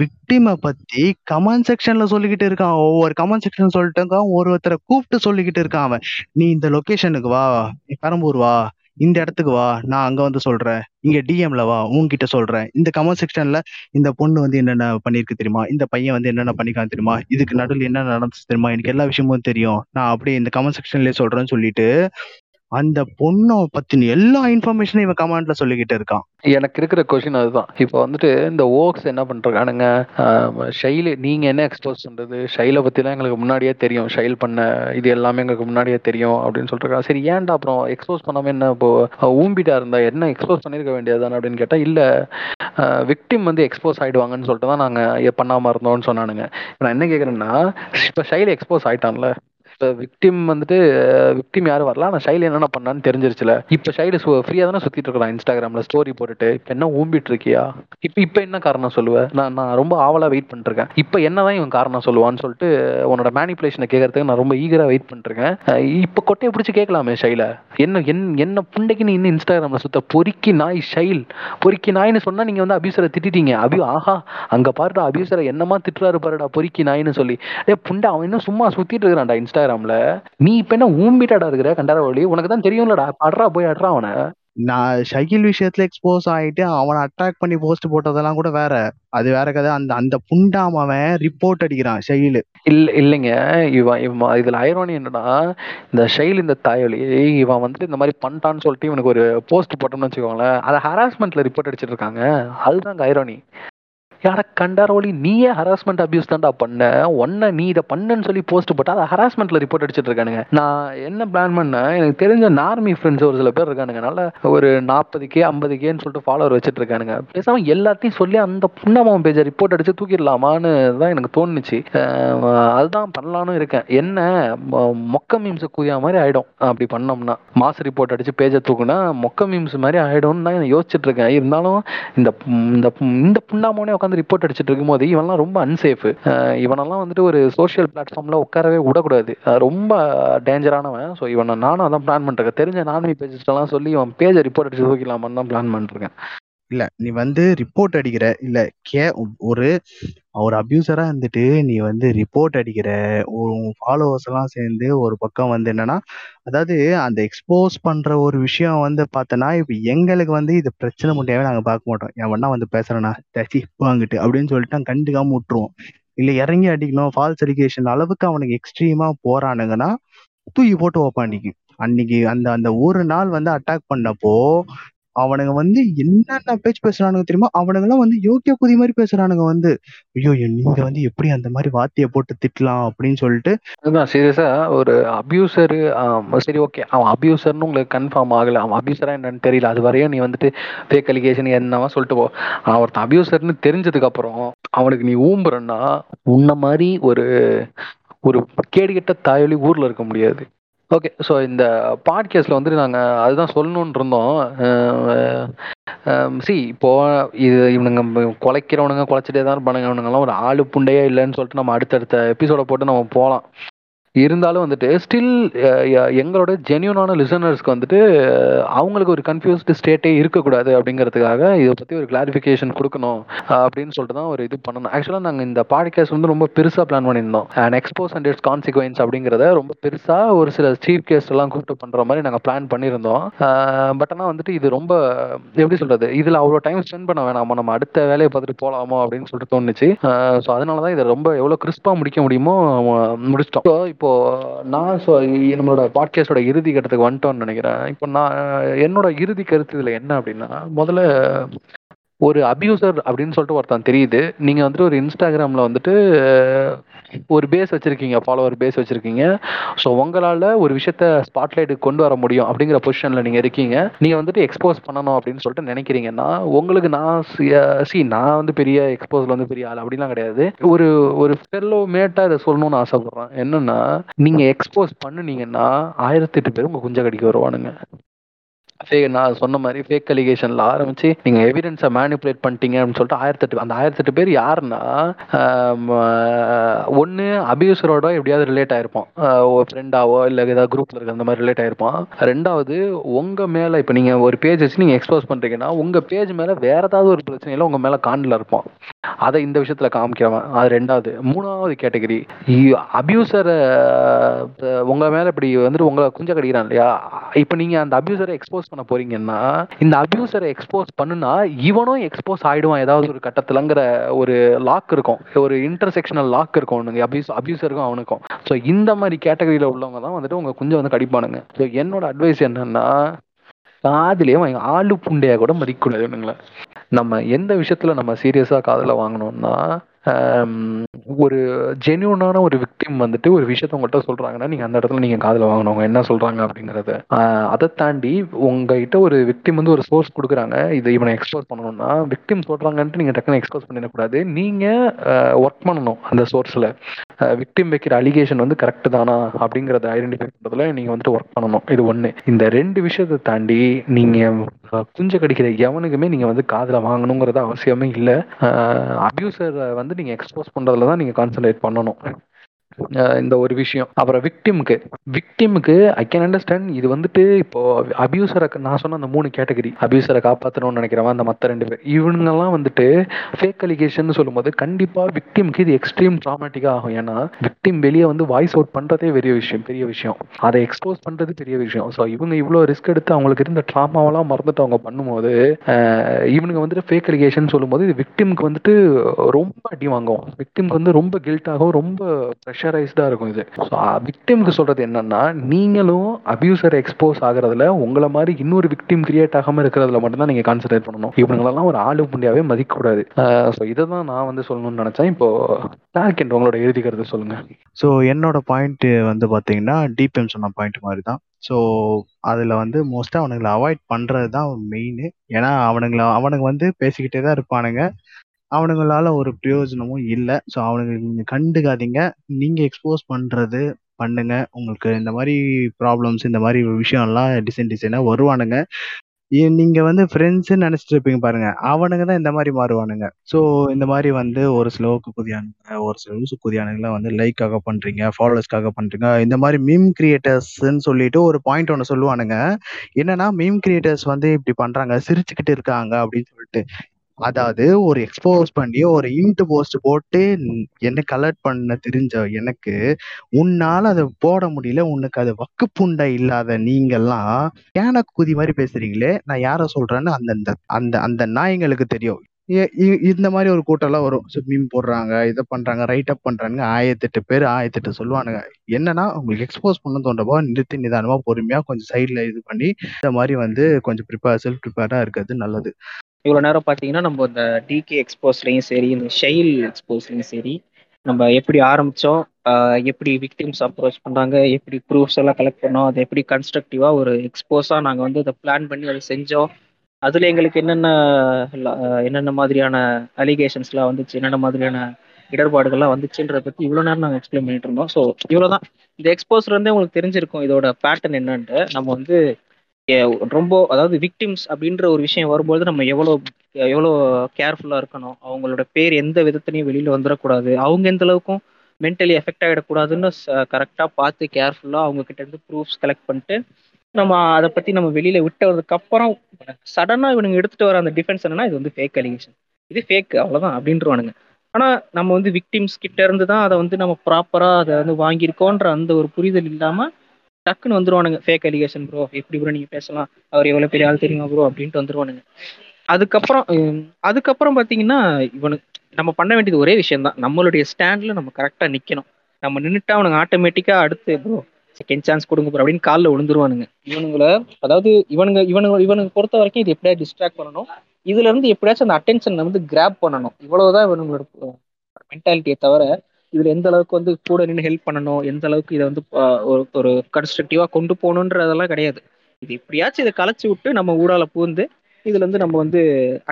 விக்டிமை பற்றி கமெண்ட் செக்ஷனில் சொல்லிக்கிட்டு இருக்கான், ஒவ்வொரு கமெண்ட் செக்ஷன் சொல்லிட்டு ஒருத்தரை கூப்பிட்டு சொல்லிக்கிட்டு இருக்கான் அவன், நீ இந்த லொக்கேஷனுக்கு வா, பெரம்பூர் வா, இந்த இடத்துக்கு வா, நான் அங்கே வந்து சொல்கிறேன், இங்கே டிஎம்ல வா, உங்ககிட்ட சொல்கிறேன், இந்த கமெண்ட் செக்ஷனில் இந்த பொண்ணு வந்து என்னென்ன பண்ணியிருக்கு தெரியுமா, இந்த பையன் வந்து என்னென்ன பண்ணிக்கான்னு தெரியுமா, இதுக்கு நடுவில் என்ன நடந்துச்சு தெரியுமா, எனக்கு எல்லா விஷயமும் தெரியும், நான் அப்படியே இந்த கமெண்ட் செக்ஷன்லேயே சொல்கிறேன்னு சொல்லிட்டு அந்த பொண்ணை பத்தின எல்லா இன்ஃபர்மேஷனும் இவன் கமாண்ட்ல சொல்லிக்கிட்டு இருக்கான். எனக்கு இருக்கிற கொஸ்டின் அதுதான். இப்போ வந்துட்டு இந்த ஓக்ஸ் என்ன பண்றானுங்க, ஷைல் நீங்க என்ன எக்ஸ்போஸ் பண்றது, ஷைலை பத்தி தான் எங்களுக்கு முன்னாடியே தெரியும், ஷைல் பண்ண இது எல்லாமே எங்களுக்கு முன்னாடியே தெரியும் அப்படின்னு சொல்லிட்டு. சரி ஏன்டா அப்புறம் எக்ஸ்போஸ் பண்ணாம என்ன இப்போ ஊம்பிட்டா இருந்தா என்ன எக்ஸ்போஸ் பண்ணிருக்க வேண்டியதுதானே அப்படின்னு கேட்டா, இல்ல விக்டிம் வந்து எக்ஸ்போஸ் ஆயிடுவாங்கன்னு சொல்லிட்டு தான் நாங்க பண்ணாம இருந்தோம்னு சொன்னானுங்க. நான் என்ன கேக்குறேன்னா, இப்ப ஷைல் எக்ஸ்போஸ் ஆயிட்டான்ல, இப்போ விக்டிம் வந்துட்டு விக்டிம் யாரும் வரலாம், ஆனால் ஷைல் என்னென்ன பண்ணான்னு தெரிஞ்சிருச்சுல. இப்போ ஷைல் ஃப்ரீயாக தானே சுற்றிட்டு இருக்கலாம் இன்ஸ்டாகிராமில் ஸ்டோரி போட்டுட்டு. இப்போ என்ன ஊம்பிட்டு இருக்கியா, இப்போ இப்போ என்ன காரணம் சொல்லுவேன், நான் நான் ரொம்ப ஆவலாக வெயிட் பண்ணிருக்கேன், இப்போ என்ன தான் இவன் காரணம் சொல்லுவான்னு சொல்லிட்டு உன்னோட மேனிப்புலேஷனை கேட்கறதுக்கு நான் ரொம்ப ஈகராக வெயிட் பண்ணிருக்கேன். இப்போ கொட்டையை பிடிச்சி கேட்கலாமே ஷைல, என்ன என் என்ன புண்டைக்கு நீ இன்னும் இன்ஸ்டாகிராமில் சுத்த பொறுக்கி நாய் ஷைல் பொறுக்கி நாய்ன்னு சொன்னால் நீங்கள் வந்து அபியூசரை திட்டிட்டீங்க. அபி ஆஹா அங்கே பாருடா அபியூசரை என்னமா திட்டுறாரு பாருடா பொறுக்கி நாயின்னு சொல்லி. ஏ புண்டை அவன் இன்னும் சும்மா சுற்றிட்டு இருக்கிறான்டா இன்ஸ்டா, நீ இப்ப என்ன ஊம்பிட்டாடா இருக்கிற கண்டாரவழி, உனக்கு தான் தெரியும்லடா, அட்றா போய் அட்றா அவனை. நான் ஷகில் விஷயத்துல எக்ஸ்போஸ் ஆயிட்டு அவனை அட்டாக் பண்ணி போஸ்ட் போட்டதெல்லாம் கூட வேற, அது வேற கதை. அந்த அந்த புண்டாமவன் ரிப்போர்ட் அடிக்கிறான் ஷைலு. இல்லை இல்லைங்க இவன் இவன் இதில் ஐரோனி என்னன்னா, இந்த ஷைல் இந்த தாயொலி இவன் வந்துட்டு இந்த மாதிரி பண்ணிட்டான்னு சொல்லிட்டு இவனுக்கு ஒரு போஸ்ட் போட்டோம்னு வச்சுக்கோங்களேன், அதை ஹராஸ்மெண்ட்ல ரிப்போர்ட் அடிச்சிட்டு இருக்காங்க. அதுதாங்க ஐரோனி. யார கண்டாரோலி நீயே ஹராஸ்மெண்ட் அபியூஸ் தான்டா பண்ண, ஒன்ன நீ இதை பண்ணுன்னு சொல்லி போஸ்ட் போட்டா அதை ஹராஸ்மெண்ட்ல ரிப்போர்ட் அடிச்சுட்டு இருக்கானுங்க. நான் என்ன பிளான் பண்ணேன், எனக்கு தெரிஞ்ச நார்மி ஃப்ரெண்ட்ஸ் ஒரு சில பேர் இருக்கானுங்கனால ஒரு நாற்பதுக்கே ஐம்பதுக்கேன்னு சொல்லிட்டு ஃபாலோவர் வச்சுட்டு இருக்கானுங்க, பேசாம எல்லாத்தையும் சொல்லி அந்த புண்ணாமன் பேஜை ரிப்போர்ட் அடிச்சு தூக்கிடலாமான்னு தான் எனக்கு தோணுச்சு. அதுதான் பண்ணலான்னு இருக்கேன். என்ன மொக்க மீம்ஸை கூதியா மாதிரி ஆயிடும் அப்படி பண்ணோம்னா, மாஸ் ரிப்போர்ட் அடிச்சு பேஜை தூக்குனா மொக்க மீம்ஸ் மாதிரி ஆயிடும்னு தான் நான் யோசிச்சுட்டு இருக்கேன். இருந்தாலும் இந்த இந்த புண்ணாமனே ரிப்போர்ட் அடிச்சிட்டு இருக்கும் போது இவனெல்லாம் ரொம்ப அன்சேஃப். இவனெல்லாம் வந்துட்டு ஒரு சோஷியல் பிளாட்ஃபார்ம்ல உட்காரவே விடக்கூடாது, ரொம்ப டேஞ்சரானவன். ஸோ இவனை நானும் அதான் பிளான் பண்றேன், தெரிஞ்ச நான்மி பேஜஸ்லாம் சொல்லி இவன் பேஜை ரிப்போர்ட் அடிச்சு தூக்கிடலாமான்னு தான் பிளான் பண்றேன். இல்ல நீ வந்து ரிப்போர்ட் அடிக்கிற, இல்ல கே ஒரு ஒரு அபியூசரா இருந்துட்டு நீ வந்து ரிப்போர்ட் அடிக்கிற, உன் ஃபாலோவர்ஸ் எல்லாம் சேர்ந்து ஒரு பக்கம் வந்து என்னன்னா, அதாவது அந்த எக்ஸ்போஸ் பண்ற ஒரு விஷயம் வந்து பார்த்தோன்னா, இப்ப எங்களுக்கு வந்து இது பிரச்சனை முடியாவே நாங்க பார்க்க மாட்டோம், என் வேணா வந்து பேசுறேன்னா தச்சி வாங்கிட்டு அப்படின்னு சொல்லிட்டு நாங்க கண்டுக்காம விட்டுருவோம். இல்ல இறங்கி அடிக்கணும் ஃபால்ஸ் அலிகேஷன் அளவுக்கு அவனுக்கு எக்ஸ்ட்ரீமா போறானுங்கன்னா தூக்கி போட்டு வைப்பாண்டிக்கு. அன்னைக்கு அந்த அந்த ஒரு நாள் வந்து அட்டாக் பண்ணப்போ அவனுங்க வந்து என்னென்ன பேச்சு பேசுறானுங்க தெரியுமா, அவனுங்கெல்லாம் வந்து யோக்கிய குதி மாதிரி பேசுறானுங்க. வந்து ஐயோ நீங்க வந்து எப்படி அந்த மாதிரி வார்த்தையை போட்டு திட்டலாம் அப்படின்னு சொல்லிட்டு. அதுதான் சீரியஸா ஒரு அபியூசரு. சரி ஓகே அவன் அபியூசர்னு உங்களுக்கு கன்ஃபார்ம் ஆகல, அவன் அபியூசரா என்னன்னு தெரியல, அது வரையும் நீ வந்துட்டு ஃபேக் அலிகேஷன் என்னவா சொல்லிட்டு போ. அவன் அபியூசர்னு தெரிஞ்சதுக்கு அப்புறம் அவனுக்கு நீ ஊம்புறன்னா உன்ன மாதிரி ஒரு ஒரு கேடுகட்ட தாயொலி ஊர்ல இருக்க முடியாது. ஓகே ஸோ இந்த பாட்காஸ்ட்டில் வந்துட்டு நாங்கள் அதுதான் சொல்லணுன்னு இருந்தோம். சி இப்போது இது இவனுங்க குலைக்கிறவனுங்க குலைச்சிட்டே தான் பண்ணுங்க, அவனுங்கெல்லாம் ஒரு ஆளு புண்டையே இல்லைன்னு சொல்லிட்டு நம்ம அடுத்தடுத்த எபிசோடை போட்டு நம்ம போகலாம். இருந்தாலும் வந்துட்டு ஸ்டில் எங்களோட ஜென்யூனான லிசனர்ஸ்க்கு வந்துட்டு அவங்களுக்கு ஒரு கன்ஃபியூஸ்டு ஸ்டேட்டே இருக்கக்கூடாது அப்படிங்கிறதுக்காக இதை பற்றி ஒரு கிளாரிஃபிகேஷன் கொடுக்கணும் அப்படின்னு சொல்லிட்டு தான் ஒரு இது பண்ணணும். ஆக்சுவலாக நாங்கள் இந்த பாட்காஸ்ட் வந்து ரொம்ப பெருசாக பிளான் பண்ணியிருந்தோம், and expose and its consequence அப்படிங்கிறத ரொம்ப பெருசாக ஒரு சில சீஃப் கெஸ்ட் எல்லாம் கூப்பிட்டு பண்ணுற மாதிரி நாங்கள் பிளான் பண்ணியிருந்தோம். பட் ஆனால் வந்துட்டு இது ரொம்ப எப்படி சொல்கிறது, இதில் அவ்வளோ டைம் ஸ்பெண்ட் பண்ண வேணாமா, நம்ம அடுத்த வேலையை பார்த்துட்டு போகலாமோ அப்படின்னு சொல்லிட்டு தோணுச்சு. ஸோ அதனால தான் இதை ரொம்ப எவ்வளோ கிறிஸ்பாக முடிக்க முடியுமோ முடிச்சிட்டோம். ஸோ இப்போ நான் நம்மளோட பாட்காஸ்டோட இறுதி கட்டத்துக்கு வந்துட்டோம்னு நினைக்கிறேன். இப்போ நான் என்னோட இறுதி கருத்து இதில் என்ன அப்படின்னா, முதல்ல ஒரு அபியூசர் அப்படின்னு சொல்லிட்டு ஒருத்தன் தெரியுது, நீங்கள் வந்துட்டு ஒரு இன்ஸ்டாகிராமில் வந்துட்டு ஒரு பேஸ் வச்சுருக்கீங்க, ஃபாலோவர் பேஸ் வச்சுருக்கீங்க. ஸோ உங்களால் ஒரு விஷயத்த ஸ்பாட்லைட்டுக்கு கொண்டு வர முடியும் அப்படிங்கிற பொசிஷனில் நீங்கள் இருக்கீங்க, நீங்கள் வந்துட்டு எக்ஸ்போஸ் பண்ணணும் அப்படின்னு சொல்லிட்டு நினைக்கிறீங்கன்னா உங்களுக்கு நான் சி நான் வந்து பெரிய எக்ஸ்போஸில் வந்து பெரிய ஆள் அப்படிலாம் கிடையாது. ஒரு ஒரு ஃபெல்லோ மேட்டாக இதை சொல்லணும்னு ஆசைப்பட்றேன். என்னென்னா, நீங்கள் எக்ஸ்போஸ் பண்ணினீங்கன்னா ஆயிரத்தி எட்டு பேர் உங்கள் குஞ்ச கடிக்கு வருவானுங்க. ஃபே நான் சொன்ன மாதிரி ஃபேக் அலிகேஷனில் ஆரம்பித்து நீங்கள் எவிடன்ஸை மேனிப்புலேட் பண்ணிட்டீங்க அப்படின்னு சொல்லிட்டு ஆயிரத்தெட்டு அந்த ஆயிரத்தெட்டு பேர் யாருன்னா, ஒன்று அபியூசரோட எப்படியாவது ரிலேட் ஆகிருப்போம், ஃப்ரெண்டாவோ இல்லை ஏதாவது குரூப்பில் இருக்க அந்த மாதிரி ரிலேட் ஆகிருப்போம். ரெண்டாவது உங்கள் மேலே இப்போ நீங்கள் ஒரு பேஜ் வச்சு நீங்கள் எக்ஸ்போஸ் பண்ணுறீங்கன்னா உங்கள் பேஜ் மேலே வேறு ஏதாவது ஒரு பிரச்சனையில் உங்கள் மேலே காண்டில் இருப்போம். அதை இந்த விஷயத்தில் காமிக்கிறவன். அது ரெண்டாவது. மூணாவது கேட்டகரி அப்யூசரை உங்கள் மேலே இப்படி வந்துட்டு உங்களை குஞ்சம் கடிக்கிறான் இல்லையா, இப்போ நீங்கள் அந்த அப்யூசரை எக்ஸ்போஸ் பண்ண போறீங்கன்னா இந்த அப்யூசரை எக்ஸ்போஸ் பண்ணுனா இவனும் எக்ஸ்போஸ் ஆகிடுவான் ஏதாவது ஒரு கட்டத்தில்ங்கிற ஒரு லாக் இருக்கும், ஒரு இன்டர்செக்ஷனல் லாக் இருக்கும் அவனுங்க அப்யூஸ் அப்யூசருக்கும் அவனுக்கும். ஸோ இந்த மாதிரி கேட்டகரியில் உள்ளவங்க தான் வந்துட்டு உங்கள் குஞ்சம் வந்து கடிப்பானுங்க. ஸோ என்னோட அட்வைஸ் என்னன்னா காதலையும் ஆளு புண்டையாக கூட மதிக்கூடாதுங்களே. நம்ம எந்த விஷயத்தில் நம்ம சீரியஸாக காதில் வாங்கினோம்னா ஒரு ஜென்யூனான ஒரு விக்டிம் வந்துட்டு ஒரு விஷயத்த உங்கள்கிட்ட சொல்கிறாங்கன்னா நீங்கள் அந்த இடத்துல நீங்கள் காதில் வாங்கணும் என்ன சொல்கிறாங்க அப்படிங்கிறத. அதை தாண்டி உங்ககிட்ட ஒரு விக்டிம் வந்து ஒரு சோர்ஸ் கொடுக்குறாங்க, இதை இவனை எக்ஸ்போஸ் பண்ணணும்னா விக்டிம் சொல்கிறாங்கன்ட்டு நீங்கள் டக்குன்னு எக்ஸ்போஸ் பண்ணிடக்கூடாது. நீங்கள் ஒர்க் பண்ணணும் அந்த சோர்ஸில். விக்டிம் வைக்கிற அலிகேஷன் வந்து கரெக்டு தானா அப்படிங்கிறத ஐடென்டிஃபை பண்ணுறதுல நீங்கள் வந்துட்டு ஒர்க் பண்ணணும். இது ஒன்று. இந்த ரெண்டு விஷயத்தை தாண்டி நீங்கள் குஞ்ச கடிக்கிற எவனுக்குமே நீங்கள் வந்து காதில் வாங்கணுங்கிறது அவசியமே இல்லை. அப்யூசரை வந்து நீங்கள் எக்ஸ்போஸ் பண்ணுறதுல தான் நீங்கள் கான்சன்ட்ரேட் பண்ணணும். இந்த ஒரு விஷயம். அப்புறம் விக்டிமுக்கு விக்டிமுக்கு ஐ கேன் அண்டர்ஸ்டாண்ட். இது வந்துட்டு இப்போ அபியூசரை நான் சொன்ன அந்த மூணு கேட்டகரி அபியூசரை காப்பாற்றணும்னு நினைக்கிறவன் அந்த மற்ற ரெண்டு பேர் இவங்கெல்லாம் வந்துட்டு ஃபேக் அலிகேஷன் சொல்லும் போது கண்டிப்பாக விக்டிமுக்கு இது எக்ஸ்ட்ரீம் ட்ராமேட்டிக்காக ஆகும். ஏன்னா விக்டிம் வெளியே வந்து வாய்ஸ் அவுட் பண்ணுறதே பெரிய விஷயம் பெரிய விஷயம் அதை எக்ஸ்போஸ் பண்ணுறது பெரிய விஷயம். ஸோ இவங்க இவ்வளோ ரிஸ்க் எடுத்து அவங்களுக்கு இருந்த ட்ராமாவெல்லாம் மறந்துட்டு அவங்க பண்ணும்போது இவனுங்க வந்துட்டு ஃபேக் அலிகேஷன் சொல்லும் போது இது விக்டிமுக்கு வந்துட்டு ரொம்ப அடி வாங்கும். விக்டிமுக்கு வந்து ரொம்ப கில்ட்டாகவும் ரொம்ப ப்ரெஷர் இருக்கும் இது. ஸோ விக்டிமுக்கு சொல்றது என்னன்னா நீங்களும் அபியூசர் எக்ஸ்போஸ் ஆகிறதுல உங்களை மாதிரி இன்னொரு விக்டிம் கிரியேட் ஆகாம இருக்கிறதுல மட்டும்தான் நீங்க கான்சென்ட்ரேட் பண்ணணும். இவங்களெல்லாம் ஒரு ஆளு புண்டியாவே மதிக்கக்கூடாது. ஸோ இதை தான் நான் வந்து சொல்லணும்னு நினைச்சேன். இப்போ கிளார்க் என்ற உங்களோட எழுதிக்கிறது சொல்லுங்க. ஸோ என்னோட பாயிண்ட் வந்து பாத்தீங்கன்னா டிபிஎம் சொன்ன பாயிண்ட் மாதிரி தான். ஸோ அதில் வந்து மோஸ்ட்டாக அவனுங்களை அவாய்ட் பண்றது தான் மெயின். ஏன்னா அவனுங்களை அவனுங்க வந்து பேசிக்கிட்டே தான் இருப்பானுங்க, அவனுங்களால ஒரு பிரயோஜனமும் இல்லை. ஸோ அவனுங்களுக்கு நீங்கள் கண்டுக்காதீங்க. நீங்கள் எக்ஸ்போஸ் பண்ணுறது பண்ணுங்க. உங்களுக்கு இந்த மாதிரி ப்ராப்ளம்ஸ் இந்த மாதிரி விஷயம்லாம் டிசைன் டிசைனாக வருவானுங்க. நீங்கள் வந்து ஃப்ரெண்ட்ஸுன்னு நினச்சிட்டு இருப்பீங்க பாருங்க, அவனுங்க தான் இந்த மாதிரி மாறுவானுங்க. ஸோ இந்த மாதிரி வந்து ஒரு ஸ்லோவுக்கு புதியானுங்க ஒரு ஸ்லோவுக்கு புதியானுங்களாம் வந்து லைக்காக பண்ணுறீங்க ஃபாலோவர்ஸ்க்காக பண்ணுறீங்க இந்த மாதிரி மீம் கிரியேட்டர்ஸ்ன்னு சொல்லிட்டு ஒரு பாயிண்ட் ஒன்று சொல்லுவானுங்க. என்னன்னா மீம் கிரியேட்டர்ஸ் வந்து இப்படி பண்ணுறாங்க சிரிச்சுக்கிட்டு இருக்காங்க அப்படின்னு சொல்லிட்டு, அதாவது ஒரு எக்ஸ்போஸ் பண்ணி ஒரு இன்ட் போஸ்ட் போட்டு என்ன கலெக்ட் பண்ண தெரிஞ்ச எனக்கு உன்னால அதை போட முடியல, உனக்கு அது வக்குப்புண்டை இல்லாத நீங்கெல்லாம் ஏன குதி மாதிரி பேசுறீங்களே, நான் யாரை சொல்றேன்னு அந்த அந்த அந்த நாயங்களுக்கு தெரியும். இந்த மாதிரி ஒரு கூட்டம்லாம் வரும். ஸோ மீம் போடுறாங்க இதை பண்றாங்க ரைட் அப் பண்றாங்க ஆயிரத்தெட்டு பேர் ஆயிரத்தெட்டு சொல்லுவானுங்க. என்னன்னா உங்களுக்கு எக்ஸ்போஸ் பண்ண தோன்றப்போ நிறுத்தி நிதானமா பொறுமையா கொஞ்சம் சைட்ல இது பண்ணி இந்த மாதிரி வந்து கொஞ்சம் ப்ரிப்பேர் செல்ஃப் ப்ரிப்பேர்டா இருக்கிறது நல்லது. இவ்வளோ நேரம் பார்த்தீங்கன்னா நம்ம இந்த டிகே எக்ஸ்போஸ்லையும் சரி இந்த ஷைல் எக்ஸ்போஸ்லையும் சரி நம்ம எப்படி ஆரம்பித்தோம், எப்படி விக்டிம்ஸ் அப்ரோச் பண்ணுறாங்க, எப்படி ப்ரூஃப்ஸ் எல்லாம் கலெக்ட் பண்ணோம், அதை எப்படி கன்ஸ்ட்ரக்டிவாக ஒரு எக்ஸ்போஸாக நாங்கள் வந்து அதை பிளான் பண்ணி அதை செஞ்சோம், அதில் எங்களுக்கு என்னென்ன என்னென்ன மாதிரியான அலிகேஷன்ஸ்லாம் வந்துச்சு, என்னென்ன மாதிரியான இடர்பாடுகள்லாம் வந்துச்சுன்றதை பற்றி இவ்வளோ நேரம் நாங்கள் எக்ஸ்பிளைன் பண்ணிட்டு இருந்தோம். ஸோ இவ்வளோ தான். இந்த எக்ஸ்போஸ்லேருந்தே உங்களுக்கு தெரிஞ்சிருக்கும் இதோட பேட்டர்ன் என்னன்ட்டு. நம்ம வந்து ரொம்ப அதாவது விக்டிம்ஸ் அப்படின்ற ஒரு விஷயம் வரும்போது நம்ம எவ்வளோ எவ்வளோ கேர்ஃபுல்லாக இருக்கணும், அவங்களோட பேர் எந்த விதத்துலையும் வெளியில் வந்துடக்கூடாது, அவங்க எந்த அளவுக்கும் மென்டலி எஃபெக்ட் ஆகிடக்கூடாதுன்னு கரெக்டாக பார்த்து கேர்ஃபுல்லாக அவங்கக்கிட்ட இருந்து ப்ரூஃப்ஸ் கலெக்ட் பண்ணிட்டு நம்ம அதை பற்றி நம்ம வெளியில் விட்டதுக்கப்புறம் சடனாக இவனுங்க எடுத்துகிட்டு வர அந்த டிஃபென்ஸ் என்னன்னா இது வந்து ஃபேக் அலிகேஷன், இது ஃபேக் அவ்வளோதான் அப்படின்றவானுங்க. ஆனால் நம்ம வந்து விக்டிம்ஸ் கிட்ட இருந்து தான் அதை வந்து நம்ம ப்ராப்பராக அதை வந்து வாங்கியிருக்கோன்ற அந்த ஒரு புரிதல் இல்லாமல் டக்குன்னு வந்துருவானுங்க. ஃபேக் அலிகேஷன் ப்ரோ, எப்படி ப்ரோ நீங்கள் பேசலாம், அவர் எவ்வளோ பெரிய ஆள் தெரியுமா ப்ரோ அப்படின்ட்டு வந்துடுவானுங்க. அதுக்கப்புறம் அதுக்கப்புறம் பார்த்தீங்கன்னா இவனுக்கு நம்ம பண்ண வேண்டியது ஒரே விஷயம்தான், நம்மளுடைய ஸ்டாண்டில் நம்ம கரெக்டாக நிற்கணும். நம்ம நின்றுட்டா அவனுக்கு ஆட்டோமேட்டிக்காக அடுத்து ப்ரோ செகண்ட் சான்ஸ் கொடுங்க ப்ரோ அப்படின்னு காலில் விழுந்துருவானுங்க. இவனுங்களை அதாவது இவனுங்க இவனுங்க இவனுக்கு பொறுத்த வரைக்கும் இது எப்படியா டிஸ்ட்ராக்ட் பண்ணணும், இதுலேருந்து எப்படியாச்சும் அந்த அட்டென்ஷன் வந்து கிராப் பண்ணணும், இவ்வளோதான் இவனுங்களோட மென்டாலிட்டியை தவிர இதில் எந்த அளவுக்கு வந்து கூட நின்று ஹெல்ப் பண்ணணும், எந்த அளவுக்கு இதை வந்து ஒரு கன்ஸ்ட்ரக்டிவாக கொண்டு போகணுன்றதெல்லாம் கிடையாது. இது எப்படியாச்சும் இதை கலைச்சி விட்டு நம்ம ஊடால பூந்து இதில் வந்து நம்ம வந்து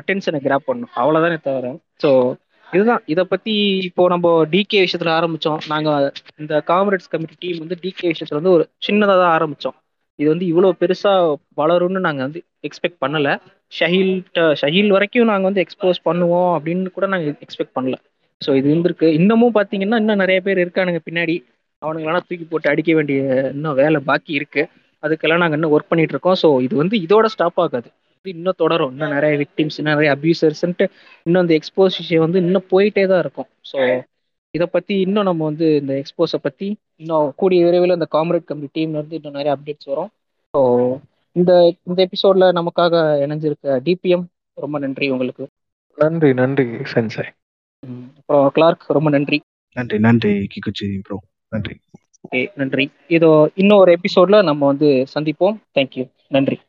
அட்டென்ஷனை கிராப் பண்ணணும், அவ்வளோதானே தவிர. ஸோ இதுதான் இதை பற்றி. இப்போது நம்ம டிகே விஷயத்தில் ஆரம்பித்தோம். நாங்கள் இந்த காம்ரேட்ஸ் கமிட்டி டீம் வந்து டிகே விஷயத்தில் வந்து ஒரு சின்னதாக தான் ஆரம்பித்தோம். இது வந்து இவ்வளோ பெருசாக வளரும்னு நாங்கள் வந்து எக்ஸ்பெக்ட் பண்ணலை. ஷஹீல்கிட்ட ஷஹீல் வரைக்கும் நாங்கள் வந்து எக்ஸ்போஸ் பண்ணுவோம் அப்படின்னு கூட நாங்கள் எக்ஸ்பெக்ட் பண்ணல. ஸோ இது இருந்திருக்கு. இன்னமும் பார்த்தீங்கன்னா இன்னும் நிறைய பேர் இருக்கானுங்க பின்னாடி, அவனுங்களெல்லாம் தூக்கி போட்டு அடிக்க வேண்டிய இன்னும் வேலை பாக்கி இருக்குது. அதுக்கெல்லாம் நாங்கள் இன்னும் ஒர்க் பண்ணிகிட்ருக்கோம். ஸோ இது வந்து இதோட ஸ்டாப் ஆகாது. இப்படி இன்னும் தொடரும். இன்னும் நிறைய விக்டிம்ஸ், நிறைய அபியூசர்ஸ்ன்ட்டு இன்னும் இந்த எக்ஸ்போசிஷன் வந்து இன்னும் போயிட்டே தான் இருக்கும். ஸோ இதை பற்றி இன்னும் நம்ம வந்து இந்த எக்ஸ்போஸை பற்றி இன்னும் கூடிய விரைவில் இந்த காம்ரேட் கமிட்டி டீம்ல இருந்து இன்னும் நிறைய அப்டேட்ஸ் வரும். ஸோ இந்த இந்த எபிசோடில் நமக்காக இணைஞ்சிருக்க டிபிஎம் ரொம்ப நன்றி உங்களுக்கு. நன்றி நன்றி சஞ்சய். அப்புறம் கிளார்க் ரொம்ப நன்றி. நன்றி நன்றி கிக்குச்சி ப்ரோ. நன்றி. ஓகே நன்றி. இதோ இன்னொரு எபிசோடில் நம்ம வந்து சந்திப்போம். தேங்க்யூ. நன்றி.